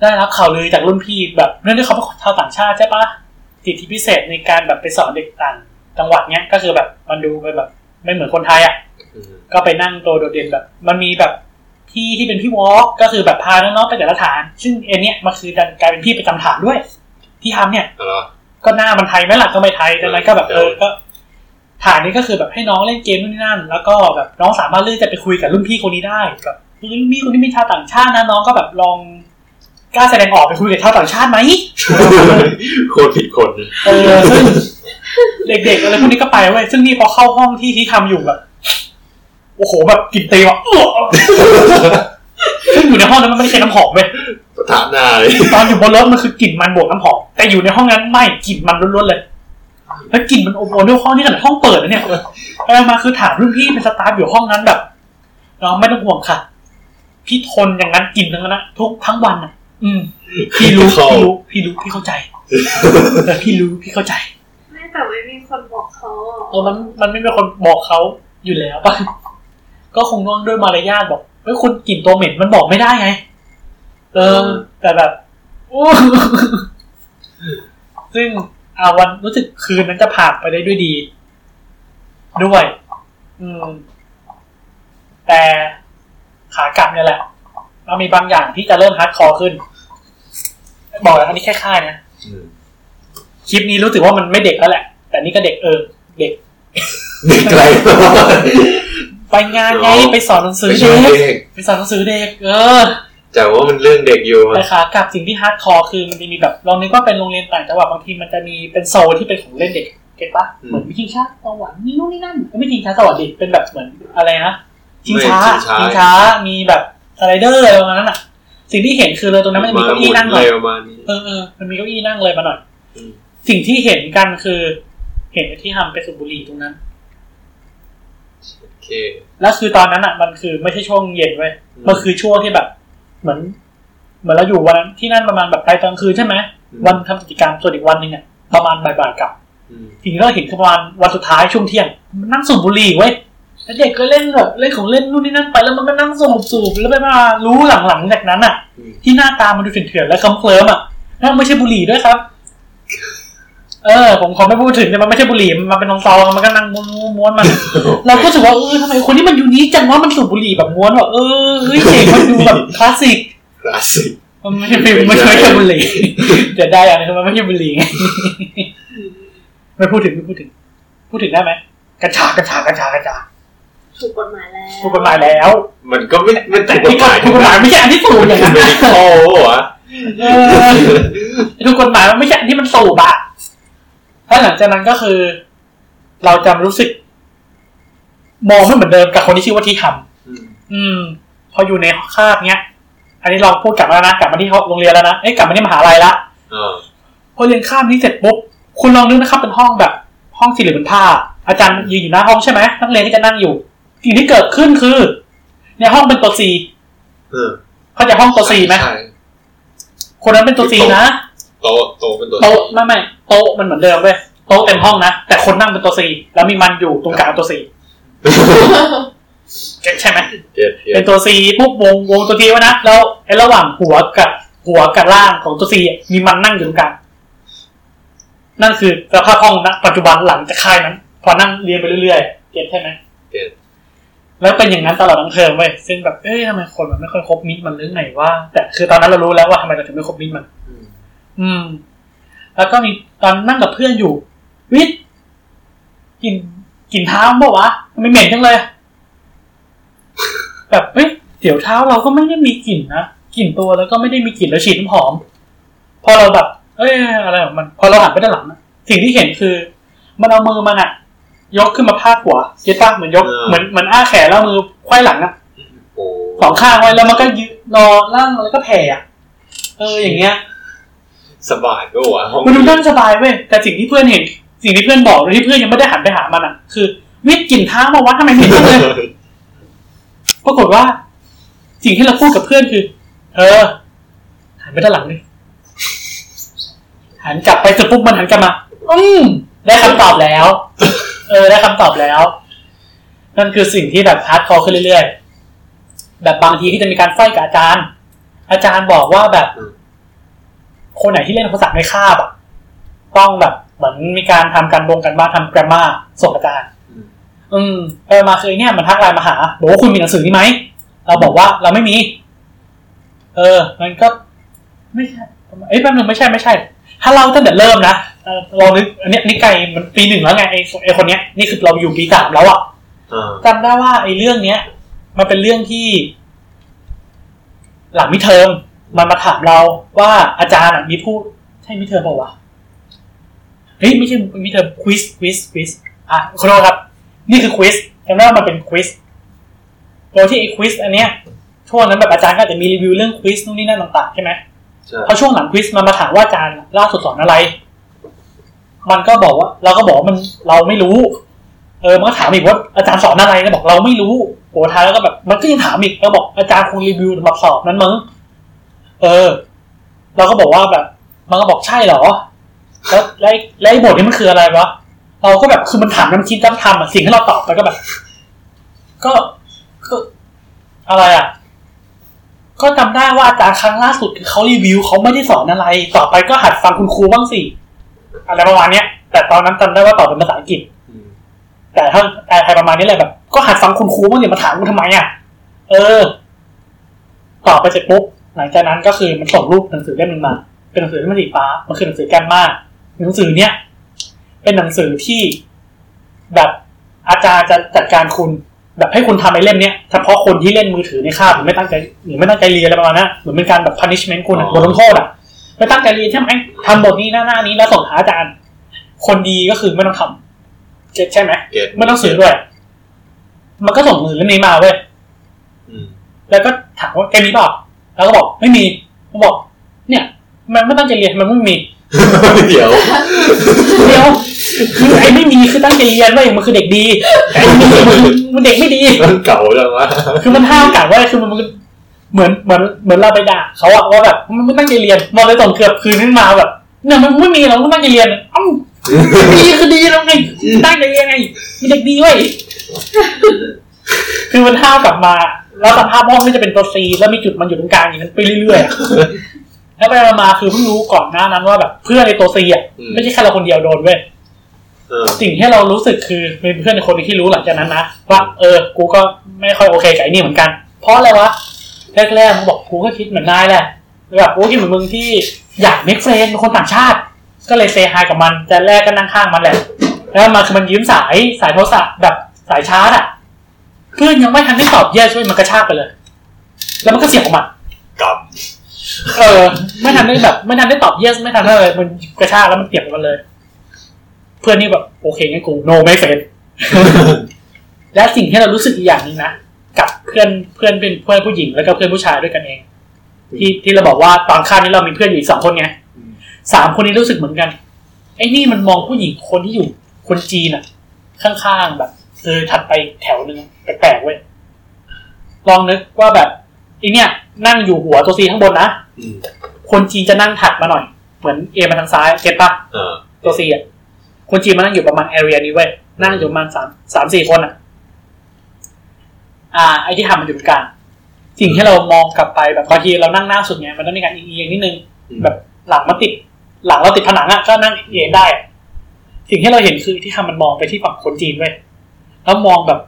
ได้รับข่าวลือจากรุ่นพี่แบบเรื่องที่เขาเป็นชาวต่างชาติใช่ปะสิทธิพิเศษในการแบบไปสอนเด็กต่างจังหวัดเนี้ยก็คือแบบมันดูไปแบบไม่เหมือนคนไทยอ่ะก็ไปนั่งโตโดดเด่นแบบมันมีแบบพี่ที่เป็นพี่วอล์กก็คือแบบพาน้องๆไปแต่ละฐานซึ่งเอ็นเนี้ยมันคือกลายเป็นพี่ประจำฐานด้วยที่ทำเนี่ยก็หน้ามันไทยไหมล่ะก็ไม่ไทยแต่อะไรก็แบบเออก็ฐานนี้ก็คือแบบให้น้องเล่นเกมนู่นนี่นั่นแล้วก็แบบน้องสามารถเลือกจะไปคุยกับรุ่นพี่คนนี้ได้แบบรุ่นพี่คนนี้เป็นชาวต่างชาตินะน้องก็แบบลองกล้าแสดงออกไปคุยกับชาวต่างชาติไหมโคตรผิดคนเออซึ่งเด็กๆอะไรพวกนี้ก็ไปเว้ยซึ่งนี่พอเข้าห้องที่ที่ทำอยู่แบบโอ้โหแบบกลิ่นเตยว่ะซึ่งอยู่ในห้องนั้นมันไม่ได้ใช้น้ำหอมเว้ยประทานหน้าเลยตอนอยู่บนรถมันคือกลิ่นมันบวกน้ำหอมแต่อยู่ในห้องนั้นไม่กลิ่นมันล้วนๆเลยแล้วกลิ่นมันอบอวลด้วยห้องนี่ขนาดห้องเปิดนะเนี่ยไปมาคือถามรุ่นพี่เป็นสตาฟอยู่ห้องนั้นแบบน้องไม่ต้องห่วงค่ะพี่ทนอย่างนั้นกลิ่นทั้งนั้นนะทุกทั้งวันอ่ะอืมพี่รู้พี่รู้พี่รู้พี่เข้าใจแต่พี่รู้พี่เข้าใจไม่แต่ไม่มีคนบอกเขาเออมันมันไม่มีคนบอกเขาอยู่แล้วป่ะก็คงน้องด้วยมารยาทบอกไม่คุณกลิ่นตัวเหม็นมันบอกไม่ได้ไงเออแต่แบบซึ่งอ่าวันรู้สึกคืนนั้นจะผ่านไปได้ด้วยดีด้วยอืมแต่ขากลับเนี่ยแหละเรามีบางอย่างที่จะเริ่มฮาร์ดคอร์ขึ้นบอกแล้วอันนี้แค่ค่ายนะคลิปนี้รู้สึกว่ามันไม่เด็กแล้วแหละแต่นี่ก็เด็กเออเด็กเด็กอะไรไปงานไงไปสอนหนังสือเด็กไปสอนหนังสือเด็กเออแต่ว่ามันเรื่องเด็กอยู่แต่ขากลับสิ่งที่ฮาร์ดคอร์คือมันจะมีแบบลองนึกว่าเป็นโรงเรียนต่างจังหวัดบางทีมันจะมีเป็นโซนที่เป็นของเล่นเด็กเก็ตปะเหมือนชิงช้าสวรรค์นี่นู่นนี่นั่นไม่ชิงช้าสวรรค์ดิเป็นแบบเหมือนอะไรนะชิงช้าชิงช้ามีแบบสไลเดอร์อะไรประมาณนั้นอ่ะสิ่งที่เห็นคือเลยตรงนั้นมันมีเก้าอี้นั่งเลยเออๆมันมีเก้าอี้นั่งเลยมาหน่อยสิ่งที่เห็นกันคือเห็นที่ทำเป็นสุบุรีตรงนั้นแล้วคือตอนนั้นอ่ะมันคือไม่ใช่ช่วงเย็นเว้ยมันคือช่วงที่แบบเหมือนเหมือนเราอยู่วันที่นั่นประมาณแบบไปตอนคืนใช่ไหมวันทำกิจกรรมส่วนอีกวันนึงอ่ะประมาณบ่ายๆกลับสิ่งที่เราเห็นคือประมาณวันสุดท้ายช่วงเที่ยงมันนั่งสูบบุหรี่เว้ยแล้วเด็กก็เล่นแบบเล่นของเล่นนู่นนี่นั่นไปแล้วมันก็นั่งสูบสูบแล้วไปมารู้หลังๆจากนั้นอ่ะที่หน้าตามันดูเถื่อนๆและคำเคลิ้มอ่ะนั่นไม่ใช่บุหรี่ด้วยครับเออผมขอไม่พูดถึงแต่มันไม่ใช่บุหรี่มันเป็นของซองมันก็นั่งม้วนๆมันเราก็รู้สึกว่าเออทำไมคนนี้มันอยู่นี้จังว่ามันสูบบุหรี่แบบม้วนว่ะเออเฮ้ยเจ๋งมันดูแบบคลาสสิกคลาสสิกมันไม่ใช่ไม่ใช่บุหรี่แต่ได้อะไรมันไม่ใช่บุหรี่ไงไม่พูดถึงไม่พูดถึงพูดถึงได้ไหมกัญชากัญชากัญชากัญชาถูกกฎหมายแล้วถูกกฎหมายแล้วมันก็ไม่มันแต่ที่กฎหมายไม่ใช่อันที่สูบอย่างนั้นโอ้โหเออถูกกฎหมายมันไม่ใช่อันที่มันสูบอ่ะถ้าหลังจากนั้นก็คือเราจำรู้สึกมองไม่เหมือนเดิมกับคนที่ชื่อว่าที่ทำอืมพออยู่ในคาบเนี้ยอันนี้เราพูดกลับมาแล้วนะกลับมาที่โรงเรียนแล้วนะเอ้ยกลับมาที่มหาลัยละพอเรียนคาบนี้เสร็จปุ๊บคุณลองนึกนะครับเป็นห้องแบบห้องสี่เหลี่ยมผ้าอาจารย์ยืนอยู่หน้าห้องใช่ไหมนักเรียนที่จะนั่งอยู่สิ่งที่เกิดขึ้นคือในห้องเป็นตัวซีเขาจะห้องตัวซีไหมคนนั้นเป็นตัวซีนะโต๊ะโต๊ะเป็นตัวโต๊ะไม่ไม่โต๊ะมันเหมือนเดิมเว้ยโต๊ะเต็มห้องนะแต่คนนั่งเป็นตัวซีแล้วมีมันอยู่ตรงกลางตัวซีใช่ไหมเป็นตัวซีปุ๊บวงวงตัวซีไว้นะแล้วไอ้ระหว่างหัวกับหัวกับล่างของตัวซีมีมันนั่งอยู่ตรงกลางนั่นคือสภาพห้องณปัจจุบันหลังจากค่ายนั้นพอนั่งเรียนไปเรื่อยๆเก็ตใช่ไหมเก็ตแล้วเป็นอย่างนั้นตลอดทั้งเทอมเว้ยซึ่งแบบเอ้ยทำไมคนแบบไม่ค่อยคบมิตรมันหรือไงว่าแต่คือตอนนั้นเรารู้แล้วว่าทำไมเราถึงไม่คบมิตรมันอืมแล้วก็มีตอนนั่งกับเพื่อนอยู่วิทกลิ่นกลิ่นเท้าบอกว่าไม่เหม็นจังเลยแบบเฮ้ยเดี๋ยวเท้าเราก็ไม่ได้มีกลิ่นนะกลิ่นตัวแล้วก็ไม่ได้มีกลิ่นแล้วฉีดน้ำหอมพอเราแบบเอ้ยอะไรของมันพอเราหันไปด้านหลังนะสิ่งที่เห็นคือมันเอามือมันอะยกขึ้นมาพาดหัวเจ๊ป้าเหมือนยกเหมือนเหมือนอ้าแขนแล้วมือไขว้หลังอะสองข้างไว้แล้วมันก็ยืนนอนล่างแล้วก็แผ่อะเอออย่างเงี้ยสบายก็ว่ะมันดูนั่งสบายเว้ยแต่สิ่งที่เพื่อนเห็นสิ่งที่เพื่อนบอกหรือที่เพื่อนยังไม่ได้หันไปหามันอ่ะคือวิทย์กลิ่นเท้ามาวัดทำไมเห็นจังเลยปรากฏว่าสิ่งที่เราพูดกับเพื่อนคือเออ หันไปด้านหลังดิหันกลับไปจะปุ๊บมันหันกลับมาอืมได้คำตอบแล้วเออได้คำตอบแล้วนั่นคือสิ่งที่แบบฮาร์ดคอร์ขึ้นเรื่อยๆแบบบางทีที่จะมีการไฟกับอาจารย์อาจารย์บอกว่าแบบคนไหนที่เล่นภาษาไม่คาบอ่ะต้องแบบเหมือนมีการทำการบงกันบ้านทำแกรมมาส่งอาจารย์อืมไปมาคือเนี่ยมันทักไลน์มาหาบอกว่าคุณมีหนังสือนี่ไหมเราบอกว่าเราไม่มีเออมันก็ไม่ใช่ไอ้แป๊บนึงไม่ใช่ไม่ใช่ถ้าเราตั้งแต่เริ่มนะเรานึกอันนี้นี่ไก่มันปีหนึ่งแล้วไงไอ้ไอ้คนเนี้ยนี่คือเราอยู่ปีสามแล้วอ่ะจำได้ว่าไอ้เรื่องเนี้ยมันเป็นเรื่องที่หลังมิเทอมมันมาถามเราว่าอาจารย์มีพูดใช่มิเทอมเปล่าวะเฮ้ยไม่ใช่มิเทอมควิสควิสควิสอ่ะขอโทษครับนี่คือควิสจำได้ว่ามันเป็นควิสโดยที่ไอ้ควิสอันเนี้ยช่วงนั้นแบบอาจารย์ก็จะมีรีวิวเรื่องควิสนู่นนี่นั่นต่างๆใช่ไหมพอช่วงหลังควิสมันมาถามว่าอาจารย์ล่าสุดสอนอะไรมันก็บอกว่าเราก็บอกว่ามันเราไม่รู้เออมันก็ถามอีกว่าอาจารย์สอนอะไรนะบอกเราไม่รู้โหท้ายแล้วก็แบบมันก็ยังถามอีกเราบอกอาจารย์คงรีวิวแบบสอบนั้นมั้งเออเราก็บอกว่าแบบมันก็บอกใช่เหรอแล้วแล้วแล้วไอ้บทนี้มันคืออะไรวะเราก็แบบคือมันถามน้ำคิดน้ำทำอ่ะสิ่งที่เราตอบไปก็แบบก็ก็อะไรอ่ะก็จำได้ว่าอาจารย์ครั้งล่าสุดคือเขารีวิวเขาไม่ได้สอนอะไรต่อไปก็หัดฟังคุณครูบ้างสิอะไรประมาณเนี้ยแต่ตอนนั้นจำได้ว่าตอบเป็นภาษาอังกฤษแต่ถ้าไทยประมาณนี้แหละแบบก็หัดฟังคุณครูบ้างเนี่ยมาถามกูทำไมอ่ะเออตอบไปเสร็จปุ๊บหลังจากนั้นก็คือมันส่งรูปหนังสือเล่มนึงมาเป็นหนังสือเล่มสีฟ้ามันคือหนังสือแกรมมาหนังสือเนี้ยเป็นหนังสือที่แบบอาจารย์จะจัดการคุณแบบให้คุณทำไอ้เล่มเนี้ยเฉพาะคนที่เล่นมือถือในคาบหรือไม่ตั้งใจหรือไม่ตั้งใจเรียนอะไรประมาณนั้นเหมือนเป็นการแบบ punishment คุณบทลงโทษอ่ะไม่ตั้งใจเรียนใช่ไหมทำบทนี้หน้าหน้านี้แล้วส่งหาอาจารย์คนดีก็คือไม่ต้องทำเก็ตใช่ไหมไม่ต้องสื่อด้วยมันก็ส่งมือเล่มนี้มาเว้ยแล้วก็ถามว่าแกมีเปล่าแล้วก็บอกไม่มีมันบอกเนี่ยมันไม่ตั้งใจเรียนมันไม่มีเดี๋ยวเดี๋ยวคือไอ้ไม่มีคือตั้งใจเรียนไว้มันคือเด็กดีไอ้มีมันเด็กไม่ดีมันเก่าจังวะคือมันห้าวกันว่าคือมันเหมือนเหมือนเหมือนเราไปด่าเขาอะว่าแบบมันไม่ตั้งใจเรียนมองเลยตอนเกือบคืนนั้นมาแบบเนี่ยมันไม่มีเราไม่ตั้งใจเรียนเอ้าดีคือดีแล้วไงตั้งใจเรียนไงมีเด็กดีไว้คือมันห้าวกลับมาแล้วสภาพห้องก็จะเป็นตัวซีแล้วมีจุดมันอยู่ตรงกลางอย่างนั้นไปเรื่อยๆแล้วไปมาคือเพิ่งรู้ก่อนหน้านั้นว่าแบบเพื่อนในตัวซีอะไม่ใช่แค่เราคนเดียวโดนเว้ยสิ่งที่เรารู้สึกคือเป็นเพื่อนคนที่รู้หลังจากนั้นนะว่าเออกูก็ไม่ค่อยโอเคกับไอ้นี่เหมือนกันเพราะอะไรวะแรกๆมึงบอกกูก็คิดเหมือนนายแหละแบบกูคิดเหมือนมึงที่อยากเมคเฟรนด์เป็นคนต่างชาติก็เลยเซฮายกับมันแต่แรกก็นั่งข้างมันแหละแล้วมาคือมันยืมสายสายโทรศัพท์แบบสายชาร์จอ่ะเพื่อนยังไม่ทันได้ตอบแย่ช่วยมันกระชากไปเลยแล้วมันก็เสียบออกมากำเออไม่ทันได้แบบไม่ทันได้ตอบแย่ไม่ทันเลยมันกระชากแล้วมันเสียบมันเลยเพื่อนนี่แบบโอเคงั้นกูโนไม่เฟรนด์และสิ่งที่เรารู้สึกอีกอย่างนึงนะกับเพื่อนเพื่อนเป็นเพื่อนผู้หญิงแล้วก็เพื่อนผู้ชายด้วยกันเองที่ที่เราบอกว่าตอนข้ามนี้เรามีเพื่อนอยู่อีกสองคนไงสามคนนี้รู้สึกเหมือนกันไอ้นี่มันมองผู้หญิงคนที่อยู่คนจีนอ่ะข้างๆแบบเออถัดไปแถวนึงแปลกๆเว้ยลองนึกว่าแบบไอ้เนี่ยนั่งอยู่หัวตัวซีข้างบนนะคนจีนจะนั่งถัดมาหน่อยเหมือนเอมาทางซ้ายเก็ตปะตัวซีอ่ะคนจีนมานั่งอยู่ประมาณแอเรียนี้เว้ยนั่งอยู่ประมาณสามสี่คนอ่ะอ่าไอ้ที่ทำมันอยู่ตรงกลางสิ่งที่เรามองกลับไปแบบบางทีเรานั่งหน้าสุดไงมันต้องมีการเอียงนิดนึงแบบหลังมันติดหลังเราติดผนังอ่ะก็นั่งเอียงได้สิ่งที่เราเห็นคือที่ทำมันมองไปที่ฝั่งคนจีนเว้ยแล้วมองแบบ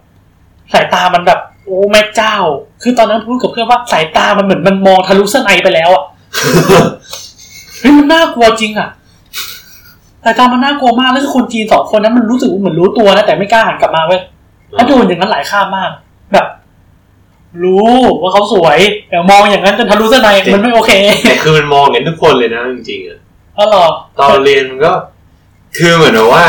สายตามันแบบโอ้แม่เจ้าคือตอนนั้นพูดกับเพื่อนว่าสายตามันเหมือนมันมองทะลุเส้นในไปแล้วอ่ะเฮ้ยมันน่ากลัวจริงอ่ะสายตามันน่ากลัวมากแล้วคือคนจีนสองคนนั้นมันรู้สึกเหมือนรู้ตัวนะแต่ไม่กล้าหันกลับมาเว้ยแล้วโดนอย่างนั้นหลายข้ามมากแบบรู้ว่าเขาสวยแต่มองอย่างนั้นจนทะลุเส้นในมันไม่โอเคแต่คือมันมองเห็นทุกคนเลยนะจริงๆอ่ะอ๋อหรอตอนเรียนมันก็คือเหมือนว่า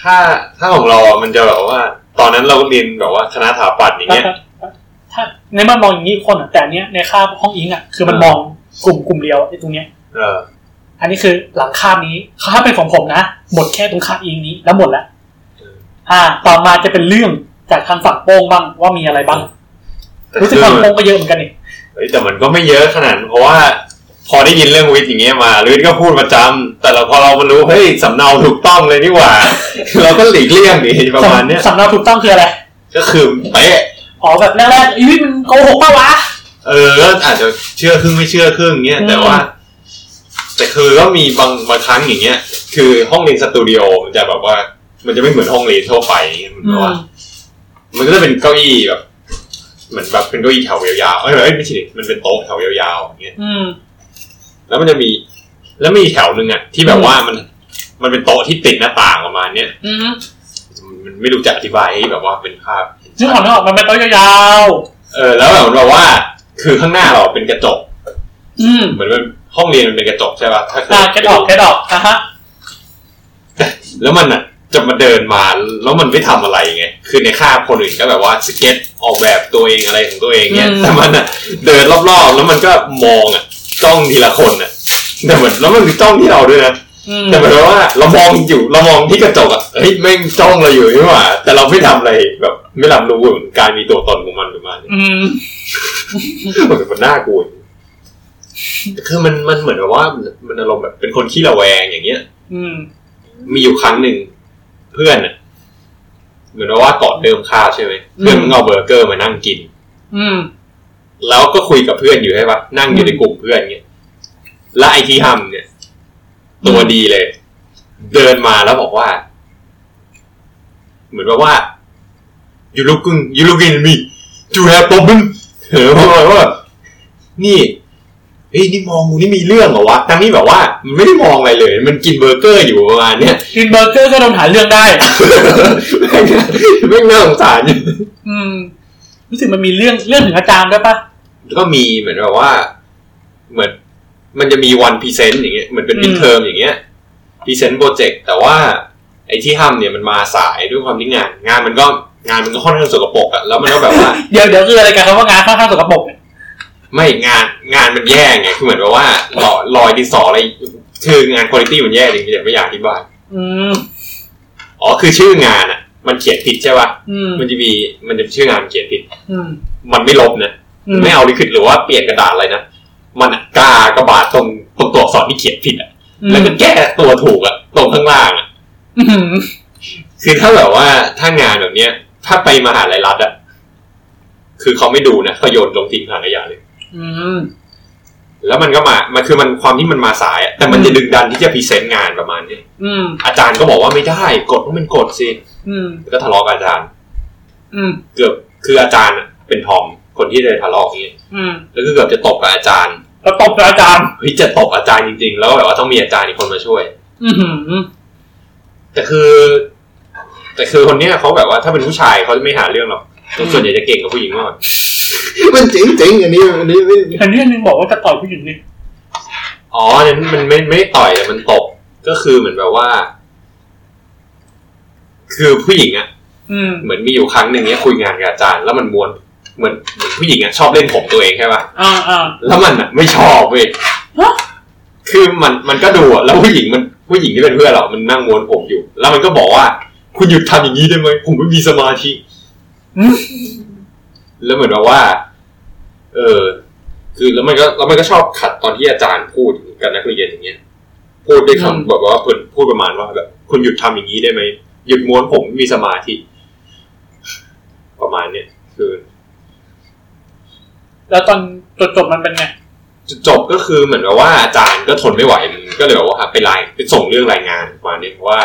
ถ้าถ้าของเรามันจะแบบว่าตอนนั้นเราเรียนแบบว่าคณะสถาปัตย์อย่างเงี้ยถ้าในมันมองอย่างนี้คนอ่ะแต่อันเนี้ยในคาบห้องอิงอ่ะคือมันมองกลุ่มกลุ่มเดียวไอ้ตรงเนี้ยเอออันนี้คือหลังคาบนี้ถ้าเป็นของผมนะหมดแค่ตรงคาบอิงนี้แล้วหมดละอ่าต่อมาจะเป็นเรื่องจากทางฝั่งโป้งบ้างว่ามีอะไรบ้างรู้สึกฝั่งโป้งก็เยอะเหมือนกันนี่แต่มันก็ไม่เยอะขนาดเพราะว่า พอได้ยินเรื่องวิทย์อย่างเงี้ยมาวิทย์ก็พูดประจำแต่เราพอเรามารู้เฮ้ยสำเนาถูกต้องเลยนี่หว่าเราก็หลีกเลี่ยงนี่ประมาณเนี้ยสำเนาถูกต้องคืออะไรก็คือเป๊ะอ๋อแบบแรกๆอีวิทย์มันโกหกป่ะวะเออก็อาจจะเชื่อครึ่งไม่เชื่อครึ่งเงี้ยแต่ว่าแต่คือก็มีบางบางครั้งอย่างเงี้ยคือห้องเรียนสตูดิโอมันจะแบบว่ามันจะไม่เหมือนห้องเรียนทั่วไปมันแบบว่ามันก็จะเป็นเก้าอี้แบบเหมือนแบบเป็นเก้าอี้แถวยาวๆเอ้ยไม่ใช่มันเป็นโต๊ะแถวยาวๆอย่างเงี้ยแล้วมันจะมีแล้วมีแถวนึงอ่ะที่แบบว่ามันมันเป็นโต๊ะที่ติดหน้าต่างประมาณเนี้ยมันไม่รู้จะอธิบายแบบว่าเป็นภาพซึ่งผมนึกออกมันเป็นโต๊ะยาวๆเออแล้วแบบมันแบบว่าคือข้างหน้าเราเป็นกระจกเหมือนห้องเรียนมันเป็นกระจกใช่ป่ะถ้าคือแค่ดอกแค่ดอกอ่ะฮะแล้วมันอ่ะจะมาเดินมาแล้วมันไม่ทำอะไรไงคือในค่าคนอื่นก็แบบว่าสเก็ตออกแบบตัวเองอะไรของตัวเองเนี่ยแต่มันอ่ะเดินรอบๆแล้วมันก็มองอ่ะจ้องทีละคนน่ะแต่เหมือนแล้วมันมีจ้องที่เราด้วยนะแต่เหมือนว่าเรามองอยู่เรามองที่กระจกอ่ะเฮ้ยแม่งจ้องเราอยู่นี่หว่าแต่เราไม่ทำอะไรแบบไม่รับรู้การมีตัวตนของมันหรือมันอืมมันน่ากลัวคือมันมันเหมือนแบบว่ามันอารมณ์แบบเป็นคนขี้ระแวงอย่างเงี้ยมีอยู่ครั้งหนึ่งเพื่อนอ่ะเหมือนว่าก่อนเริ่มข้าวใช่ไหมเพื่อนมันเอาเบอร์เกอร์มานั่งกินแล้วก็คุยกับเพื่อนอยู่ใช่ปะนั่งอยู่ในกลุ่มเพื่อนเงี้ยแล้วไอ้ที่ห้ำเนี่ยตัวดีเลยเดินมาแล้วบอกว่าเหมือนแบบว่า you looking you looking at me you have problem เออว่านี่เฮ้ยนี่มองกูนี่มีเรื่องเหรอวะทั้งนี้แบบว่ามันไม่ได้มองอะไรเลยมันกินเบอร์เกอร์อยู่ประมาณเนี้ยกินเบอร์เกอร์ก็ต้องหาเรื่องได้ไม่น่าสงสารอยู่อืมรู้สึกมันมีเรื่องเรื่องถึงอาจารย์ด้วยป่ะก็มีเหมือนแบบว่าเหมือนมันจะมีวันพรีเซนต์อย่างเงี้ยเหมือนเป็นมิดเทอมอย่างเงี้ยพรีเซนต์โปรเจกต์แต่ว่าไอ้ที่ห้ำเนี่ยมันมาสายด้วยความที่งานงานมันก็งานมันก็ค่อนข้างสกปรกอะแล้วมันก็แบบว่าเดี๋ยวเดี๋ยวคืออะไรกันครับว่างานค่อนข้างสกปรกไม่งานงานมันแย่ไงคือเหมือนแบบว่าลอยลอยดินสออะไรคืองานคุณภาพมันแย่จริงๆไม่อยากอธิบายอ๋อคือชื่องานอะมันเขียนผิดใช่ป่ะมันจะมีมันจะชื่องานเขียนผิดมันไม่ลบนะไม่เอาลิขิตหรือว่าเปลี่ยนกระดาษอะไรนะมันกากระบาดตรงตรงตัวอักษรที่เขียนผิดอ่ะแล้วก็แก้ตัวถูกอ่ะตรงข้างล่างอ่ะคือถ้าแบบว่าถ้างานแบบเนี้ยถ้าไปมหาลัยรัฐอ่ะคือเขาไม่ดูนะเขาโยนลงทิ้งถังขยะเลยแล้วมันก็มามันคือมันความที่มันมาสายอ่ะแต่มันจะดึงดันที่จะพรีเซนต์งานประมาณนี้อาจารย์ก็บอกว่าไม่ได้กฎต้องเป็นกฎสิก็ทะเลาะกับอาจารย์เกือบคืออาจารย์เป็นทอมคนที่เลยทะเลาะอย่างเงี้ยแล้วก็เกือบจะตบกับอาจารย์แล้วตบกับอาจารย์พี่จะตบอาจารย์จริงๆแล้วแบบว่าต้องมีอาจารย์อีกคนมาช่วยแต่คือแต่คือคนเนี้ยเขาแบบว่าถ้าเป็นผู้ชายเขาจะไม่หาเรื่องหรอกส่วนใหญ่จะเก่งกับผู้หญิงมากมันจริงๆอันนี้อันนี้อันนี้นึงบอกว่าจะต่อยผู้หญิงนี่อ๋อเนี่ยมันไม่ไม่ต่อยแต่มันตบก็คือเหมือนแบบว่าคือผู้หญิงอ่ะเหมือนมีอยู่ครั้งหนึ่งเนี้ยคุยงานกับอาจารย์แล้วมันม้วนเหมือนผู้หญิงอ่ะชอบเล่นผมตัวเองใช่ป่ะอ่าๆแล้วมันอ่ะไม่ชอบเว้ยคือมันมันก็ดูอ่ะแล้วผู้หญิงมันผู้หญิงที่เป็นเพื่อนเรามันนั่งม้วนผมอยู่แล้วมันก็บอกว่าคุณหยุดทำอย่างนี้ได้ไหมผมไม่มีสมาธิแล้วเหมือนว่าเออคือแล้วมันก็แล้วมันก็ชอบขัดตอนที่อาจารย์พูดกับนักเรียนอย่างเงี้ยพูดด้วยคำแบบว่าเพิ่นพูดประมาณว่าแบบคุณหยุดทำอย่างนี้ได้ไหมหยุดม้วนผมมีสมาธิประมาณเนี้ยคือแล้วตอนจบจบมันเป็นไงจบก็คือเหมือนกับว่าอาจารย์ก็ทนไม่ไหวมันก็เลยบอกว่าไปไลน์ไปส่งเรื่องรายงานมาเนี่ยว่า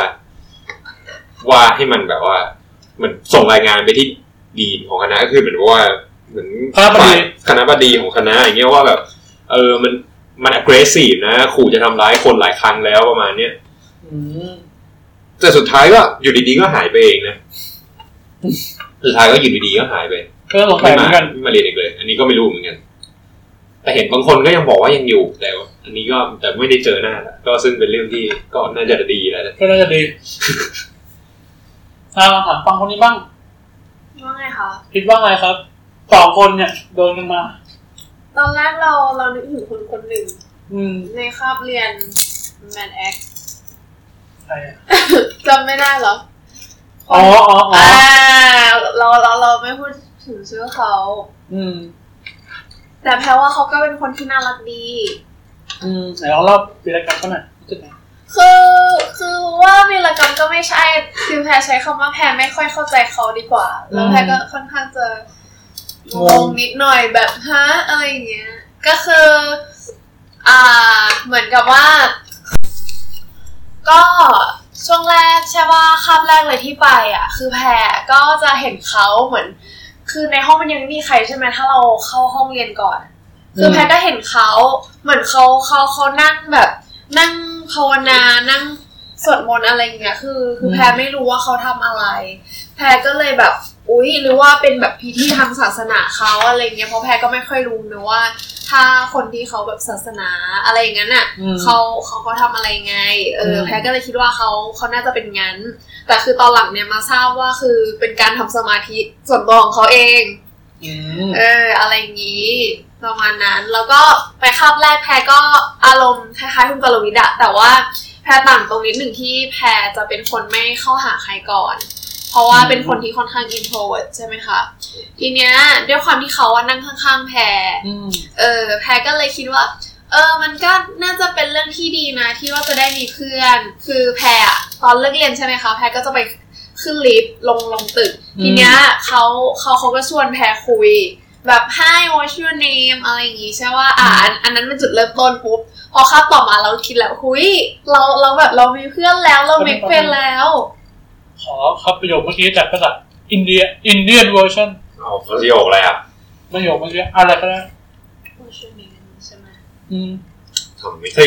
ว่าให้มันแบบว่ามันส่งรายงานไปที่ดีนของคณะก็คือเหมือนว่าเหมือนคณะบดีของคณะอย่างเงี้ยว่าแบบเออมันมัน aggressive นะขู่จะทำร้ายคนหลายครั้งแล้วประมาณเนี้ยแต่สุดท้ายก็อยู่ดีๆก็หายไปเองนะสุดท้ายก็อยู่ดีๆก็หายไปก็ลงไปเหมือนกันมาเรียนอีกเลยอันนี้ก็ไม่รู้เหมือนกันแต่เห็นบางคนก็ยังบอกว่ายังอยู่แต่อันนี้ก็แต่ไม่ได้เจอหน้าแล้วก็ซึ่งเป็นเรื่องที่ก็น่าจะดีแล้วก็น่าจะดีอ่ามาถามฟังคนนี้บ้างว่าไงคะคิดว่าไงครับสองคนเนี่ยโดนกันมาตอนแรกเราเรานึกถึงคนคนหนึ่งในคาบเรียนแมนแอคจำไม่ได้หรออ๋ออ๋ออ่าเราเราเราไม่พูดถึงชื่อเขาแต่แปลว่าเขาก็เป็นคนที่น่ารักดี อืมไหนลองเล่าวีรกรรมเขาหน่อยรู้สึกไงคือคือว่าวีรกรรมก็ไม่ใช่คือแพรใช้คำว่าแพรไม่ค่อยเข้าใจเขาดีกว่าแล้วแพรก็ค่อนข้างจะงงนิดหน่อยแบบฮะอะไรอย่างเงี้ยก็คืออ่าเหมือนกับว่าก็ช่วงแรกใช่ว่าคาบแรกเลยที่ไปอ่ะคือแพรก็จะเห็นเขาเหมือนคือในห้องมันยังไม่มีใครใช่ไหมถ้าเราเข้าห้องเรียนก่อนคือแพรก็เห็นเขาเหมือนเขาเขาเขานั่งแบบนั่งภาวนานั่งสวดมนต์อะไรอย่างเงี้ยคือคือแพรไม่รู้ว่าเขาทำอะไรแพรก็เลยแบบอุ๊ยหรือว่าเป็นแบบพิธีทางศาสนาเขาอะไรอย่างเงี้ยเพราะแพรก็ไม่ค่อยรู้นะว่าถ้าคนที่เขาแบบศาสนาอะไรอย่างงั้นน่ะเขาเขาเขาทำอะไรไงเออแพรก็เลยคิดว่าเขาเขาน่าจะเป็นงั้นแต่คือตอนหลังเนี่ยมาทราบว่าคือเป็นการทำสมาธิส่วนตัวของเขาเองเอออะไรอย่างงี้ประมาณนั้นแล้วก็ไปคาบแรกแพรก็อารมณ์คล้ายๆคุณกรวิทย์อะแต่ว่าแพรต่างตรงนิดหนึ่งที่แพรจะเป็นคนไม่เข้าหาใครก่อนเพราะว่าเป็นคนที่ค่อนข้าง introvert ใช่ไหมคะทีเนี้ยด้วยความที่เขาว่านั่งข้างๆแพรเออแพรก็เลยคิดว่าเออมันก็น่าจะเป็นเรื่องที่ดีนะที่ว่าจะได้มีเพื่อนคือแพรตอนเลิกเรียนใช่ไหมคะแพรก็จะไปขึ้นลิฟต์ลงลงตึกทีเนี้ยเขาเขาเขาก็ชวนแพรคุยแบบ Hi what's your name อะไรอย่างงี้ใช่ว่าอ่าอันนั้นเป็นจุดเริ่มต้นปุ๊บพอคาบต่อมาเราคิดแล้วหุยเราเราแบบเรามีเพื่อนแล้วเรามีเพื่อนแล้วขอครับประโยคเมื่อกี้จากภาษาอินเดียอินเดียนเวอร์ชันเอาประโยคอะไรอ่ะประโยคเมื่อกี้อะไรก็ได้เวอร์ชันนี้ใช่ไหมอืมผมไม่ใช่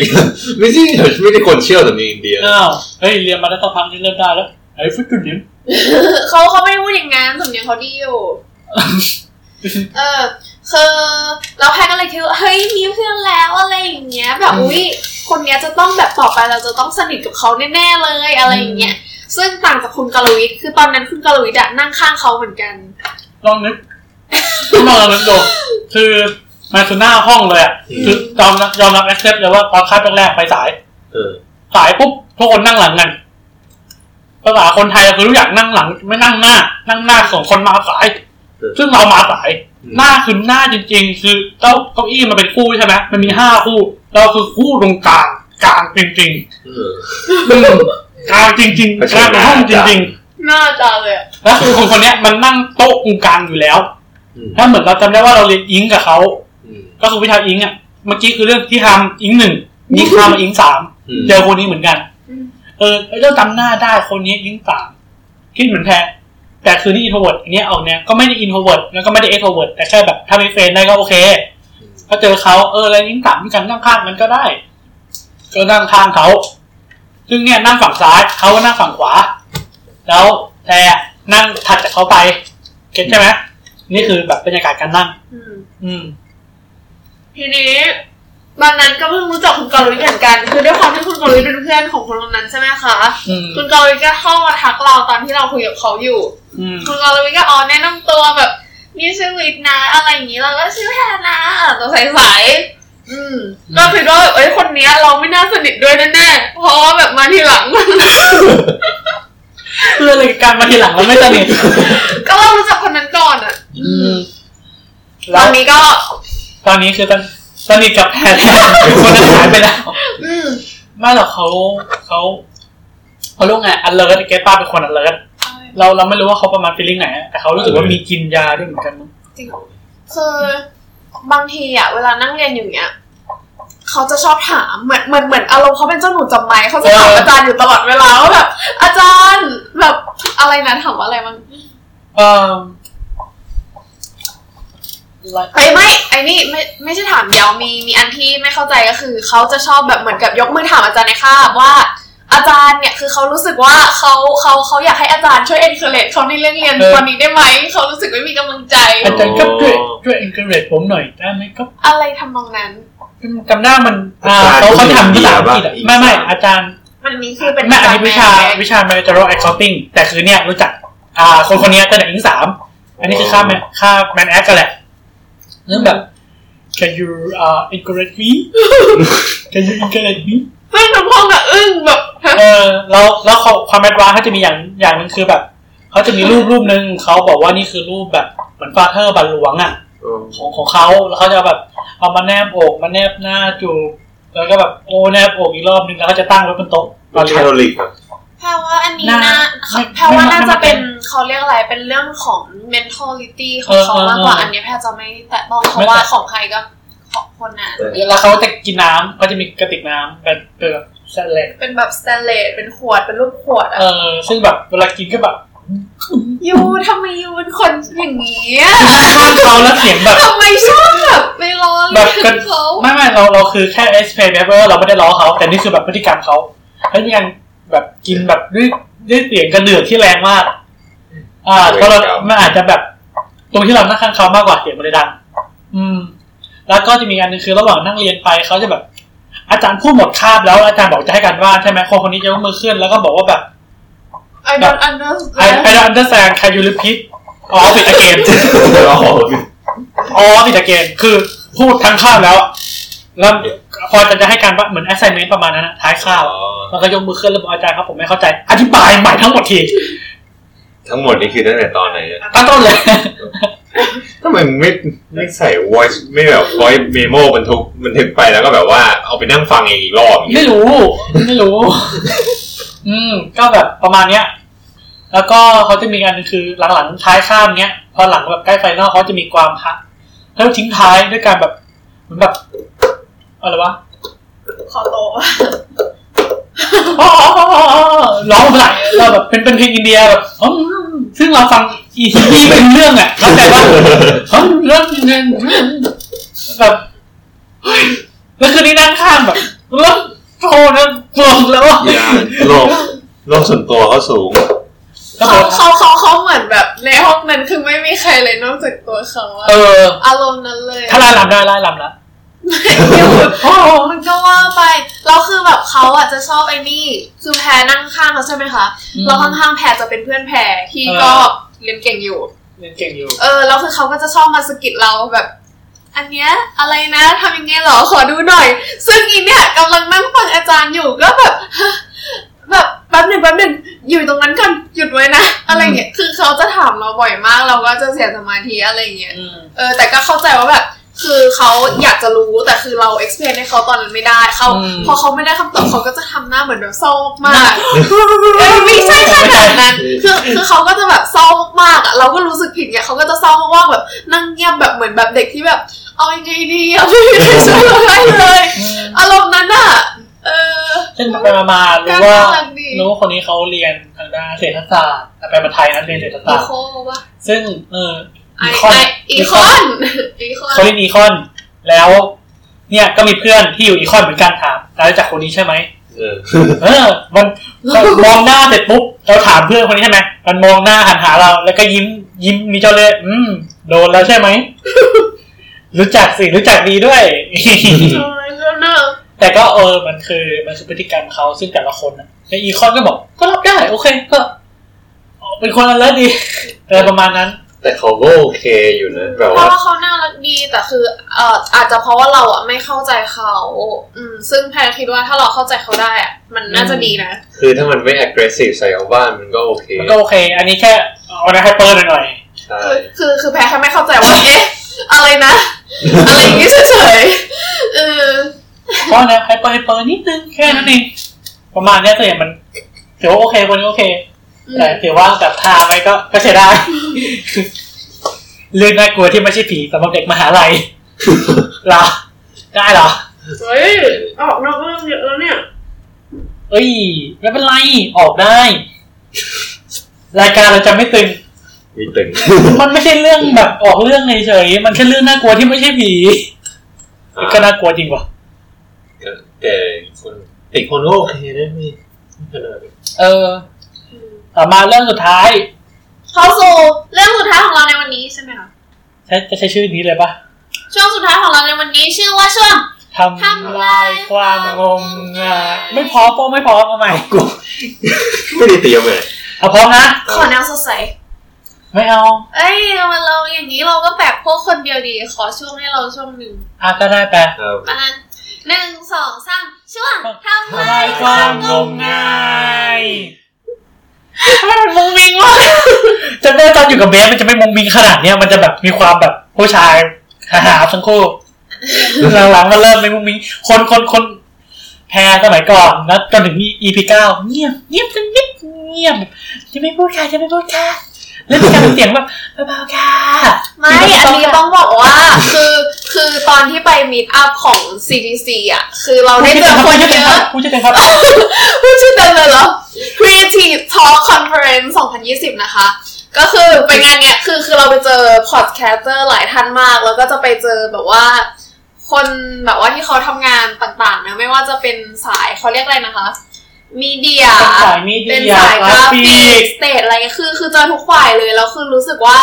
ไม่ใช่ไม่ได้คนเชื่อแต่ในอินเดียอ้าวเฮ้ยเรียนมาได้สักพักนี่เริ่มได้แล้วไอ้ฟุตจุดเดียวเขาเขาไม่ได้พูดอย่างงั้นสำเนียงเขาดีอยู่เออคือแล้วแพรก็เลยคิดว่าเฮ้ยมีเพื่อนแล้วอะไรอย่างเงี้ยแบบอุ๊ยคนเนี้ยจะต้องแบบต่อไปเราจะต้องสนิทกับเขาแน่ๆเลยอะไรอย่างเงี้ยซึ่งต่างจากคุณกรวิทย์คือตอนนั้นคุณกรวิทย์นั่งข้างเขาเหมือนกันลองนึกลองนึกดูคือมาถึงหน้าห้องเลยอ่ะคือยอมยอมรับแอคเซปต์เลยว่าตอนคาบแรกๆไปสายเออสายปุ๊บทุกคนนั่งหลังกันภาษาคนไทยคือรู้อยากนั่งหลังไม่นั่งหน้านั่งหน้าสองคนมาสายซึ่งเรามาสายหน้าคือหน้าจริงๆคือเก้าเก้าอี้มันเป็นคู่ใช่ไหมมันมีห้าคู่เราคือคู่ตรงกลางกลางจริงๆเออกลางจริงๆกลางห้องจริงๆหน้าตาเลยแล้วคือคนคนนี้มันนั่งโต๊ะตรงกลางอยู่แล้วถ้าเหมือนเราจำได้ว่าเราเรียนอิงกับเขาก็คือวิชาอิงอ่ะเมื่อกี้คือเรื่องที่ทำอิงหนึ่งอิงทำอิงสามเจอคนนี้เหมือนกันเออเราจำหน้าได้คนนี้อิงสามคิดเหมือนแท้แต่คือนี่อินโทรเวิร์ดอันนี้ออกเนี่ยก็ไม่ได้อินโทรเวิร์ดแล้วก็ไม่ได้เอ็กโทรเวิร์ดแต่แค่แบบถ้ามีเฟรนได้ก็โอเคก็เจอเขาเอออะไรยิ่งต่ำกันนั่งข้างมันก็ได้ก็นั่งข้างเขาซึ่งเนี่ยนั่งฝั่งซ้ายเขาก็นั่งฝั่งขวาแล้วแต่นั่งถัดจากเขาไปเก็ตใช่ไหมนี่คือแบบบรรยากาศการนั่งอืมทีนี้ตอนนั้นก็เพิ่งรู้จักคุณกอลิเหมือนกันคือด้วยความที่คุณกอลิเป็นเพื่อนของคนนั้นใช่ไหมคะคุณกอลิก็เข้ามาทักเราตอนที่เราคุยกับเขาอยู่คุณกอลิก็อ๋อแนะนำตัวแบบนี่ชื่อวิทนะอะไรอย่างนี้เราก็ชื่อแพรนะตัวใสๆอืมก็คิดว่าเอ้ยคนนี้เราไม่น่าสนิทด้วยแน่ๆเพราะว่าแบบมาทีหลังคืออะไรการมาทีหลังเราไม่สนิทก็เรารู้จักคนนั้นก่อนอ่ะตอนนี้ก็ตอนนี้คือตอนสนิทกับแพรคนนั้นหายไปแล้วไม่หรอกเขาเขาเขาลูกไงอันเลิศแกป้าเป็นคนอันเลิศเราเราไม่รู้ว่าเขาประมาณฟีลลิ่งไหนแต่เขารู้สึกว่ามีกินยาด้วยเหมือนกันมั้งจริงคือบางทีอ่ะเวลานั่งเรียนอยู่เนี้ยเขาจะชอบถามเหมือนเหมือนเหมือนอารมณ์เขาเป็นเจ้าหนูจำไม้เขาจะถามอาจารย์อยู่ตลอดเวลาว่าแบบอาจารย์แบบอะไรนะถามว่าอะไรมันเออไอ้ไม่ไอ้นี่ไม่ไม่ใช่ถามเดียวมีมีอันที่ไม่เข้าใจก็คือเขาจะชอบแบบเหมือนกับยกมือถามอาจารย์ในคาบว่าอาจารย์เนี่ยคือเขารู้สึกว่าเขาเขาเขาอยากให้อาจารย์ช่วย encourage เขาในเรื่องเรียนวันนี้ได้ไหมเขารู้สึกไม่มีกำลังใจอาจารย์ก็ช่วยช่วย encourage ผมหน่อยได้ไหมครับอะไรทำนองนั้นจำได้มันเขาเขาทำที่หลังที่ไม่ไม่อาจารย์มันนี้คือเป็นแม่อันนี้วิชาวิชา managerial accounting แต่คือเนี่ยรู้จักอ่าคนคนนี้ตั้งแต่ที่สามอันนี้คือค่าแมนค่าแมนแอคกันแหละเรื่องแบบ can you uh encourage me can you encourage me ไม่ทำห้องอะอึ้งแบบเออแล้วแล้วเขาความแอดวานซ์เขาจะมีอย่างอย่างนึงคือแบบเขาจะมีรูปรูปนึงเขาบอกว่านี่คือรูปแบบเหมือนฟาเธอร์บาลหลวงอะของของเขาแล้วเขาจะแบบเอามาแนบอกมาแนบหน้าจูบ แล้วก็แบบโอ้แนบโอบอีกรอบนึงแล้วก็จะตั้งไว้บนโต๊ะตอนเรียนแปลว่าอันนี้นะแปลว่าน่าจะเป็นเขาเรียกอะไรเป็นเรื่องของ mentality ของเขามากกว่าอันนี้แพทย์จะไม่แตะต้องเพราะว่าของใครก็ของคนน่ะแล้วเขาจะกินน้ำเขาจะมีกระติกน้ำเป็นแบบสแตนเลสเป็นแบบสแตนเลสเป็นขวดเป็นรูปขวดอ่ะเออซึ่งแบบเวลากินก็แบบยูทำไมยูเป็นคนอย่างนี้ข้างเขาแล้วเสียงแบบทำไมชอบแบบไปล้อเลียนเขาไม่ไม่เราเราคือแค่ experiencer เราไม่ได้ล้อเขาแต่นี่คือแบบพฤติกรรมเขาแล้วยังแบบกินแบบด้วยด้วยเสียงกระเดือกที่แรงมากอ่าเพราะเรามันอาจจะแบบตรงที่เรานั่งข้างเขามากกว่าเสียงมันเลยดังอืมแล้วก็จะมีอันนึงคือระหว่างนั่งเรียนไปเขาจะแบบอาจารย์พูดหมดคาบแล้วอาจารย์บอกจะให้การบ้านใช่ไหมคนคนนี้จะยกมือขึ้นแล้วก็บอกว่าแบบ I don't understand I don't understand can you repeat all of it again all of it again คือพูดทั้งคาบแล้วแล้วพออาจารย์จะให้การบ้านเหมือน assignment ประมาณนั้นนะท้ายคาบแล้วก็ยกมือขึ้นแล้วบอกอาจารย์ครับผมไม่เข้าใจอธิบายใหม่ทั้งหมดทีทั้งหมดนี่คือตั้งแต่ตอนไหนตั้งต้นเลยทำไมไม่ไม่ใส่ voice ไม่แบบ voice memo บันทึกบันทึกไปแล้วก็แบบว่าเอาไปนั่งฟังอีกรอบไม่รู้ไม่รู้ อืมก็แบบประมาณเนี้ยแล้วก็เขาจะมีอันนึงคือหลังๆท้ายข้ามเนี้ยพอหลังแบบใกล้ไฟนอลเขาจะมีความพักแล้วทิ้งท้ายด้วยการแบบเหมือนแบบอะไรวะขอโตอ๋อร้องอะไรเราแบบเป็นเป็นเพลงอินเดียแบบซึ่งเราฟังอีทีวีเป็นเรื่องอ่ะเข้าใจว่าเขาเริ่มเงินแบบแล้วคืนนี้นั่งข้างแบบเริ่มโทรนะโกรธแล้วอย่าโลกโลกส่วนตัวเขาสูงเขาเขาเขาเขาเหมือนแบบในห้องนั้นคือไม่มีใครเลยนอกจากตัวเขาเอออารมณ์นั้นเลยถ้าไล่ลำได้ไล่ลำละไม่หยุดโอ้มันก็ว่าไปเราคือแบบเขาอ่ะจะชอบไอ้นี่คือแพรนั่งข้างเขาใช่ไหมคะเราข้างๆแพรจะเป็นเพื่อนแพรที่ก็เรียนเก่งอยู่เรียนเก่งอยู่เออแล้วคือเขาก็จะชอบมาสะกิดเราแบบอันเนี้ยอะไรนะทำยังไงหรอขอดูหน่อยซึ่งอีเนี่ยกำลังนั่งฟังอาจารย์อยู่ก็แบบแบบแป๊บหนึ่งแป๊บหนึ่งอยู่ตรงนั้นก่อนหยุดไว้นะอะไรเงี้ยคือเขาจะถามเราบ่อยมากเราก็จะเสียสมาธิอะไรเงี้ยเออแต่ก็เข้าใจว่าแบบคือเขาอยากจะรู้แต่คือเรา explain ให้เขาตอนนั้นไม่ได้เขาพอเขาไม่ได้คำตอบเขาก็จะทำหน้าเหมือนแบบเศร้ามากไม่ใช่ขนาดนั้นคือคือเขาก็จะแบบเศร้ามากอ่ะเราก็รู้สึกผิดไงเขาก็จะเศร้ามากแบบนั่งเงียบแบบเหมือนแบบเด็กที่แบบเอายังไงดีเอาไม่มีใครช่วยเราได้เลยอารมณ์นั้นอ่ะเออเช่นไปมารู้ว่ารู้ว่าคนนี้เขาเรียนทางด้านเศรษฐศาสตร์ไปมาไทยนั้นเรียนเศรษฐศาสตร์ซึ่งเอออีคอนอีคอนเขาเรียนอีคอนแล้วเนี่ยก็มีเพื่อนที่อยู่อีคอนเหมือนกันถามเรารู้จักคนนี้ใช่ไหมเออเออมันมองหน้าเสร็จปุ๊บเราถามเพื่อนคนนี้ใช่ไหมมันมองหน้าหันหาเราแล้วก็ยิ้มยิ้มมีเจ้าเล่ห์อืมโดนแล้วใช่ไหมรู้จักสิรู้จักดีด้วยแต่ก็เออมันคือมันคือพฤติกรรมเขาซึ่งแต่ละคนนะในอีคอนก็บอกก็รับได้โอเคก็เป็นคนละดีอะไรประมาณนั้นแต่เขาก็โอเคอยู่นะแบบว่าเพราะว่าเขาน่ารักดีแต่คือเอ่ออาจจะเพราะว่าเราอ่ะไม่เข้าใจเขาอืมซึ่งแพรคิดว่าถ้าเราเข้าใจเขาได้อ่ะมันน่าจะดีนะคือถ้ามันไม่ aggressive ใส่เขาบ้านมันก็โอเคมันก็โอเคอันนี้แค่เอานะให้เปิดหน่อยใช่คือคือแพรเขาไม่เข้าใจว่าเอ๊ะอะไรนะอะไรอย่างงี้เฉยๆเออก็นะให้เปิดให้เปิดนิดนึงแค่นั้นเองประมาณเนี้ยตัวอย่างมันถือว่าโอเคคนนี้โอเคแต่ถือว่าแบบทางอะไรก็ก็ใช้ได้เรื่องน่ากลัวที่ไม่ใช่ผีสำหรับเด็กมหาลัยหรอได้หรอเฮ้ยออกนอกเรื่องเยอะแล้วเนี่ยเอ้ยไม่เป็นไรออกได้รายการเราจะไม่ตึงไม่ตึงมันไม่ใช่เรื่องแบบออกเรื่องเฉยๆมันแค่เรื่องน่ากลัวที่ไม่ใช่ผีก็น่ากลัวจริงวะแต่คนติดคนโลกอะไรได้ไม่ขนาดเออต่อมาเรื่องสุดท้ายเข้าสู่เรื่องสุดท้ายของเราในวันนี้ใช่ไหมคะใช่จะใช้ชื่อนี้เลยปะช่วงสุดท้ายของเราในวันนี้ชื่อว่าช่วงทำลายความงมงายไม่พอป้องไม่พอมาใหม่กูไม่ได้เตรียมเลยเอาพร้อมนะขอแนวสดใสไม่เอาเอ้ยเราอย่างนี้เราก็แบบพวกคนเดียวดีขอช่วงให้เราช่วงหนึ่งอ่ะก็ได้แปะประมาณหนึ่งสองสามช่วงทำลายความงมงายมันมุงมิงมากจะได้ตอนอยู่กับเบสมันจะไม่มุงมิงขนาดเนี้ยมันจะแบบมีความแบบผู้ชายหาทั้งคู่หลังๆมันเริ่มไม่มุงมิงคนคนคน แพรสมัยก่อนนะจนถึง อี พี เก้า เงียบเงียบจนนิดเงียบจะไม่พูดค่ะจะไม่พูดค่ะแล้วมีการเสียงแบบเบาๆค่ะไม่อันนี้ต้องบอกว่าคือคือตอนที่ไปมีตอัพของ ซี ที ซี อ่ะคือเราได้เจอคนเยอะพูดชื่อเต็มครับพูดชื่อเต็มเลยเหรอ Creative Talk Conference สองพันยี่สิบนะคะก็คือไปงานเนี้ยคือคือเราไปเจอพอดแคสเตอร์หลายท่านมากแล้วก็จะไปเจอแบบว่าคนแบบว่าที่เขาทำงานต่างๆนะไม่ว่าจะเป็นสายเขาเรียกอะไรนะคะมีเดียเป็นสายกราฟิกสเตทอะไรคือคือเจอทุกฝ่ายเลยแล้วคือรู้สึกว่า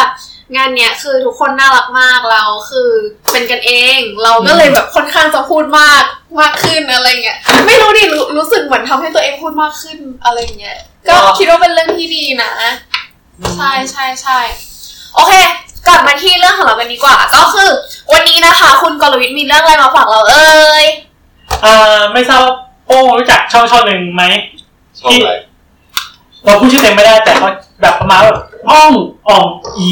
งานเนี้ยคือทุกคนน่ารักมากเราคือเป็นกันเองเราก็เลยแบบค่อนข้างจะพูดมากมากขึ้นอะไรเงี้ยไม่รู้ดิรู้สึกเหมือนทำให้ตัวเองพูดมากขึ้นอะไรเงี้ยก็คิดว่าเป็นเรื่องที่ดีนะใช่ใช่ใช่โอเคกลับมาที่เรื่องของเรากันดีกว่าก็คือวันนี้นะคะคุณกรวิทย์มีเรื่องอะไรมาฝากเราเอ่ยอ่าไม่ทราบโป้รู้จักช่องช่องหนึ่งไหมช่องอะไรเราพูดชื่อเต็มไม่ได้แต่เขาแบบประมาณแบบอ่องอ่องอี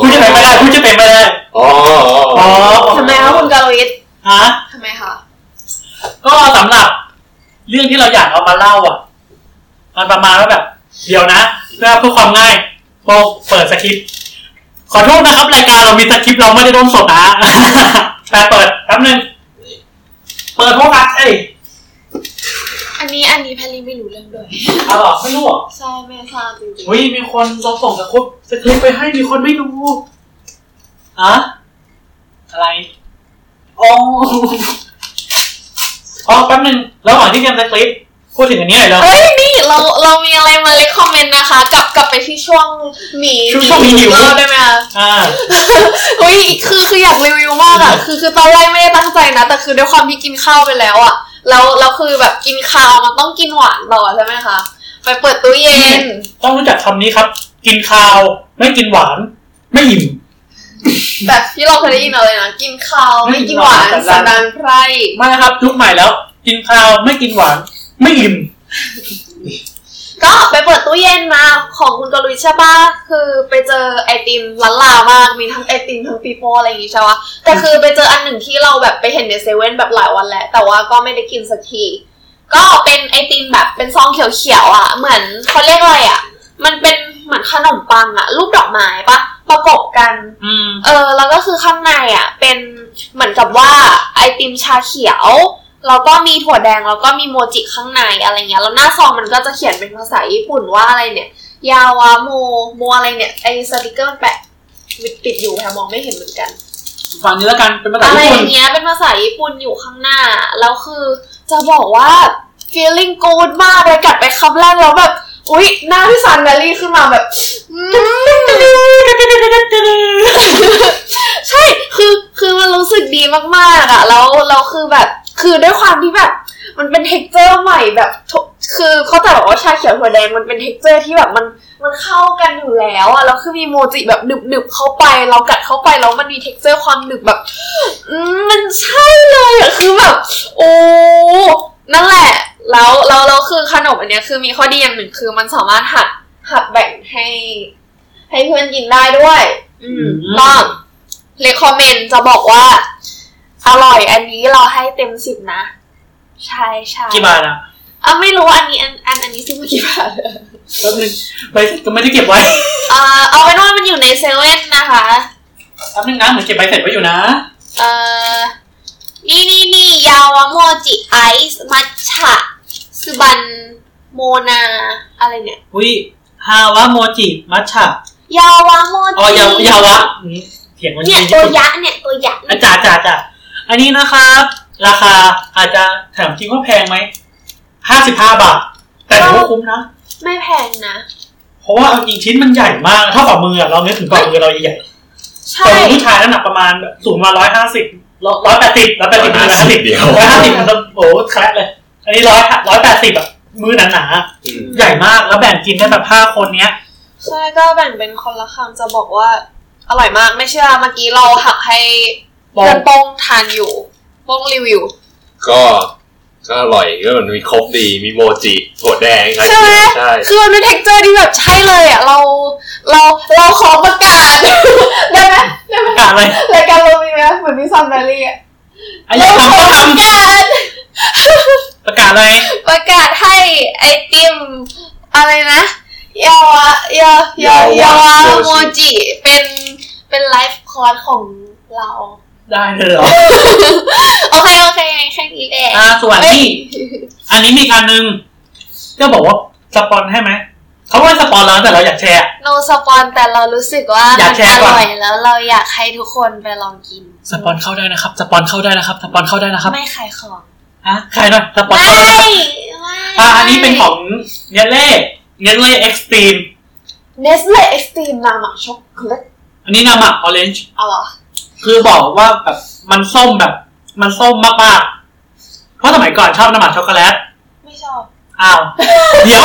พูดชื่อเต็มไม่ได้พูดชื่อเต็มไม่ได้อ๋ออ๋อทำไมคะคุณกรวิทย์ฮะทำไมคะก็สำหรับเรื่องที่เราอยากเอามาเล่าอ่ะมันประมาณว่าแบบเดี๋ยวนะเพื่อเพื่อความง่ายโป้เปิดสคริปต์ขอโทษนะครับรายการเรามีสคริปต์เราไม่ได้ร่วมสดนะแต่เปิดแป๊บนึงเปิดโทรทัศน์เอ้ยอันนี้อันนี้แพลลี่ไม่รู้เรื่องด้วยอ้าวหรอไม่รู้หรอใช่ไม่ทราบจริงๆเฮ้ยมีคนเราส่งสคริปต์สคริปต์ไปให้มีคนไม่ดูฮะอะไรอ๋ออ๋อแป๊บนึงแล้วก่อนที่จะทำสคริปต์พูดถึงอันนี้หน่อยแล้วเฮ้ยนี่เราเรามีอะไรมาเลคคอมเมนต์นะคะกลับกลับไปที่ช่วงหมีช่วงหมีหิวได้ไหมคะอ่าเฮ้ยคือคืออยากรีวิวมากอ่ะคือคือตอนแรกไม่ได้ตั้งใจนะแต่คือด้วยความที่กินข้าวไปแล้วอ่ะเราเราคือแบบกินข้าวมันต้องกินหวานต่อใช่ไหมคะไปเปิดตู้เย็นต้องรู้จักคำนี้ครับกินข้าวไม่กินหวานไม่อิ่มแต่ที่เราเคยได้ยินเอาเลยนะกินข้าวไม่กินหวานสันดานไพร่ไม่ครับยุคใหม่แล้วกินข้าวไม่กินหวานไม่อิ่มก็ไปเปิดตู้เย็นมาของคุณกลุยใช่ป่ะคือไปเจอไอติมล้านลามากมีทั้งไอติมทั้งปีโป้อะไรอย่างงี้ใช่ป่ะแต่คือไปเจออันหนึ่งที่เราแบบไปเห็นในเซเว่นแบบหลายวันแล้วแต่ว่าก็ไม่ได้กินสักทีก็เป็นไอติมแบบเป็นซองเขียวๆอ่ะเหมือนเขาเรียกอะไรอ่ะมันเป็นเหมือนขนมปังอ่ะรูปดอกไม้ป่ะประกบกันเออแล้วก็คือข้างในอ่ะเป็นเหมือนกับว่าไอติมชาเขียวแล้วก็มีถั่วแดงแล้วก็มีโมจิข้างในอะไรเงี้ยแล้วหน้าซองมันก็จะเขียนเป็นภาษาญี่ปุ่นว่าอะไรเนี่ยยาวะโมโมอะไรเนี่ยไอ้สติกเกอร์มันแปะติดอยู่ค่ะมองไม่เห็นเหมือนกันฟังนี้แล้วกันเป็นภาษาญี่ปุ่นอะไรเงี้ยเป็นภาษาญี่ปุ่นอยู่ข้างหน้าแล้วคือจะบอกว่า feeling good มากเลยกัดไปคำแรกแล้วแบบอุ๊ยหน้าพี่ซันแบลลี่ขึ้นมาแบบใช่คือคือมันรู้สึกดีมากๆอ่ะแล้วเราคือแบบคือด้วยความที่แบบมันเป็นเท็กเจอร์ใหม่แบบคือเขาแต่บอกว่าชาเขียวถั่วแดงมันเป็นเท็กเจอร์ที่แบบมันมันเข้ากันอยู่แล้วอ่ะแล้วคือมีโมจิแบบหนึบๆเข้าไปเรากัดเข้าไปแล้วมันมีเท็กเจอร์ความหนึบแบบมันใช่เลยอ่ะคือแบบโอ้นั่นแหละแล้วแล้วแล้วคือขนมอันเนี้ยคือมีข้อดีอย่างหนึ่งคือมันสามารถหักหักแบ่งให้ให้เพื่อนกินได้ด้วยอืมก็เรคคอมเมนต์จะบอกว่าอร่อยอันนี้เราให้เต็มสิบนะใช่ๆกี่บาทอ่ะอ่ะไม่รู้อันนี้อันอันอันนี้ซื้อมากี่บาทแป๊บนึงไปก็ไม่ได้เก็บไว้อ่าเอาไว้ว่ามันอยู่ในเซเว่นนะคะแป๊บนึงนะเหมือนเก็บใบเสร็จไว้อยู่นะเอ่อนี่ๆๆยาวะโมจิไอซ์มัทฉะสุบันโมนาอะไรเนี่ยอุ้ยฮาวะโมจิมัทฉะยาวะโมจิอ๋อยาวยาวะเถียงกันเนี่ยตัวยะเนี่ยตัวยะอาจารย์ๆๆอันนี้นะครับราคาอาจจะถามจริงว่าแพงไหมห้าสิบห้าบาทแต่ถือว่าคุ้มนะไม่แพงนะเพราะว่าจริงชิ้นมันใหญ่มากเท่าฝ่ามือเรานึกถึงฝ่ามือเราใหญ่ใช่ผู้ชายน้ำหนักประมาณสูงมาหนึ่งร้อยห้าสิบ หนึ่งร้อยแปดสิบ หนึ่งร้อยแปดสิบมือหนาๆเดียวหนึ่งร้อยห้าสิบมันโอ้แคระเลยอันนี้หนึ่งร้อยแปดสิบอ่ะมือหนาๆใหญ่มากแล้วแบ่งกินได้แบบห้าคนเนี้ยใช่ก็แบ่งเป็นคนละคำจะบอกว่าอร่อยมากไม่เชื่อเมื่อกี้เราหักให้เพื่อนป้องทานอยู่ป้องรีวิวก็ก็อร่อยก็มันมีครบดีมีโมจิถั่วแดงใช่ไหมใช่คือมันเป็นเท็กเจอร์ที่แบบใช่เลยอ่ะเราเราเราขอประกาศได้ไหมได้ไหมประกาศอะไรรายการเรามีไหมเหมือนพี่ซัมแบลลี่อ่ะ ไอ้คำต้องทำประกาศอะไรประกาศให้ไอติมอะไรนะยาวะยาวยาวยาวโมจิเป็นเป็นไลฟ์คอร์สของเราได้เลยเหรอโอเคโอเคแค่นี้แหละอ่าส่วนที่อันนี้มีอันนึงก็บอกว่าสปอนให้ไหมเขาว่าสปอนแล้วแต่เราอยากแชร์โนสปอนแต่เรารู้สึกว่ามันอร่อยแล้วเราอยากให้ทุกคนไปลองกินสปอนเข้าได้นะครับสปอนเข้าได้นะครับสปอนเข้าได้นะครับไม่ขายของฮะขายหน่อยสปอนไม่ไม่อันนี้เป็นของNestle Nestle Extreme Nestle Extreme นามะช็อกโกแลตอันนี้นามะออเรนจ์อ๋อเหรอคือบอกว่าแบบมันส้มแบบมันส้มมากๆเพราะสมัยก่อนชอบนามะช็อกโกแลตไม่ชอบอ้าวเดี๋ยว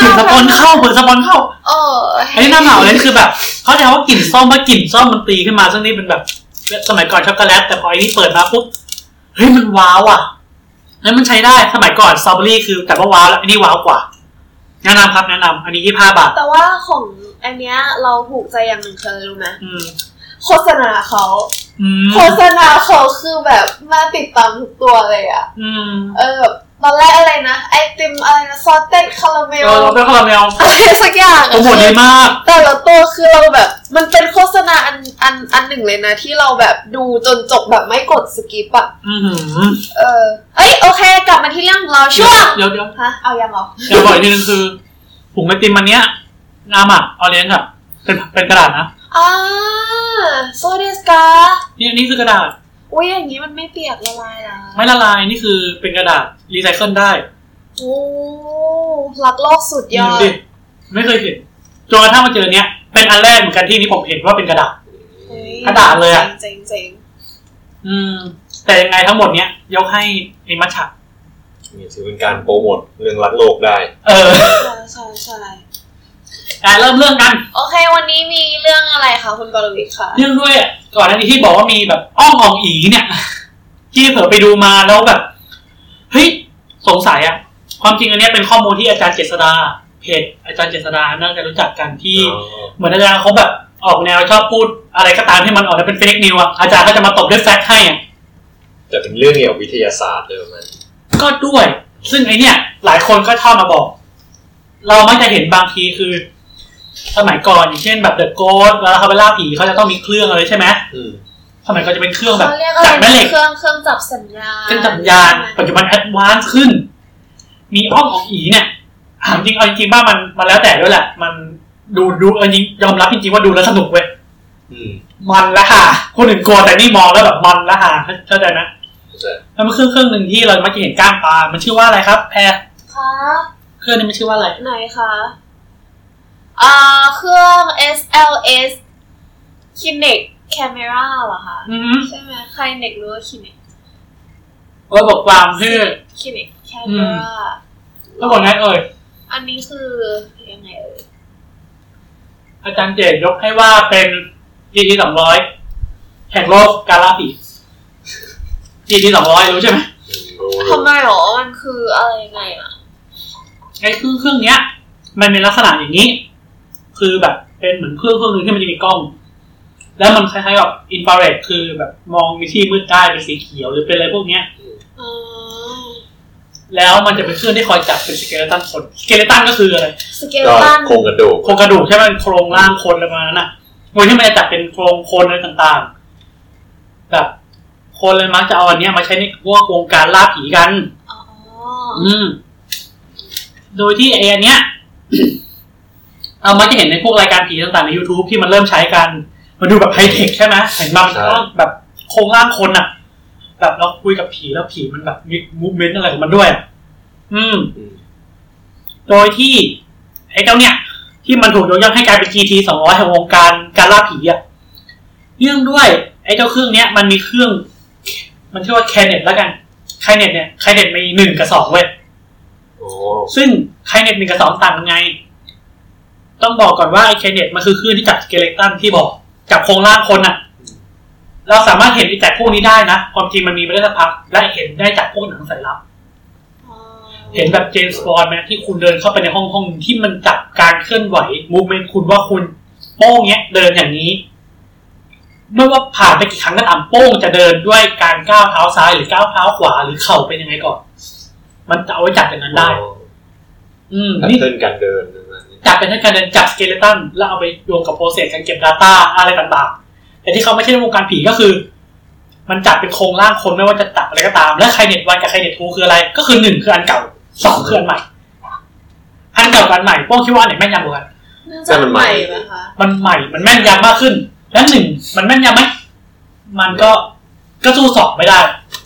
ถึงสปอนเข้าเหมือนสปอนเข้าเอออันนี้น้ำเหมาเลยคือแบบเขาจะว่ากลิ่นส้มว่ากลิ่นส้มมันตีขึ้นมาซึ่งนี่เป็นแบบสมัยก่อนช็อกโกแลตแต่พออันนี้เปิดมาปุ๊บเฮ้ยมันว้าวอ่ะงั้นมันใช้ได้สมัยก่อนสตรอเบอรี่คือแต่ว่าว้าวแล้วอันนี้ว้าวกว่าแนะนำครับแนะนำอันนี้ยี่สิบห้าบาทแต่ว่าของอันเนี้ยเราผูกใจอย่างหนึ่งเคยรู้ไหมโฆษณาเขาโฆษณาเขาคือแบบมาติดตามทุกตัวเลยอ่ะเออตอนแรกอะไรนะไอติมอะไรนะซอสเต็ดคาราเมลซอสเต็ดคาราเมลอะไรสักอย่างโอ้โหดีมากแต่ละตัวคือเราแบบมันเป็นโฆษณาอันอันอันหนึ่งเลยนะที่เราแบบดูจนจบแบบไม่กดสกิปอ่ะอือเออเอ้ยโอเคกลับมาที่เรื่องเราช่วงเดี๋ยวเดี๋ยวฮะเอายำเอาเดี๋ยวบอกอีกนิดนึงคือผงไอติมมันเนี้ยน้ำอ่ะออเรนจ์อ่ะเป็นเป็นกระดาษนะอ่าโซเดสกานี่นี่คือกระดาษอุ้ยอย่างนี้มันไม่เปียกละลายหรอไม่ละลายนี่คือเป็นกระดาษรีไซเคิลได้โอ้รักโลกสุดยอดไม่เคยเห็นจนกระทั่งมาเจอเนี้ยเป็นอันแรกเหมือนกันที่นี่ผมเห็นว่าเป็นกระดาษกระดาษเลยอ่ะเจ๋งเจ๋งอืมแต่ยังไงทั้งหมดเนี้ยยกให้ไอ้มัชชะนี่ถือเป็นการโปรโมทเรื่องรักโลกได้เออใช่ใช่อะไรอ่ะเริ่มเรื่องกันโอเควันนี้มีเรื่องอะไรคะคุณกรวิทย์คะเรื่องด้วยก่อนหน้านี้ที่บอกว่ามีแบบอ้องอ่องอีเนี่ยที่เผลอไปดูมาแล้วแบบเฮ้ยสงสัยอะความจริงอันนี้เป็นข้อมูลที่อาจารย์เจษฎาเพจอาจารย์เจษฎาน่าจะรู้จักกันที่เหมือนอาจารย์เขาแบบออกแนวชอบพูดอะไรก็ตามที่มันออกแล้วเป็นเฟคนิวส์อะอาจารย์ก็จะมาตบด้วยแฟกต์ให้อะแต่เป็นเรื่องเกี่ยวกับวิทยาศาสตร์เลยมันก็ด้วยซึ่งไอเนี่ยหลายคนก็ชอบมาบอกเรามักจะเห็นบางทีคือสมัยก่อนอย่างเช่นแบบเดอะโกสต์แล้วเขาไปล่าผีเขาจะต้องมีเครื่องอะไรใช่ไหมสมัยก่อนจะเป็นเครื่องแบบจับแม่เหล็กเครื่องเครื่องจับสัญญาณเครื่องจับสัญญาณปัจจุบันแอดวานซ์ขึ้นมีอ้อมของอีเนี่ยถามจริงเอาจริงบ้างมันมันแล้วแต่ด้วยแหละมันดูดูเอาจริงยอมรับจริงว่าดูแล้วสนุกเว้ยมันละค่ะคนอื่นกลัวแต่นี่มองแล้วแบบมันละค่ะเข้าใจไหมแล้วมันเครื่องเครื่องนึงที่เรามักจะเห็นก้างปลามันชื่อว่าอะไรครับแพรคะเครื่องนี้มันชื่อว่าอะไรไหนคะอ่าเครื่อง เอส แอล เอสKinect Camera เหรอคะใช่ไหมใคร Kinect รู้ว่า Kinect ว่าบอกความคือ Kinect Camera แล้วบอกไงเอ่ยอันนี้คือยังไงเอ่ยอาจารย์เจตยกให้ว่าเป็น จี ดี สองร้อย แห่งโลกกาลาปี จี ดี สองร้อย รู้ใช่ไหมทำไมหรอมันคืออะไรยังไงอ่ะไอ้เครื่องเครื่องเนี้ยมันเป็นลักษณะอย่างนี้คือแบบเป็นเหมือนเครื่องเครื่องนึงที่มันจะมีกล้องแล้วมันคล้ายๆกับอินฟราเรดคือแบบมองในที่มืดได้เป็นสีเขียวหรือเป็นอะไรพวกเนี้ยแล้วมันจะเป็นเครื่องที่คอยจับเป็นสเกเลตันคนสเกเลตันก็คืออะไรสเกเลตันโครงกระดูกโครงกระดูกใช่ไหมโครงร่างคนอะไรมาน่ะโดยที่มันจะจับเป็นโครงคนอะไรต่างๆแบบคนเลยมักจะเอาอันเนี้ยมาใช้ในพวกวงการล่าผีกันอ๋ออืมโดยที่ไอ้อันเนี้ยเรามักจะเห็นในพวกรายการผีต่างๆใน YouTube ที่มันเริ่มใช้กันมาดูแบบไฮเทคใช่ไหมเห็นบางก็แบบโครงร่างคนอ่ะแบบเราคุยกับผีแล้วผีมันแบบมีมูฟเมนต์อะไรของมันด้วยอืมโดยที่ไอ้เจ้าเนี่ยที่มันถูกยกย่องให้กลายเป็น จี ที สองร้อย ของวงการการล่าผีอ่ะเนื่องด้วยไอ้เจ้าเครื่องเนี้ยมันมีเครื่องมันชื่อว่า Kinect แล้วกัน Kinect เนี่ย Kinect มีหนึ่งกับสองเว้ยซึ่ง Kinect หนึ่งกับสองต่างกันไงต้องบอกก่อนว่าไอ้เคเน็ตมันคือคลื่นที่จับสเกเลตันที่บอกจับโครงร่างคนน่ะเราสามารถเห็นไอ้จากพวกนี้ได้นะความจริงมันมีมาได้สักพักและเห็นได้จากพวกหนังสายลับเห็นแบบเจมส์บอนด์ไหมที่คุณเดินเข้าไปในห้องห้องที่มันจับการเคลื่อนไหวมูฟเมนต์คุณว่าคุณโป้งเนี้ยเดินอย่างนี้ ไม่ว่าผ่านไปกี่ครั้งก็ตามโป้งจะเดินด้วยการก้าวเท้าซ้ายหรือก้าวเท้าขวาหรือเข่าเป็นยังไงก่อนมันจะเอาไว้จัดเป็นนั้นได้อืมนี่เป็นการเดินจัดเป็นการเดินจับสเกเลตันแล้วเอาไปโยงกับโปรเซสการเก็บ data อะไรต่างๆแต่ที่เขาไม่ใช่ในวงการผีก็คือมันจัดเป็นโครงร่างคนไม่ว่าจะตัดอะไรก็ตามและไคเน็ตวันกับไคเน็ตทูคืออะไรก็คือหนึ่งคืออันเก่าสองคืออันใหม่อันเก่ากับอันใหม่โป้งคิดว่าอันไหนแม่นยำกว่ากันน่าจะใหม่ป่ะคะมันใหม่มันแม่นยำมากขึ้นแล้วหนึ่งมันแม่นยำไหมมันก็ก็สู้สอบไม่ได้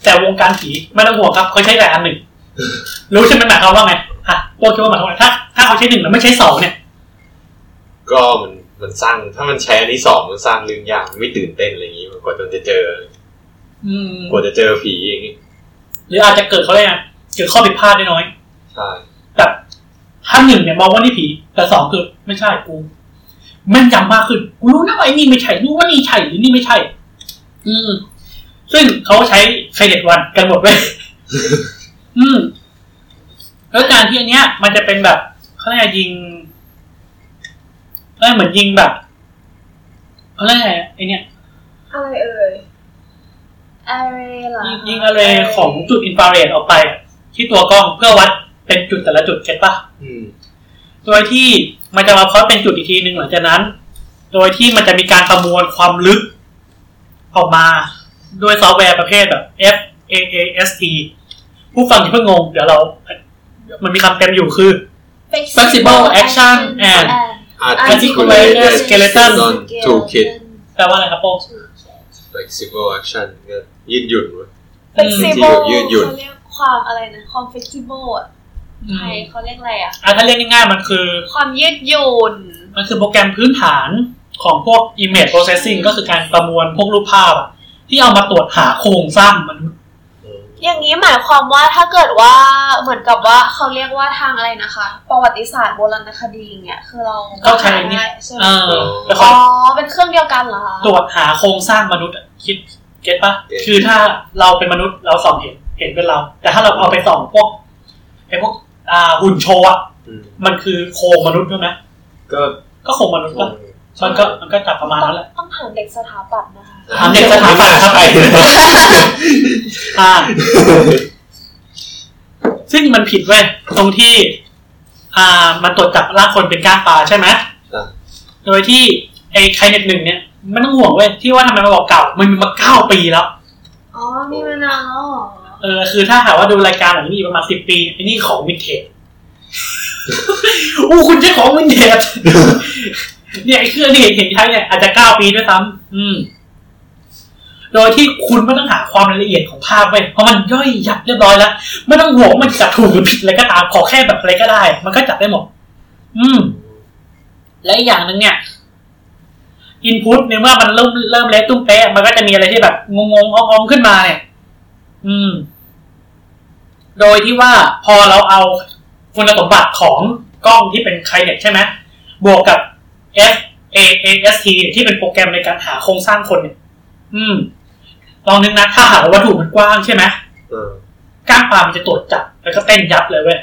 แต่วงการผีไม่ต้องห่วงครับเขาใช้แต่อันหนึ่งรู้ใช่ไหมหมายความว่าไงฮะโป้คิดว่าหมายความว่าถ้าถ้าเขาใช้หนึ่งแล้วไม่ใช้สองเนี่ยก็มันมันสร้างถ้ามันใช้อันที่สองมันสร้างเรื่องยากไม่ตื่นเต้นอะไรอย่างนี้กว่าจะเจอกว่าจะเจอผีอย่างนี้หรืออาจจะเกิดเขาเลยนะเกิดข้อผิดพลาดได้น้อยใช่แต่ถ้าหนึ่งเนี่ยมองว่านี่ผีแต่สองคือไม่ใช่กูแม่นยำมากขึ้นกูรู้นะว่าไอ้นี่ไม่ใช่รู้ว่านี่ใช่หรือนี่ไม่ใช่อืมซึ่งเขาใช้ไคเน็ตวันกันหมดเลย อืมแล้วการที่อันเนี้ยมันจะเป็นแบบเขาเรียกยิงเอ้ยเหมือนยิงแบบเขาเรียกอะไรไอ้เนี้ยอะไรเอ่ยอะไรเหรอยิงอะไรของจุดอินฟราเรดออกไปที่ตัวกล้องเพื่อวัดเป็นจุดแต่ละจุดเก็ทป่ะอืมโดยที่มันจะมาพอดเป็นจุดอีกทีนึงหลังจากนั้นโดยที่มันจะมีการประมวลความลึกออกมาด้วยซอฟต์แวร์ประเภทแบบ เอฟ เอ เอ เอส ที ผู้ฟังที่เพิ่งงงเดี๋ยวเรามันมีคำเต็มอยู่คือ Flexible Action and Articulated Skeleton Toolkit แปลว่าอะไรครับโป้ Flexible Action ก็ยืดหยุ่น Flexible ยืดหยุ่นเรียกความอะไรนะความ Flexible อ่ะใช่เขาเรียกอะไรอ่ะอ่ะถ้าเรียกง่ายๆมันคือความยืดหยุ่นมันคือโปรแกรมพื้นฐานของพวก image processing ก็คือการประมวลพวกรูปภาพอ่ะที่เอามาตรวจหาโครงสร้างมนุษย์อย่างนี้หมายความว่าถ้าเกิดว่าเหมือนกับว่าเขาเรียกว่าทางอะไรนะคะประวัติศาสตร์โบราณคดีอย่างเงี้ยคือเราก็ใช้นี่เอออ๋อเป็นเครื่องเดียวกันเหรอตรวจหาโครงสร้างมนุษย์คิดเก็ทป่ะคือถ้าเราเป็นมนุษย์เราส่องเห็นเห็นเป็นเราแต่ถ้าเราเอาไปส่องพวกไอ้พวกอ่าหุ่นโชว์อ่ะมันคือโครงมนุษย์ใช่มั้ยก็ก็โครงมนุษย์ป่ะมันก็มันก็จับประมาณนั้นแหละต้องถามเด็กสถาปัตย์นะคะถามเด็กสถาปัตย์ครับไอ้อ่าซึ่งมันผิดเว้ยตรงที่อ่ามันตรวจจับร่างคนเป็นก้างปลาใช่มั้ยโดยที่ไอ้ไคเน็ตหนึ่งเนี่ยมันต้องห่วงเว้ยที่ว่าทำไมมันบอกเก่ามันมีมาเก้าปีแล้วอ๋อมีมานานแล้วเออคือถ้าหาว่าดูรายการแบบนี้ประมาณสิบปีไอ้นี่ของวินเทจอู้คุณใช้ของวินเทจเนี่ยไอ้เครื่องนี่เห็นใช้เนี่ยอาจจะเก้าปีด้วยซ้ำอืมโดยที่คุณไม่ต้องหาความละเอียดของภาพไปเพราะมันย่อยยับเรียบร้อยแล้วไม่ต้องห่วงมันจะถูกหรือผิดอะไรก็ตามขอแค่แบบอะไรก็ได้มันก็จับได้หมดอืมและอีกอย่างนึงเนี่ยอินพุตเนี่ยเมื่อมันเริ่มเริ่มเละตุ้มเป๊ะมันก็จะมีอะไรที่แบบงงๆอ้อมๆขึ้นมาเนี่ยอืมโดยที่ว่าพอเราเอาคุณสมบัติของกล้องที่เป็น Kinect ใช่ไหมบวกกับ เอฟ เอ เอส ที ที่เป็นโปรแกรมในการหาโครงสร้างคนเนี่ยอืมลองนึกนะถ้าหาวัตถุมันกว้างใช่ไหมเออกล้างปลามันจะตรวจจับแล้วก็เต้นยับเลยเว้ย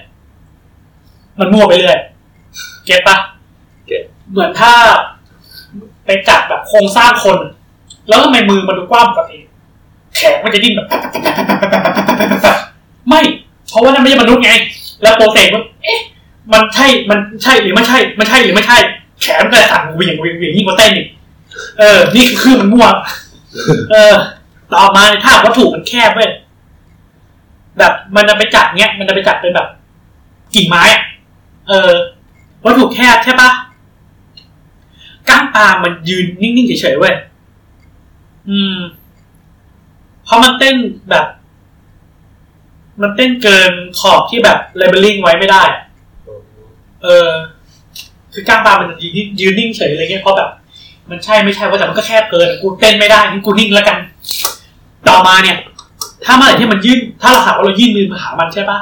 มันมั่วไปเรื่อยเก็ทป่ะเก็ทเหมือนถ้าไปจับแบบโครงสร้างคนแล้วทำไมมือมันดูกว้างกว่าเองแขนมันจะดิ้นแบบไม่เพราะว่านั่นไม่ใช่มนุษย์ไงแล้วโปรเซสมันเอ๊ะมันใช่มันใช่หรือไม่ใช่มันใช่หรือไม่ใช่แขนมันก็สั่นเวียงเวียงเวียงยิ่งกว่าเต้นอีกเออนี่คือมันมั่วเออต่อมาถ้าวัตถุมันแคบเว้ยแบบมันจะไปจับเงี้ยมันจะไปจับเป็นแบบกิ่งไม้อ่ะเออวัตถุแคบใช่ปะก้างปลามันยืนนิ่งๆเฉยๆเว้ยอืมเพราะมันเต้นแบบมันเต้นเกินขอบที่แบบเลเบลลิ่งไว้ไม่ได้เออคือกล้างปลามันยืนยืนนิ่งเฉยอะไรเงี้ยเพราะแบบมันใช่ไม่ใช่ว่าแต่มันก็แคบเกินกูเต้นไม่ได้งั้นกูนิ่งแล้วกันต่อมาเนี่ยถ้าเมื่อไหร่ที่มันยื่นถ้าเราหาว่าเรายื่นมือมาหามันใช่ป่ะ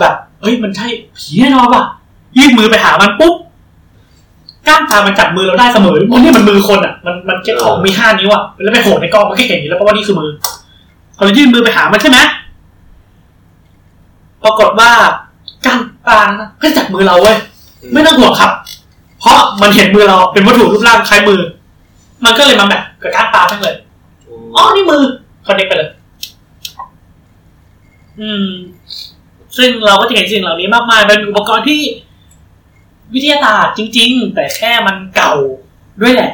แบบเฮ้ยมันใช่ผีแน่นอนป่ะยื่นมือไปหามันปุ๊บกล้างปลามันจับมือเราได้เสมอมันนี่มันมือคนอ่ะมันมันเก็บของมีห้านิ้วอ่ะแล้วไปโหดในกล้องมันก็เห็นอยู่แล้วเพราะว่านี่คือมือพอเรายื่นมือไปหามันใช่ไหมปรากฏว่าการปานก็จับมือเราเว้ยไม่ต้องห่วงครับเพราะมันเห็นมือเราเป็นวัตถุรูปร่างคล้ายมือมันก็เลยมาแบบ กระชากตาแม่งเลยอ๋อนี่มือคอนเนคไปเลยอืมซึ่งเราก็จะเห็นสิ่งเหล่านี้มากมายเป็นอุปกรณ์ที่วิทยาศาสตร์จริงๆแต่แค่มันเก่าด้วยแหละ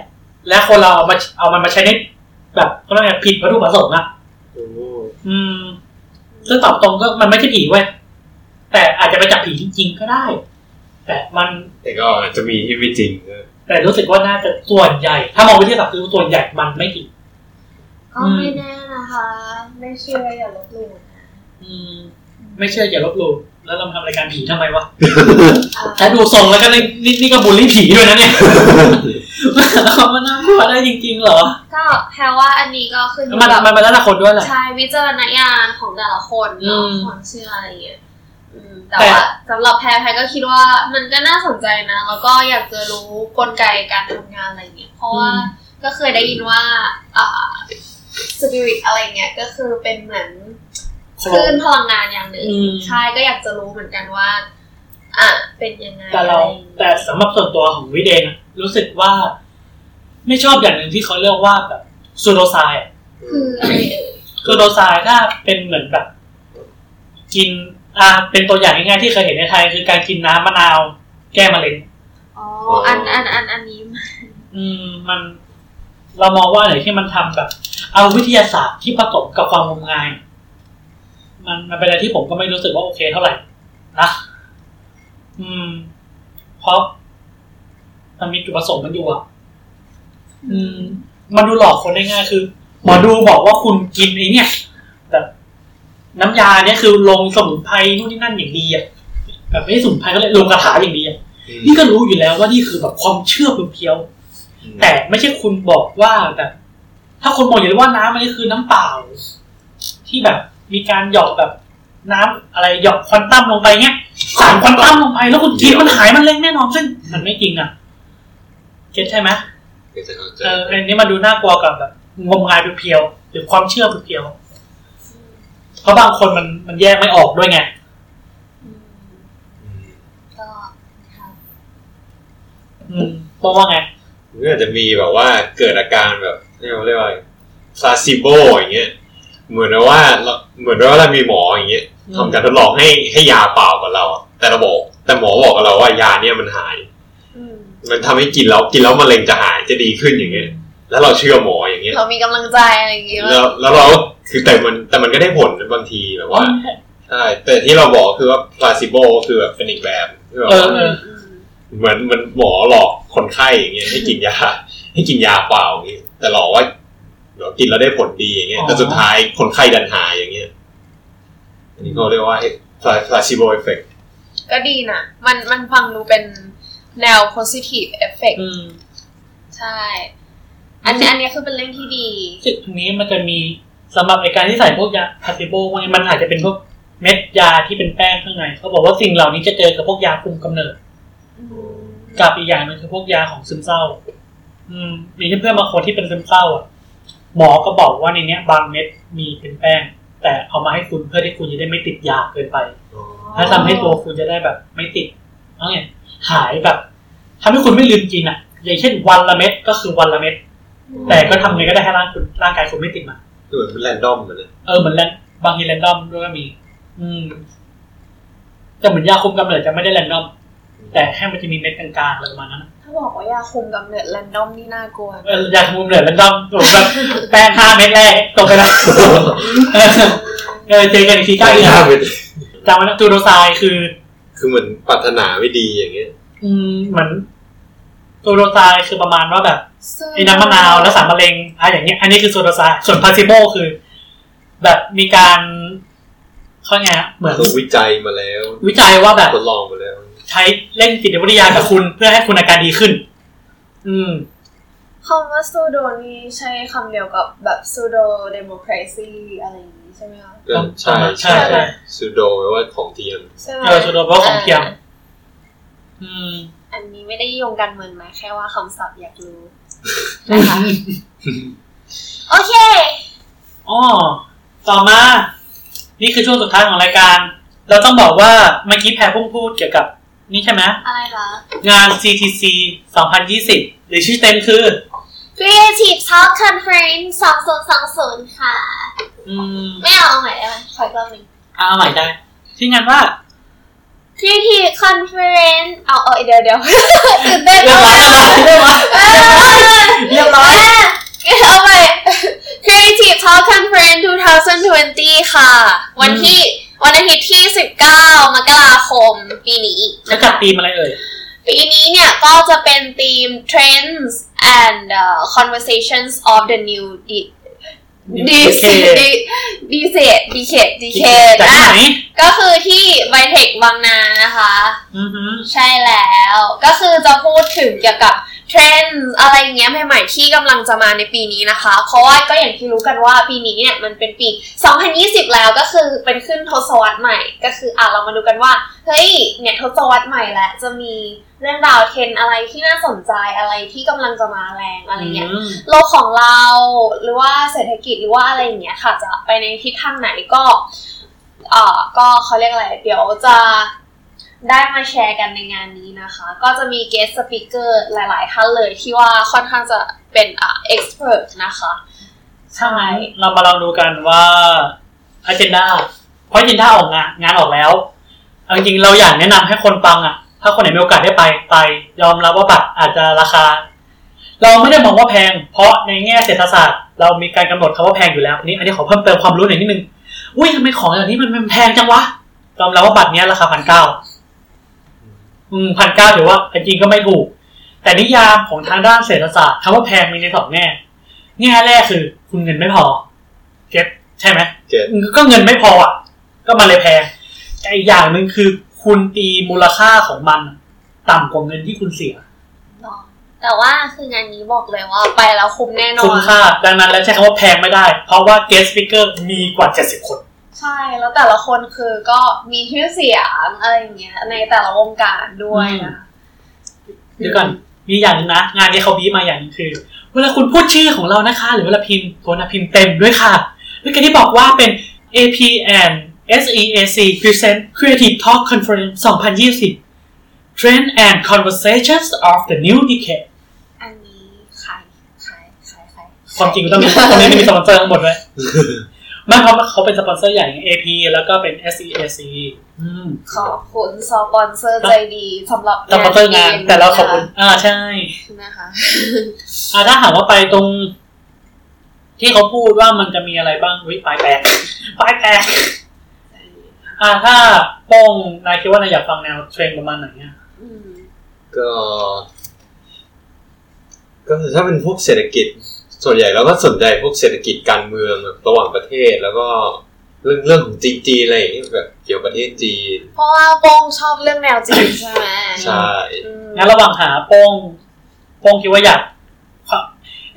และคนเราเอามาเอามันมาใช้ในแบบก็เรียกว่าผิดวัตถุประสงค์อ่ะอืมซึ่งตอบตรงก็มันไม่ใช่ผีเว้ยแต่อาจจะไปจับผีจริงๆก็ได้แต่มันแต่ก็อาจจะมีที่ไม่จริงแต่รู้สึกว่าน่าจะส่วนใหญ่ถ้ามองวิทยาศาสตร์คือส่วนใหญ่มันไม่จริงก็ไม่แน่นะคะไม่เชื่ออย่าลบหลู่อืมไม่เชื่ออย่าลบหลู่แล้วเราทำรายการผีทำไมวะถ้าดูทรงแล้วก็นี่นี่ก็บูลลี่ผีด้วยนะเนี่ยเขามานั่งพูดได้จริงๆเหรอก็แปลว่าอันนี้ก็ขึ้นมันมันแล้วแต่คนด้วยแหละใช่วิจารณญาณของแต่ละคนเนาะความเชื่ออะไรอย่างเงี้ยแต่ว่าสำหรับแพรแพรก็คิดว่ามันก็น่าสนใจนะแล้วก็อยากจะรู้กลไกการทำงานอะไรเงี้ยเพราะว่าก็เคยได้ยินว่าอ่าสปิริตอะไรเงี้ยก็คือเป็นเหมือนคลื่นพลังงานอย่างหนึ่งใช่ก็อยากจะรู้เหมือนกันว่าอ่ะเป็นยังไงแต่เราแต่สำหรับส่วนตัวของวิเดนรู้สึกว่าไม่ชอบอย่างหนึ่งที่เขาเรียกว่าแบบซูโดไซน์คืออะไรเอ่ยซูโดไซน์ถ้าเป็นเหมือนแบบกินอ่าเป็นตัวอย่างง่ายๆที่เคยเห็นในไทยคือการกินน้ำมะนาวแก้มะเร็งอ๋ออันอันอันอันนี้มันอืมมันเรามองว่าไหนที่มันทำแบบเอาวิทยาศาสตร์ที่ผสมกับความงมงายมันมันเป็นอะไรที่ผมก็ไม่รู้สึกว่าโอเคเท่าไหร่นะอืมเพราะมันมีจุดประสงค์มันอยู่อ่ะอืมมันดูหลอกคนได้ง่ายคือหมอดูบอกว่าคุณกินไอ้เนี่ยแบบน้ำยาเนี่ยคือลงสมุนไพรนู่นนี่นั่นอย่างดีอ่ะแบบไม่สมุนไพรก็เลยลงกระถาอย่างดีอ่ะนี่ก็รู้อยู่แล้วว่านี่คือแบบความเชื่อเพียวๆแต่ไม่ใช่คุณบอกว่าแบบถ้าคนบอกอย่างนี้ว่าน้ำมันนี่คือน้ำเปล่าที่แบบมีการหยอกแบบน้ำอะไรหยอกควอนตัมลงไปเงี้ยสารควอนตัมลงไปแล้วคุณกินมันหายมันเล่งแน่นอนซึ่งมันไม่จริงอ่ะเก็ตใช่ไหมเก็ตเข้าใจเอออันนี้มาดูน่ากลัวกับแบบงมงายเพียวๆหรือความเชื่อเพียวๆเพราะบางคนมันมันแยกไม่ออกด้วยไงก็ค่ะอืมเพราะว่าไงหรืออาจจะมีแบบว่าเกิดอาการแบบเรียกว่าเรียกว่าพลาซิโบอย่างเงี้ยเหมือนว่าเหมือนว่าเรามีหมออย่างเงี้ยทำการทดลองให้ให้ยาเปล่ากับเราแต่เราบอกแต่หมอบอกกับเราว่ายาเนี่ยมันหายมันทำให้กินแล้วกินแล้วมะเร็งจะหายจะดีขึ้นอย่างเงี้ยแล้วเราเชื่อหมออย่างเงี้ยเรามีกำลังใจอะไรอย่างเงี้ยแล้วแล้วเราคือแต่มันแต่มันก็ได้ผลบางทีแบบว่าใช่แต่ที่เราบอกคือว่าพลาซิโบคือแบบเป็นอีกแบบเหมือนเหมือนหมอหลอกคนไข้อย่างเงี้ยให้กินยาให้กินยาเปล่าอย่างเงี้ยแต่หลอกว่าเดี๋ยวกินแล้วได้ผลดีอย่างเงี้ยแต่สุดท้ายคนไข้ดันหายอย่างเงี้ยอันนี้เขาเรียกว่า placebo effect ก็ดีนะมันมันฟังดูเป็นแนว positive effect ใช่อันนี้อันนี้คือเป็นเรื่องที่ดีซึ่งตรงนี้มันจะมีสำหรับในการที่ใส่พวกยา placebo มันอาจจะเป็นพวกเม็ดยาที่เป็นแป้งข้างในเขาบอกว่าสิ่งเหล่านี้จะเจอกับพวกยาคุมกำเนิดกับอีกอย่างนึงคือพวกยาของซึมเศร้ามีเพื่อนบางคนที่เป็นซึมเศร้าอ่ะหมอก็บอกว่าในเนี้ยบางเม็ดมีเป็นแป้งแต่เอามาให้คุณเพื่อที่คุณจะได้ไม่ติดยาเกินไปถ้าทำให้ตัวคุณจะได้แบบไม่ติดเอาไงหายแบบทำให้คุณไม่ลืมกินอ่ะอย่างเช่นวันละเม็ดก็คือวันละเม็ดแต่ก็ทำไงก็ได้ให้ร่างคุณร่างกายคุณไม่ติดมาเหมือนแรนดอมเหมือนเลยเออเหมือนแรนบางทีแรนดอมด้วยก็มีอืมแต่เหมือนยาคุมกำเนิดจะไม่ได้แรนดอมแต่แค่มันจะมีเม็ดกลางๆอะไรประมาณนั้นถ้าบอกว่ายาคุมกำเนิดแรนดอมนี่น่ากลัวเออยาคุมกำเนิดแรนดอมผมแบบแป้งห้าเม็ดแรกตกไปแล้วเออเจอกันอีกทีใกล้เลยจำไว้นะจูโดไซคือคือเหมือนปรารถนาไม่ดีอย่างเงี้ยอืมเหมือนจูโดไซคือประมาณว่าแบบไอ้น้ำมะนาวและสารมะเร็งอะไรอย่างเงี้ยอันนี้คือจูโดไซส่วนพลาซิโบคือแบบมีการเข้าไงเหมือนวิจัยมาแล้ววิจัยว่าแบบทดลองมาแล้วใช้เล่นจิตวิทยากับคุณเพื่อให้คุณอาการดีขึ้นอืมคำว่าซูโดนี่ใช้คำเดียวกับแบบซูโดเดโมคราซีอะไรอย่างนี้ใช่ไหมคะใช่ใช่ซูโดแปลว่าของเทียมใช่ไหมซูโดแปลว่าของเทียมอืมอันนี้ไม่ได้โยงกันเหมือนนะแค่ว่าคำศัพท์อยากรู้นะคะโอเคอ๋อต่อมานี่คือช่วงสุดท้ายของรายการเราต้องบอกว่าเมื่อกี้แพรพุ่งพูดเกี่ยวกับนี่ใช่ไหมอะไรคะงาน ซี ที ซี สองพันยี่สิบหรือชื่อเต็มคือ Creative Talk Conference สองพันยี่สิบค่ะอืมไม่เอาเอาใหม่ได้ไหมขออีกรอบนึงเอาใหม่ได้ชื่องานว่า Creative Conference เอาเอาเดี๋ยวเดี๋ยวตื่นเต้นเรียบร้อยเรียบร้อยเรียบร้อยเอาใหม่ Creative Talk Conference สองพันยี่สิบค่ะวันที่วันอาทิตย์ที่สิบเก้ามกราคมปีนี้จะจัดธีมอะไรเอ่ยปีนี้เนี่ยก็จะเป็นธีม Trends and uh, Conversations of the New D- Decade Decade Decade Decade อ่ะก็คือที่ไบเทคบางนานะคะใช่แล้วก็คือจะพูดถึงเกี่ยวกับเทรนด์อะไรเงี้ยใหม่ๆที่กำลังจะมาในปีนี้นะคะเพราะว่าก็อย่างที่รู้กันว่าปีนี้เนี่ยมันเป็นปีสองพันยี่สิบแล้วก็คือเป็นขึ้นทศวรรษใหม่ก็คืออ่ะเรามาดูกันว่าเฮ้ยเนี่ยทศวรรษใหม่แล้วจะมีเรื่องราวเทรนด์อะไรที่น่าสนใจอะไรที่กำลังจะมาแรงอะไรเงี้ยโลกของเราหรือว่าเศรษฐกิจหรือว่าอะไรเงี้ยค่ะจะไปในทิศทางไหนก็อ่าก็เขาเรียกอะไรเดี๋ยวจะได้มาแชร์กันในงานนี้นะคะก็จะมี guest speaker หลายๆท่านเลยที่ว่าค่อนข้างจะเป็นอ่ะ expert นะคะใช่เรามาลองดูกันว่า agenda เพราะ agenda ออกงานงานออกแล้วจริงๆเราอยากแนะนำให้คนฟังอ่ะถ้าคนไหนมีโอกาสได้ไปไปยอมรับว่าบัตรอาจจะราคาเราไม่ได้มองว่าแพงเพราะในแง่เศรษฐศาสตร์เรามีการกำหนดคำว่าแพงอยู่แล้วอันนี้อันนี้ขอเพิ่มเติมความรู้หน่อยนิดนึงอุ้ยทำไมของอย่างนี้มันแพงจังวะยอมรับว่าบัตรเนี้ยราคา หนึ่งพันเก้าร้อยอืม หนึ่งพันเก้าร้อย ถือว่าจริงๆก็ไม่ถูกแต่นิยามของทางด้านเศรษฐศาสตร์คำว่าแพงมีในสองแง่แง่แรกคือคุณเงินไม่พอเก็ตใช่ไหมเก็ตก็เงินไม่พออ่ะก็มันเลยแพงแต่อีกอย่างนึงคือคุณตีมูลค่าของมันต่ำกว่าเงินที่คุณเสียแต่ว่าคืองานนี้บอกเลยว่าไปแล้วคุ้มแน่นอนคุ้มค่าดังนั้นแล้วใช้คำว่าแพงไม่ได้เพราะว่า guest speaker มีกว่าเจ็ดสิบคนใช่แล้วแต่ละคนคือก็มีชื่อเสียงอะไรอย่างเงี้ยในแต่ละวงการด้วยนะเดี๋ยวก่อนมีอย่างนึงนะงานนี้เขาบีบมาอย่างนึงคือเวลาคุณพูดชื่อของเรานะคะหรือเวลาพิมพ์โทนะพิมพ์เต็มด้วยค่ะด้วยการที่บอกว่าเป็น เอ พี and เอส อี เอ ซี Present Creative Talk Conference สองพันยี่สิบ Trend and Conversations of the New Decade อันนี้ใครใครใครใครความจริงต้องมีตอนนี้มีสปอนเซอร์ทั้งหมดเลยไม่เพราะเขาเป็นสปอนเซอร์ใหญ่ เอ พี แล้วก็เป็น เอส อี เอ ซี อืมขอบคุณสปอนเซอร์ใจดีสำหรับสปอนเซอร์งานแต่เราขอบคุณอ่าใช่นะคะอ่าถ้าหากว่าไปตรงที่เขาพูดว่ามันจะมีอะไรบ้างวิปลายแปลกปลายแปลกอ่าถ้าป้องนายคิดว่านายอยากฟังแนวเทรนด์ประมาณไหนอ่ะอืมก็ก็ถ้าเป็นพวกเศรษฐกิจส่วนใหญ่เราก็สนใจพวกเศรษฐกิจการเมืองระหว่างประเทศแล้วก็เรื่องเรื่องของจีนจีนอะไรอย่างเงี้ยแบบเกี่ยวกับประเทศจีนเพราะว่าป้องชอบเรื่องแนวจีนใช่ไหมใช่งั้นระหว่างหาป้องป้องคิดว่าอยาก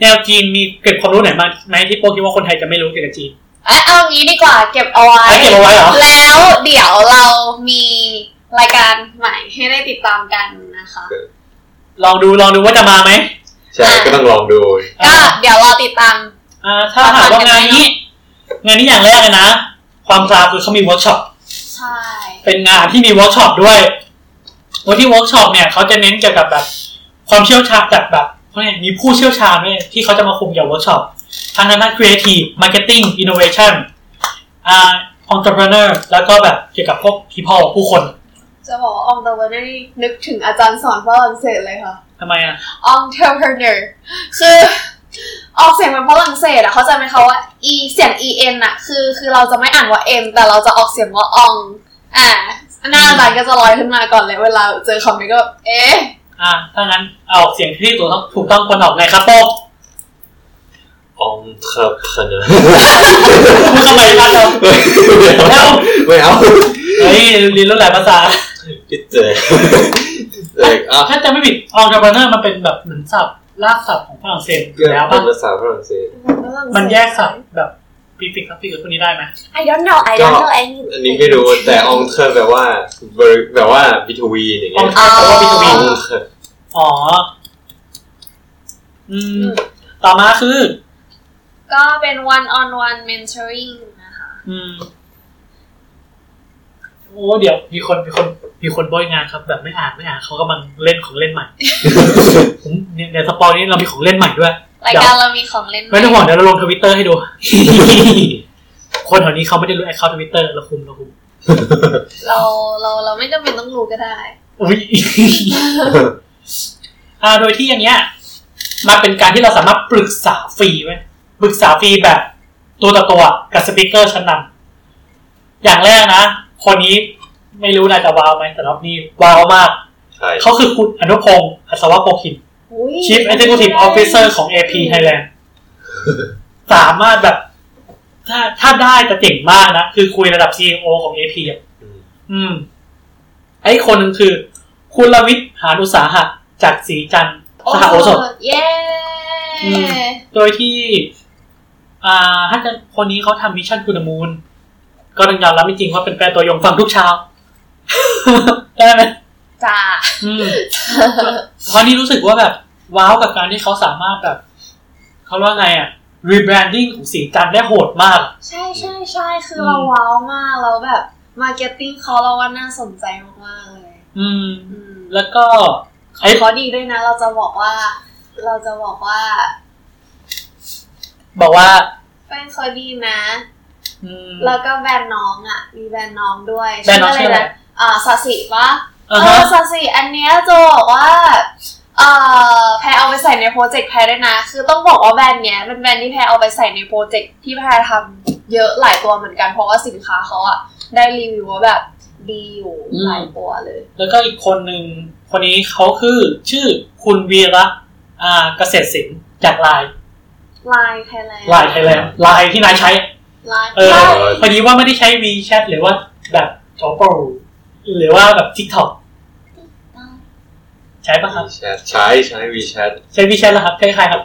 แนวจีนมีเก็บความรู้ไหนบ้างไหมที่ป้องคิดว่าคนไทยจะไม่รู้เกี่ยวกับจีนเออเอางี้ดีกว่าเก็บเอาไว้เก็บเอาไว้เหรอแล้วเดี๋ยวเรามีรายการใหม่ให้ได้ติดตามกันนะคะลองดูลองดูว่าจะมาไหมใช่ก็ต้องลองดูก็เดี๋ยวรอติดตามถ้าถามว่างานนี้งานนี้อย่างแรกเลยนะความคลาคือเขามีเวิร์กช็อปใช่เป็นงานที่มีเวิร์กช็อปด้วยวันที่เวิร์กช็อปเนี่ยเขาจะเน้นเกี่ยวกับแบบความเชี่ยวชาญจากแบบเขาเนี่ยมีผู้เชี่ยวชาญเนี่ยที่เขาจะมาคุมเกี่ยวเวิร์กช็อปทางด้านครีเอทีฟมาร์เก็ตติ้งอินโนเวชั่นอ่าองค์ประกอบแล้วก็แบบเกี่ยวกับพวกพีเพิลผู้คนจะบอกว่าองค์ประกอบได้นึกถึงอาจารย์สอนฝรั่งเศสเลยค่ะทำไมอ่ะ entrepreneur คือออกเสียงเป็นฝรั่งเศสอ่ะเข้าใจไหมคะว่า e เสียง en อ่ะคือคือเราจะไม่อ่านว่า n แต่เราจะออกเสียงว่าองอ่าหน้าอาจารย์ก็จะลอยขึ้นมาก่อนเลยเวลาเจอคำนี้ก็เอ๊ะอ่ะถ้างั้นเอาเสียงที่ตัวถูกต้องคนออกไงครับโป๊ก entrepreneur พูดเข้าไปในบ้านเราไม่เอาเฮ้ยเรียนรู้หลายภาษาพี่เจถ้าจะไม่ผิดอองเทอร์เปรเนอร์มันเป็นแบบเหมือนศัพท์รากศัพท์ของฝรั่งเศสแล้วป่ะภาษาฝรั่งเศสมันแยกศัพท์แบบปีฟิกครับพี่กับพวกนี้ได้ไหม I don't know I don't know อันนี้ไม่รู้แต่อองเทอร์แบบว่าแบบว่า between อย่างเงี้ยอ๋อ between อ๋ออืมต่อมาคือก็เป็น one on one mentoring นะคะอืมโอ้เดี๋ยวมีคนมีคนมีคนบ่อยงานครับแบบไม่อ่านไม่อ่านเขากำลังเล่นของเล่นใหม่ ในสปอยนี้เรามีของเล่นใหม่ด้วย รายการเรามีของเล่นไม่ต้องห่วงเดี๋ยวเราลง Twitter ให้ดูคนแถวนี้เขาไม่ได้รู้ account Twitter เราคุมเราคุมเราเราเราไม่จำเป็นต้องรู้ก็ได้อุ๊ยอ่าโดยที่อย่างเงี้ยมาเป็นการที่เราสามารถปรึกษาฟรีมั้ยปรึกษาฟรีแบบตัวต่อตัวกับสปีกเกอร์ชั้นนำอย่างแรกนะคนนี้ไม่รู้นะจะว้าวมั้ยแต่รอบนี้ว้าวมากเขาคือคุณอนุพงศ์อัศวะโพคิน Chief Executive Officer ของ เอ พี Thailand สามารถแบบถ้าถ้าได้จะเจ๋งมากนะคือคุยระดับ ซี อี โอ ของ เอ พี อ่ะอืมไอ้คนนึงคือคุณลวิทย์หานุสาหะจากศรีจันทร์สหโอสถเย้โดยที่อ่าท่านคนนี้เขาทำมิชชั่นคุณมูลก็ต้องยอมรับจริงๆว่าเป็นแปลตัวยงฟังทุกเช้าได้ไหมจ้าตอนนี้รู้สึกว่าแบบว้าวกับการที่เขาสามารถแบบเขาเรียกว่าไงอ่ะรีแบรนดิ้งของสีจันได้โหดมากใช่ใช่ใช่คือเราว้าวมากเราแบบมาร์เก็ตติ้งเขาเราว่าน่าสนใจมากๆเลยอืมแล้วก็ไอ้ข้อดีด้วยนะเราจะบอกว่าเราจะบอกว่าบอกว่าแฟนเขาดีนะแล้วก็แบรนด์น้องอ่ะมีแบรนด์น้องด้วยแบรนด์น้องชื่ออะไรอ่าซาสิปะเออซาสิอันเนี้ยจะบอกว่าเอ่อแพรเอาไปใส่ในโปรเจกต์แพรด้วยนะคือต้องบอกว่าแบรนด์เนี้ยเป็นแบรนด์ที่แพรเอาไปใส่ในโปรเจกต์ที่แพรทำเยอะหลายตัวเหมือนกันเพราะว่าสินค้าเขาอ่ะได้รีวิวว่าแบบดีอยู่หลายตัวเลยแล้วก็อีกคนนึงคนนี้เขาคือชื่อคุณวีระอ่าเกษตรศิลป์จากไลน์ไลน์ไทยแลนด์ไลน์ไทยแลนด์ไลน์ที่นายใช้ไลน์เออพอดีว่าไม่ได้ใช้ WeChat หรือว่าแบบจอโปรหรือว่าแบบ TikTok ใช้ป่ะครับใช้ใช้ WeChat ใช้ WeChat เหรอครับใช้ใครครับ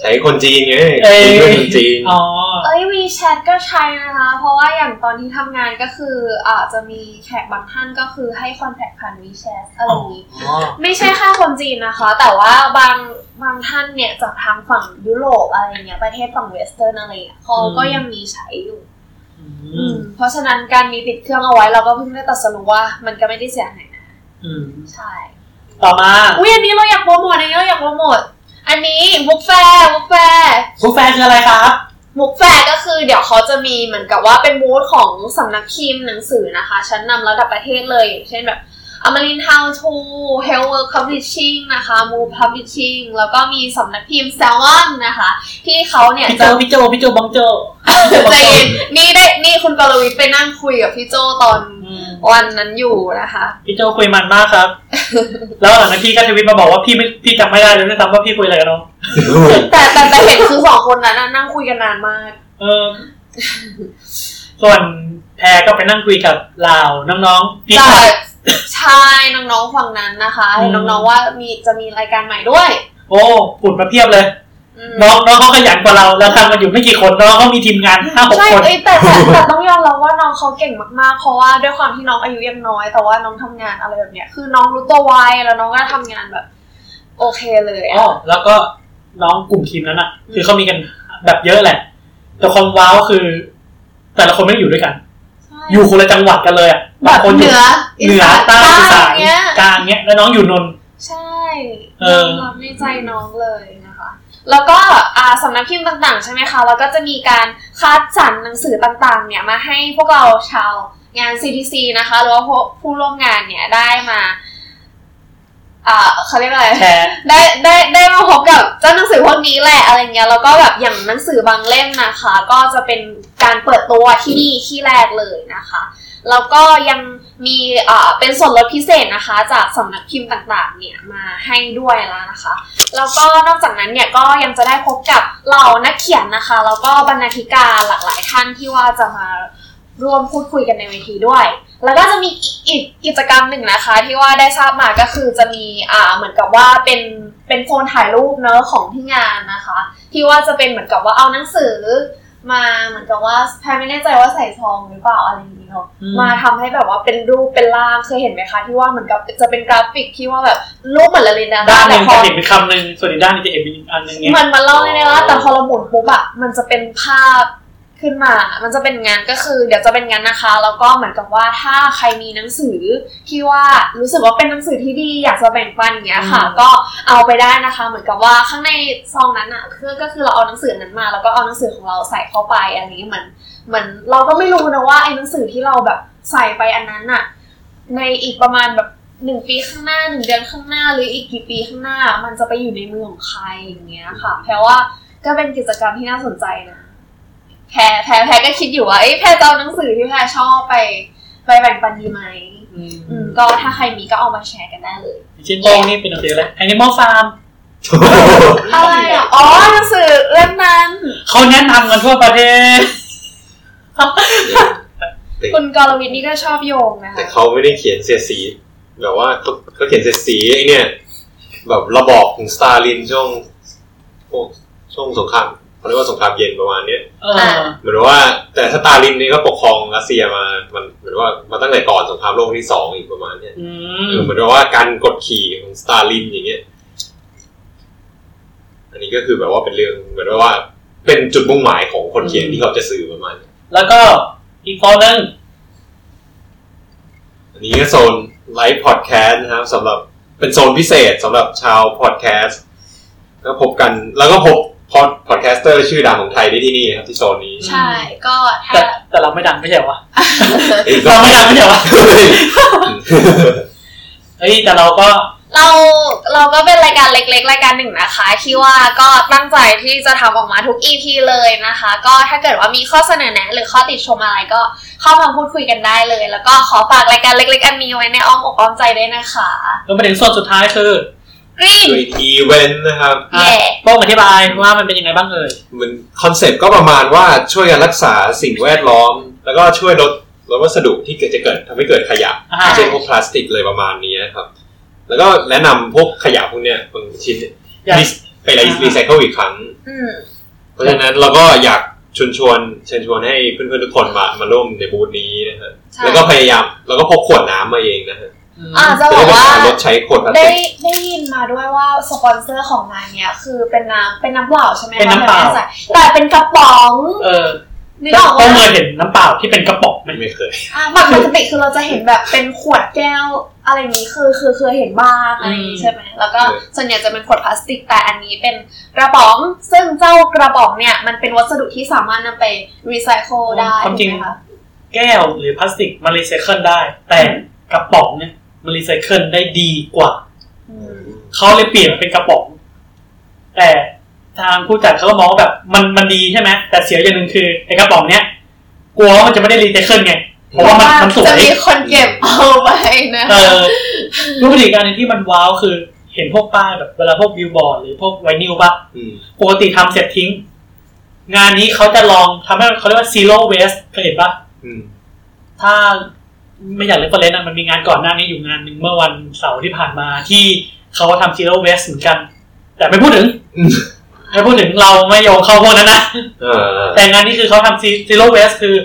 ใช้คนจีนไงเอ้ยคนจีนอ๋อเอ้ย WeChat ก็ใช้นะคะเพราะว่าอย่างตอนที่ทำงานก็คืออ่าจะมีแขกบางท่านก็คือให้คอนแทคผ่าน WeChat อะไรอย่างงี้ไม่ใช่แค่คนจีนนะคะแต่ว่าบางบางท่านเนี่ยจากทางฝั่งยุโรปอะไรอย่างเงี้ยประเทศฝั่งเวสเทิร์นอะไรอ่ะเขาก็ยังมีใช้อยู่อืมเพราะฉะนั้นการมีติดเครื่องเอาไว้เราก็เพิ่งได้ตัดสินว่ามันก็ไม่ได้เสียหายนะอืมใช่ต่อมาอุ๊ยอันนี้เราอยากโปรโมทอันนี้เราอยากโปรโมทอันนี้บุฟเฟ่บุฟเฟ่บุฟเฟ่คืออะไรครับบุฟเฟ่ก็คือเดี๋ยวเขาจะมีเหมือนกับว่าเป็นบูธของสำนักพิมพ์หนังสือนะคะชั้นนำระดับประเทศเลยอย่างเช่นแบบ Amarin How To Health World Publishing นะคะ Move Publishing แล้วก็มีสำนักพิมพ์ Salon นะคะที่เขาเนี่ยพี่โจพี่โจพี่โจบังโจใจเย็นนี่ได้นี่คุณกรวิทย์ไปนั่งคุยกับพี่โจตอนวันนั้นอยู่นะคะพี่โจคุยมันมากครับแล้วหลังจากพี่ก็ทวิตมาบอกว่าพี่ไม่พี่จำไม่ได้เลยนะครับว่าพี่คุยอะไรกันเนาะแต่แต่แต่เห็นคือสองคนนั้นนั่งคุยกันนานมากเออส่วนแพรก็ไปนั่งคุยกับเหล่าน้องๆพี่ชายน้องๆฝั่งนั้นนะคะเห็นน้องๆว่ามีจะมีรายการใหม่ด้วยโอ้ปุ่นมาเพียบเลยน้องน้องเขาขยันกว่าเราแล้วทำมันอยู่ไม่กี่คนน้องเขามีทีมงาน ห้าหก คนใช่แต่แต่ต้องยอมรับว่าน้องเขาเก่งมากๆเพราะว่าด้วยความที่น้องอายุยังน้อยแต่ว่าน้องทำงานอะไรแบบเนี้ยคือน้องรู้ตัวไวแล้วน้องก็ทำงานแบบโอเคเลยอ๋อแล้วก็น้องกลุ่มทีมนั้นอ่ะคือเขามีกันแบบเยอะแหละแต่ความว้าวคือแต่ละคนไม่ได้อยู่ด้วยกันอยู่คนละจังหวัดกันเลยอ่ะบางคนเหนือเหนือใต้อีสานกลางเนี้ยแล้วน้องอยู่นนท์ใช่เออรับในใจน้องเลยนะคะแล้วก็สำนักพิมพ์ต่างๆใช่ไหมคะแล้วก็จะมีการคัดสรรหนังสือต่างๆเนี่ยมาให้พวกเราชาวงาน ซี ที ซี นะคะหรือว่าผู้ร่วมงานเนี่ยได้มาเขาเรียกอะไรได้ได้ได้มาพบกับเจ้าหนังสือพวกนี้แหละอะไรเงี้ยแล้วก็แบบอย่างหนังสือบางเล่มนะคะก็จะเป็นการเปิดตัวที่นี่ที่แรกเลยนะคะแล้วก็ยังมีเป็นส่วนลดพิเศษนะคะจากสำนักพิมพ์ต่างๆเนี่ยมาให้ด้วยแล้วนะคะแล้วก็นอกจากนั้นเนี่ยก็ยังจะได้พบกับเหล่านักเขียนนะคะแล้วก็บรรณาธิการหลากหลายท่านที่ว่าจะมาร่วมพูดคุยกันในเวทีด้วยแล้วก็จะมีอีกกิจกรรมหนึ่งนะคะที่ว่าได้ทราบมาก็คือจะมีอ่าเหมือนกับว่าเป็นเป็นโฟนถ่ายรูปเนอะของที่งานนะคะที่ว่าจะเป็นเหมือนกับว่าเอาหนังสือมาเหมือนกับว่าแพรไม่แน่ใจว่าใส่ซองหรือเปล่าอะไรอย่างงี้เนาะมาทำให้แบบว่าเป็นรูปเป็นร่างเคยเห็นไหมคะที่ว่าเหมือนกับจะเป็นกราฟิกที่ว่าแบบรูปเหมือนละลินดาด้านหนึ่งจะเห็นเป็นคำหนึ่งส่วนอีกด้านนึงจะเห็นเป็นอีกอันนึงไงมันมาเล่าในนั้นแต่พอเราหมุนปุ๊บอะมันจะเป็นภาพ ขึ้นมามันจะเป็นงานก็คือเดี๋ยวจะเป็นงานนะคะแล้วก็เหมือนกับว่าถ้าใครมีหนังสือที่ว่ารู้สึกว่าเป็นหนังสือที่ดีอยากจะแบ่งปันอย่างเงี้ยค่ะก็เอาไปได้นะคะเหมือนกับว่าข้างในซองนั้นอ่ะคือก็คือเราเอาหนังสือนั้นมาแล้วก็เอาหนังสือของเราใส่เข้าไปอันนี้เหมือนเหมือนเราก็ไม่รู้นะว่าไอ้หนังสือที่เราแบบใส่ไปอันนั้นอ่ะในอีกประมาณแบบหนึ่งปีข้างหน้าหนึ่งเดือนข้างหน้าหรืออีกกี่ปีข้างหน้ามันจะไปอยู่ในมือของใครอย่างเงี้ยค่ะแปลว่าก็เป็นกิจกรรมที่น่าสนใจนะแพรแพรแพรก็คิดอยู่ว่าเอ้ยแพรจะเอาหนังสือที่แพรชอบไปไปแบ่งปันดีไหมอืมก็ถ้าใครมีก็เอามาแชร์กันได้เลยชิ้นโตนี่เป็นหนังสืออะไร Animal Farm อะไรอ่ะอ๋อหนังสือเล่มนั้นเขาแนะนำกันทั่วประเทศคุณกรวิทย์นี่ก็ชอบโยงนะคะแต่เขาไม่ได้เขียนเสียดสีแบบว่าเขาเขียนเสียดสีไอ้เนี่ยแบบระบอบของสตาลินช่วงช่วงสงครามเขาเรียกว่าสงครามเย็นประมาณนี้เหมือนว่าแต่สตาลินนี่ก็ปกครองรัสเซียมามันเหมือนว่ามาตั้งแต่ก่อนสงครามโลกที่สองอีกประมาณนี้เหมือนว่าการกดขี่ของสตาลินอย่างเงี้ยอันนี้ก็คือแบบว่าเป็นเรื่องเหมือนว่าเป็นจุดมุ่งหมายของคนเขียนที่เขาจะสื่อประมาณนี้แล้วก็อีกโซนนึงอันนี้ก็โซนไลฟ์พอดแคสต์นะครับสำหรับเป็นโซนพิเศษสำหรับชาวพอดแคสต์แล้วพบกันแล้วก็พบพอดแคสเตอร์ชื่อดังของไทยได้ที่นี่ครับที่โซนนี้ใช่ก็แต่แต่เราไม่ดังไม่ใช่เหรอวะเราไม่ดังไม่ใช่เหรอวะเฮ้ยแต่เราก็เราเราก็เป็นรายการเล็กๆรายการหนึ่งนะคะที่ว่าก็ตั้งใจที่จะทำออกมาทุก อี พี เลยนะคะก็ถ้าเกิดว่ามีข้อเสนอแนะหรือข้อติชมอะไรก็เข้ามาพูดคุยกันได้เลยแล้วก็ขอฝากรายการเล็กๆอันนี้ไว้ในอ้อมอกอ้อมใจด้วยนะคะแล้วประเด็นส่วนสุดท้ายคือกรีนอีเวนต์นะครับโป้งอธิบายว่ามันเป็นยังไงบ้างเอ่ยมันคอนเซ็ปต์ก็ประมาณว่าช่วยกันรักษาสิ่งแวดล้อมแล้วก็ช่วยลดลดวัสดุที่เกิดจะเกิดทำให้เกิดขยะเช่นพวกพลาสติกเลยประมาณนี้นะครับแล้วก็แนะนำพวกขยะพวกเนี้ยบางชิ้นไปรีไซเคิลอีกครั้งเพราะฉะนั้นเราก็อยากชวนชวนเชิญชวนให้เพื่อนๆทุกคนมามาร่วมในบูธนี้นะฮะแล้วก็พยายามแล้วก็พกขวดน้ำมาเองนะฮะอ่าจะบอกว่าได้ได้ยินมาด้วยว่าสปอนเซอร์ของงานเนี้ยคือเป็นน้ำเป็นน้ำเปล่าใช่ไหมเป็นน้ำเปล่าแต่เป็นกระป๋องเออนี่เราเคยเห็นน้ำเปล่าที่เป็นกระป๋องไหมไม่เคยอ่าปกติคือเราจะเห็นแบบเป็นขวดแก้วอะไรนี้คือคือเคยเห็นบ้างอะไรนี้ใช่ไหมแล้วก็ส่วนใหญ่จะเป็นขวดพลาสติกแต่อันนี้เป็นกระป๋องซึ่งเจ้ากระป๋องเนี่ยมันเป็นวัสดุที่สามารถนำไปรีไซเคิลได้ความจริงแก้วหรือพลาสติกมันรีไซเคิลได้แต่กระป๋องเนี่ยมันรีไซเคิลได้ดีกว่าเขาเลยเปลี่ยนเป็นกระป๋องแต่ทางผู้จัดเขาก็มองว่าแบบมันมันดีใช่ไหมแต่เสียอย่างนึงคือไอ้กระป๋องเนี้ยกลัวว่ามันจะไม่ได้รีไซเคิลไงเพราะว่ามันมันสวยจะมีคนเก็บเอาไว้นะเออรูปวิธีการที่มันว้าวคือเห็นพวกป้ายแบบเวลาพวกบิลบอร์ดหรือพวกไวนิลป่ะปกติทำเสร็จทิ้งงานนี้เขาจะลองทำให้เขาเรียกว่า zero waste เคยเห็นป่ะถ้าไม่อยากเล่นประเด็นนั้นมันมีงานก่อนหน้านี้อยู่งานนึงเมื่อวันเสาร์ที่ผ่านมาที่เขาทำ zero waste เหมือนกันแต่ไม่พูดถึงไม่พูดถึงเราไม่โยงเข้าพวกนั้นนะแต่งานนี้คือเขาทำ zero waste คือ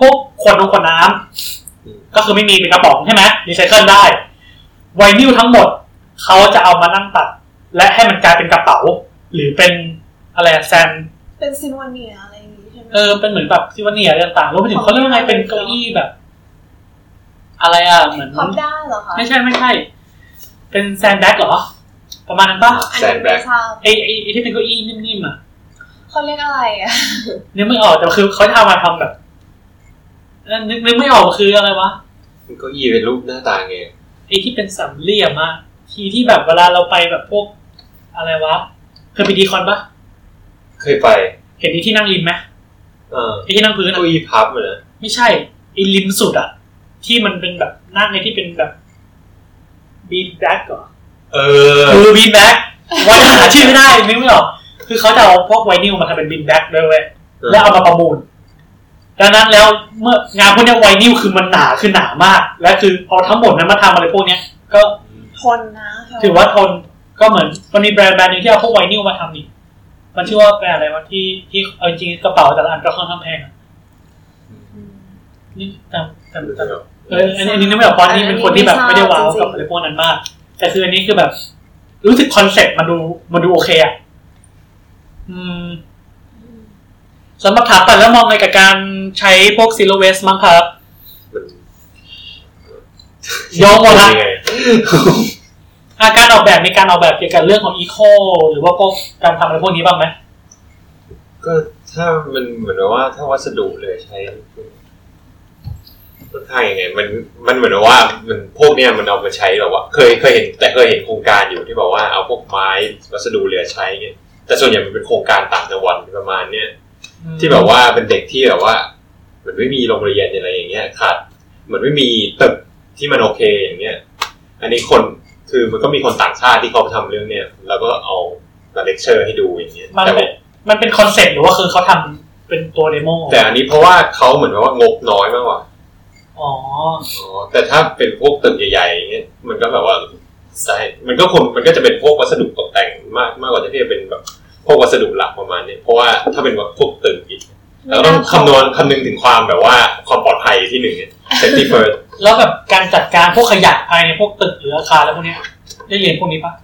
พวกขวดนมขวดน้ำก็คือไม่มีเป็นกระป๋องใช่ไหมรีไซเคิลได้ไวนิลทั้งหมดเขาจะเอามานั่งตัดและให้มันกลายเป็นกระเป๋าหรือเป็นอะไรแซนเป็นซินวาเนียอะไรอย่างงี้ใช่ไหมเออเป็นเหมือนแบบซินวาเนียต่างๆรวมไปถึงเขาเรียกว่าไงเป็นเก้าอี้แบบอะไรอ่ะเหมือนพับได้เหรอคะไม่ใช่ไม่ใช่เป็นแซนด์แบ็กเหรอประมาณนั้นป่ะแซนด์แบ็กไอ้ไอ้ที่เป็นเก้าอี้นิ่มๆอ่ะเขาเรียกอะไรอ่ะนึกไม่ออกแต่คือเขาทำมาทำแบบนึกนึกไม่ออกคืออะไรวะมันก็ยีเป็นรูปหน้าตาไงไอ้ที่เป็นสามเหลี่ยมอะทีที่แบบเวลาเราไปแบบพวกอะไรวะเคยไปดีคอนปะเคยไปเห็นไอ้ที่นั่งริมไหมเออไอ้ที่นั่งพื้นก็ยีพับเหมือนไม่ใช่ไอ้ริมสุดอะที่มันเป็นแบบนั่งในที่เป็นแบบบีแบ็กเหรอเออคือบีแบ็กว่าจะหาชื่อไม่ได้นึกไม่ออกคือเขาจะเอาพวกไวนิลมาทำเป็นบีแบ็กด้วยเว้ยแล้วเอามาประมูลดังนั้นแล้วเมื่องานพวกนี้ไวนิลคือมันหนาคือหนามากและคือพอทั้งหมดนั้นมาทำอะไรพวกนี้ก็ทนนะถือว่าทนก็เหมือนมันมีแบรนด์แบรนด์นึงที่เอาพวกไวนิลมาทำนี่มันชื่อว่าแบรนด์อะไรวะที่ที่เอาจริงกระเป๋าแต่ละอันก็ค่อนข้างแพงนี่จำจำจำเอออันนี้นึกไม่ออกตอนนี้เป็นคนที่แบบไม่ได้ว้าวกับอะไรพวกนั้นมากแต่คืออันนี้คือแบบรู้สึกคอนเซ็ปต์มาดูมาดูโอเคอ่ะอืม สำหรับถามปัดแล้วมองไงกับการใช้พวก Zero Waste มั้งครับยอมหมดละการออกแบบมีการออกแบบเกี่ยวกับเรื่องของ Eco หรือว่าพวกการทำอะไรพวกนี้บ้างไหมก็ถ้ามันเหมือนว่าถ้าวัสดุเลยใช้ก็ใช่ไงมันมันเหมือนว่ามันพวกเนี้ยมันเอามาใช้แบบว่าเคยเคยเห็นแต่เคยเห็นโครงการอยู่ที่บอกว่าเอาพวกไม้วัสดุเหลือใช้ไงแต่ส่วนใหญ่มันเป็นโครงการต่างจังหวัดประมาณเนี้ยที่แบบว่าเป็นเด็กที่แบบว่ามันไม่มีโรงเรียนอะไรอย่างเงี้ยขาดมันไม่มีตึกที่มันโอเคอย่างเงี้ยอันนี้คนคือมันก็มีคนต่างชาติที่เขาทำเรื่องเนี้ยแล้วก็เอามาเลคเชอร์ให้ดูอย่างเงี้ยมันเป็นมันเป็นคอนเซ็ปต์หรือว่าคือเขาทำเป็นตัวเดโมแต่อันนี้เพราะว่าเขาเหมือนว่างบน้อยมากกว่าอ๋อแต่ถ้าเป็นพวกตึกใหญ่ๆอย่างเงี้ยมันก็แบบว่าใช่มันก็คงมันก็จะเป็นพวกวัสดุตกแต่งมากมากกว่าที่จะเป็นแบบพวกวัสดุหลักประมาณนี้เพราะว่าถ้าเป็นพวกตึกอีกแล้วต้องคำนวณคำนึงถึงความแบบว่าความปลอดภัยที่หนึ่ง safety first แล้วแบบการจัดการพวกขยะภายในพวกตึกหรืออาคารแล้วพวกนี้ได้เรียนพวกนี้ปะ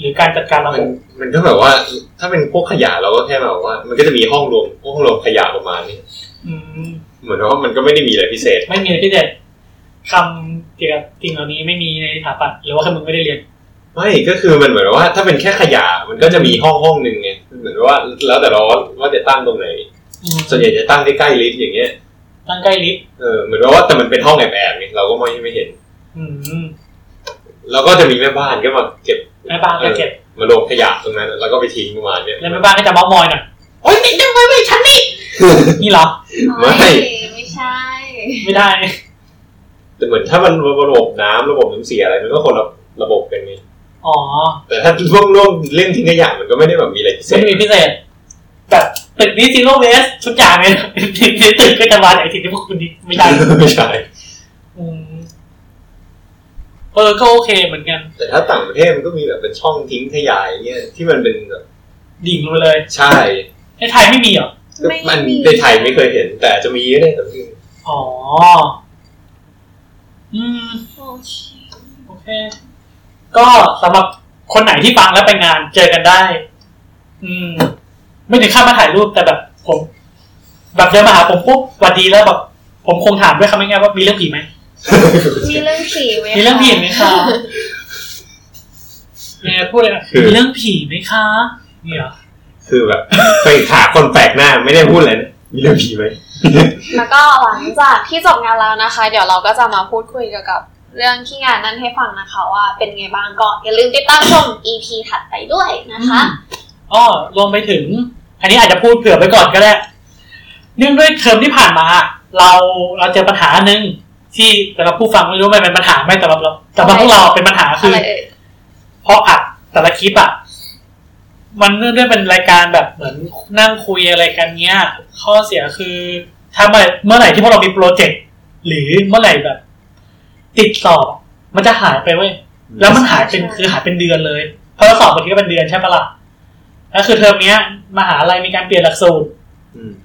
หรือการจัดการระบบมันก็แบบว่าถ้าเป็นพวกขยะเราก็แค่แบบว่ามันก็จะมีห้องรวมห้องรวมขยะประมาณนี้เหมือนว่ามันก็ไม่ได้มีอะไรพิเศษไม่มีอะไรพิเศษคำเกี่ยวกับสิ่งเหล่านี้ไม่มีในสถาปัตย์หรือว่าแค่มึงไม่ได้เรียนไม่ก็คือมันเหมือนว่าถ้าเป็นแค่ขยะมันก็จะมีห้องห้องนึงไงเหมือนว่าแล้วแต่เราว่าจะตั้งตรงไหนส่วนใหญ่จะตั้งใกล้ๆลิฟต์อย่างเงี้ยตั้งใกล้ลิฟต์เออเหมือนว่าแต่มันเป็นห้องแอบๆไงเราก็ไม่ไม่เห็นแล้วก็จะมีแม่บ้านก็มาเก็บแม่บ้านก็เก็บมารวมขยะตรงนั้นแล้วก็ไปทิ้งประมาณเนี้ยแล้วแม่บ้านก็จะมอมอยน่ะโอ๊ยนี่ไม่ไม่ฉันนี่นี่เหรอไม่ไม่ใช่ไม่ได้แต่เหมือนถ้ามันระบบน้ำระบบน้ำเสียอะไรมันก็คนละระบบกันไงอ๋อแต่ถ้าพวกร่วมเล่นทิ้งขยะมันก็ไม่ได้แบบมีอะไรพิเศษไม่มีพิเศษแบบตึกนี้ซีโร่เวสทุกอย่างเลยทิ้งทิ้งก็จะวางไอ้ทิ้งที่พวกคุณนี่ไม่ได้ไม่ใช่เออก็โอเคเหมือนกันแต่ถ้าต่างประเทศมันก็มีแบบเป็นช่องทิ้งขยะอย่างเงี้ยที่มันเป็นแบบดิ่งลงไปเลยใช่ในไทยไม่มีหรอมันในไทยไม่เคยเห็นแต่จะมีก็ได้แต่ไม่อ๋ออืมโอเคก็สำหรับคนไหนที่ฟังแล้วไปงานเจอกันได้อืมไม่ถึงขั้นมาถ่ายรูปแต่แบบผมแบบเดินมาหาผมปุ๊บสวัสดีแล้วแบบผมคงถามด้วยคำง่ายๆว่ามีเรื่องผีไหมมีเรื่องผีไหมมีเรื่องผีไหมคะแม่พูดเลยนะมีเรื่องผีไหมคะนี่เหรอคือแบบไปหาคนแปลกหน้าไม่ได้พูดอะไรนะมีเรื่องผีไหมแล้วก็หลังจากที่จบงานแล้วนะคะเดี๋ยวเราก็จะมาพูดคุยเกี่ยวกับเรื่องที่งานนั้นให้ฟังนะคะว่าเป็นไงบ้างก็อย่าลืมติดตามชม อี พี ถัดไปด้วยนะคะอ๋อรวมไปถึงอันนี้อาจจะพูดเผื่อไปก่อนก็ได้เนื่องด้วยเทอมที่ผ่านมาเราเราเจอปัญหาหนึ่งที่สำหรับผู้ฟังไม่รู้มันเป็นปัญหาไหมสำหรับเราสำหรับพวกเราเป็นปัญหาคือเพราะอัดแต่ละคลิปอ่ะมันเนื่องด้วยเป็นรายการแบบเหมือนนั่งคุยอะไรกันเงี้ยข้อเสียคือถ้าเมื่อไหร่ที่พวกเรามีโปรเจกต์หรือเมื่อไหร่แบบติดสอบมันจะหายไปเว้ยแล้วมันหายเป็นคือหายเป็นเดือนเลยเพราะเราสอบบางทีก็เป็นเดือนใช่ปะล่ะแล้วคือเทอมนี้มหาลัยมีการเปลี่ยนหลักสูตร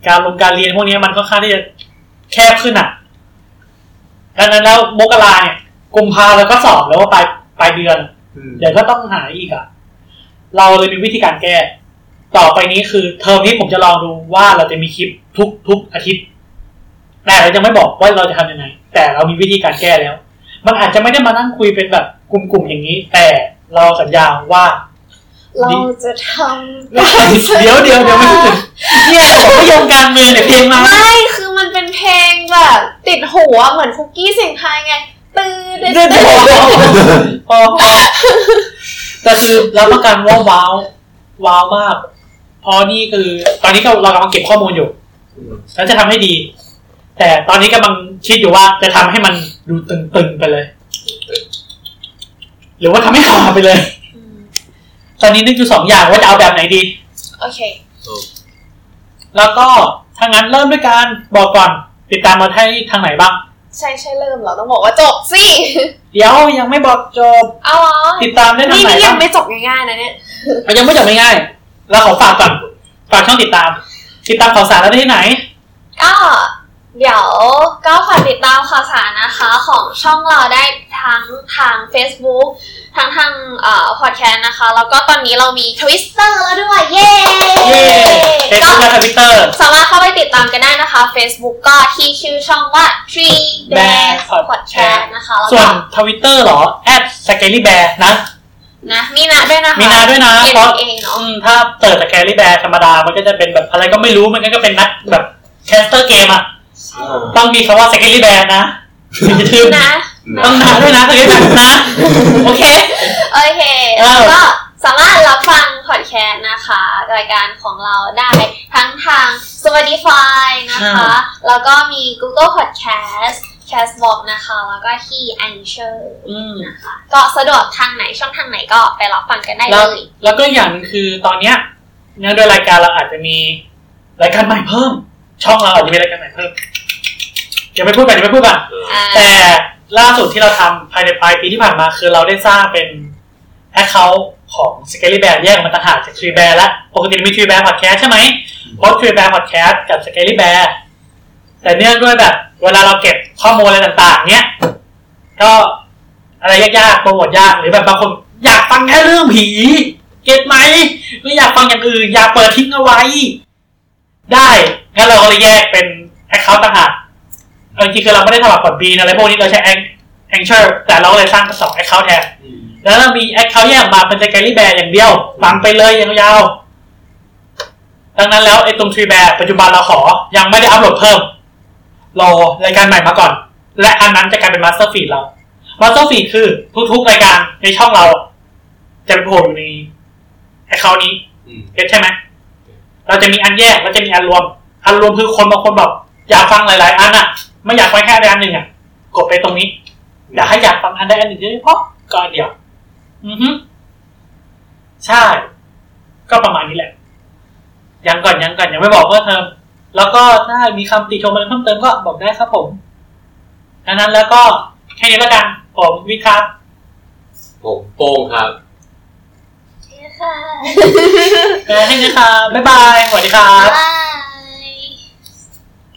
การลงการเรียนพวกนี้มันค่อนข้างที่จะแคบขึ้นอ่ะดังนั้นแล้วมกราเนี่ยกุมภาแล้วก็สอบแล้วว่าปลายปลายเดือนเดี๋ยวก็ต้องหายอีกอ่ะเราเลยมีวิธีการแก้ต่อไปนี้คือเทอมนี้ผมจะลองดูว่าเราจะมีคลิปทุกทุกอาทิตย์แต่เราจะไม่บอกว่าเราจะทำยังไงแต่เรามีวิธีการแก้แล้วมันอาจจะไม่ได้มานั่งคุยเป็นแบบกลุ่มๆอย่างนี้แต่เราสัญญาว่าเราจะทำเดี๋ยวเดี๋ยวเดี๋ยวไม่ถึงเนี่ยผมก็ยงการเมืองเนี่ยเพลงมาไม่คือมันเป็นเพลงแบบติดหัวเหมือนคุกกี้เสียงไทยไงตื่นเต้นพอแต่คือเราต้องการว้าวว้าวว้าวมากพอนี่คือตอนนี้ก็เรากำลังเก็บข้อมูลอยู่แล้วจะทำให้ดีแต่ตอนนี้กำลังคิดอยู่ว่าจะทำให้มันดูตึงๆไปเลยหรือว่าทำให้ขาไปเลยตอนนี้นึกอยู่สองอย่างว่าจะเอาแบบไหนดีโอเคแล้วก็ถ้างั้นเริ่มด้วยการบอกก่อนติดตามมาให้ทางไหนบ้างใช่ใช่เริ่มเราต้องบอกว่าจบสิเดี๋ยวยังไม่บอกจบเอาเหรอติดตามได้ทางไหนนี่ยังไม่จบง่ายๆนะเนี่ยยังไม่จบง่ายๆเราขอฝากก่อนฝากช่องติดตามติดตามข่าวสารได้ที่ไหนก็ เดี๋ยวก็ฝากติดตามข่าวสารนะคะของช่องเราได้ทั้งทาง Facebook ทั้งทางเอ่อพอดแคสต์นะคะแล้วก็ตอนนี้เรามี Twitter แล้วด้วยเย้เย้ Facebook และ Twitter สามารถเข้าไปติดตามกันได้นะคะ Facebook ก็ที่ชื่อช่องว่า Tree Bear Podcast นะคะแล้วส่วน Twitter เหรอ แอท สแกลลี่ Bear นะนะมีนาด้วยนะคะมีนาด้วยนะเพราะถ้าเติร์ด Scary Bear ธรรมดามันก็จะเป็นแบบอะไรก็ไม่รู้มันก็เป็นนักแบบแคสเตอร์เกมอ่ะต้องมีคำว่า Scary Bear นะถึงจะถึงนะต้องนาด้วยนะ Scary Bear นะโอเคโอเคแล้วก็สามารถรับฟังพอดแคสต์นะคะรายการของเราได้ทั้งทาง Spotify นะคะแล้วก็มี Google Podcast Castbox นะคะแล้วก็ที่ Anchor นะคะก็สะดวกทางไหนช่องทางไหนก็ไปรับฟังกันได้เลยแล้วก็อย่างคือตอนเนี้ยเนื่องด้วยรายการเราอาจจะมีรายการใหม่เพิ่มช่องเราอาจจะมีรายการใหม่เพิ่มอย่าไปพูดกันอย่าไปพูดกันแต่ล่าสุดที่เราทำภายในปลายปีที่ผ่านมาคือเราได้สร้างเป็น account ของ Skelly Bear แยกมาต่างหากจาก Tree Bear แล้วปกติมี Tree Bear Podcast ใช่ไหมเพราะ Tree Bear Podcast กับ Skelly Bear แต่เนื่องด้วยแบบเวลาเราเก็บข้อมูลอะไรต่างๆเนี้ยก็อะไรยากๆโปรโมทยากหรือแบบบางคนอยากฟังแค่เรื่องผีเก็ตไหมไม่อยากฟังอย่างอื่นอยากเปิดทิ้งเอาไว้ได้งั้นเราก็เลยแยกเป็นแอคเคาท์ต่างหากจริงๆคือเราไม่ได้ทำแบบกดบีนอะไรพวกนี้เราใช้แองแองเชอร์แต่เราเลยสร้างสองแอคเคาท์แทนแล้วเรามีแอคเคาท์แยกมาเป็นScary Bearอย่างเดียวฟังไปเลยยาวๆดังนั้นแล้วไอ้ตรงTree Bearปัจจุบันเราขอยังไม่ได้อัปโหลดเพิ่มรอรายการใหม่มาก่อนและอันนั้นจะกลายเป็นมาสเตอร์ฟีดเรามาสเตอร์ฟีดคือทุกๆรายการในช่องเราจะเป็นโผล่อยู่ในแอคเคาท์นี้เก็ทใช่ไหมเราจะมีอันแยกเราจะมีอันรวมอันรวมคือคนบางคนแบบอยากฟังหลายๆอันอ่ะไม่อยากฟังแค่อันหนึ่งอ่ะกดไปตรงนี้อยากให้อยากฟังอันได้อันหนึ่งเฉยๆเพราะก็เดียวอือฮึใช่ก็ประมาณนี้แหละยังก่อนยังก่อนยังไม่บอกเพิ่มเติมแล้วก็ถ้ามีคำติชมอะไรเพิ่มเติมก็บอกได้ครับผมดังนั้นแล้วก็แค่นี้แล้วกันผมวิครับผมโป้งครับค่ะแค่นี้ค่ะบ๊ายบายสวัสดีครับ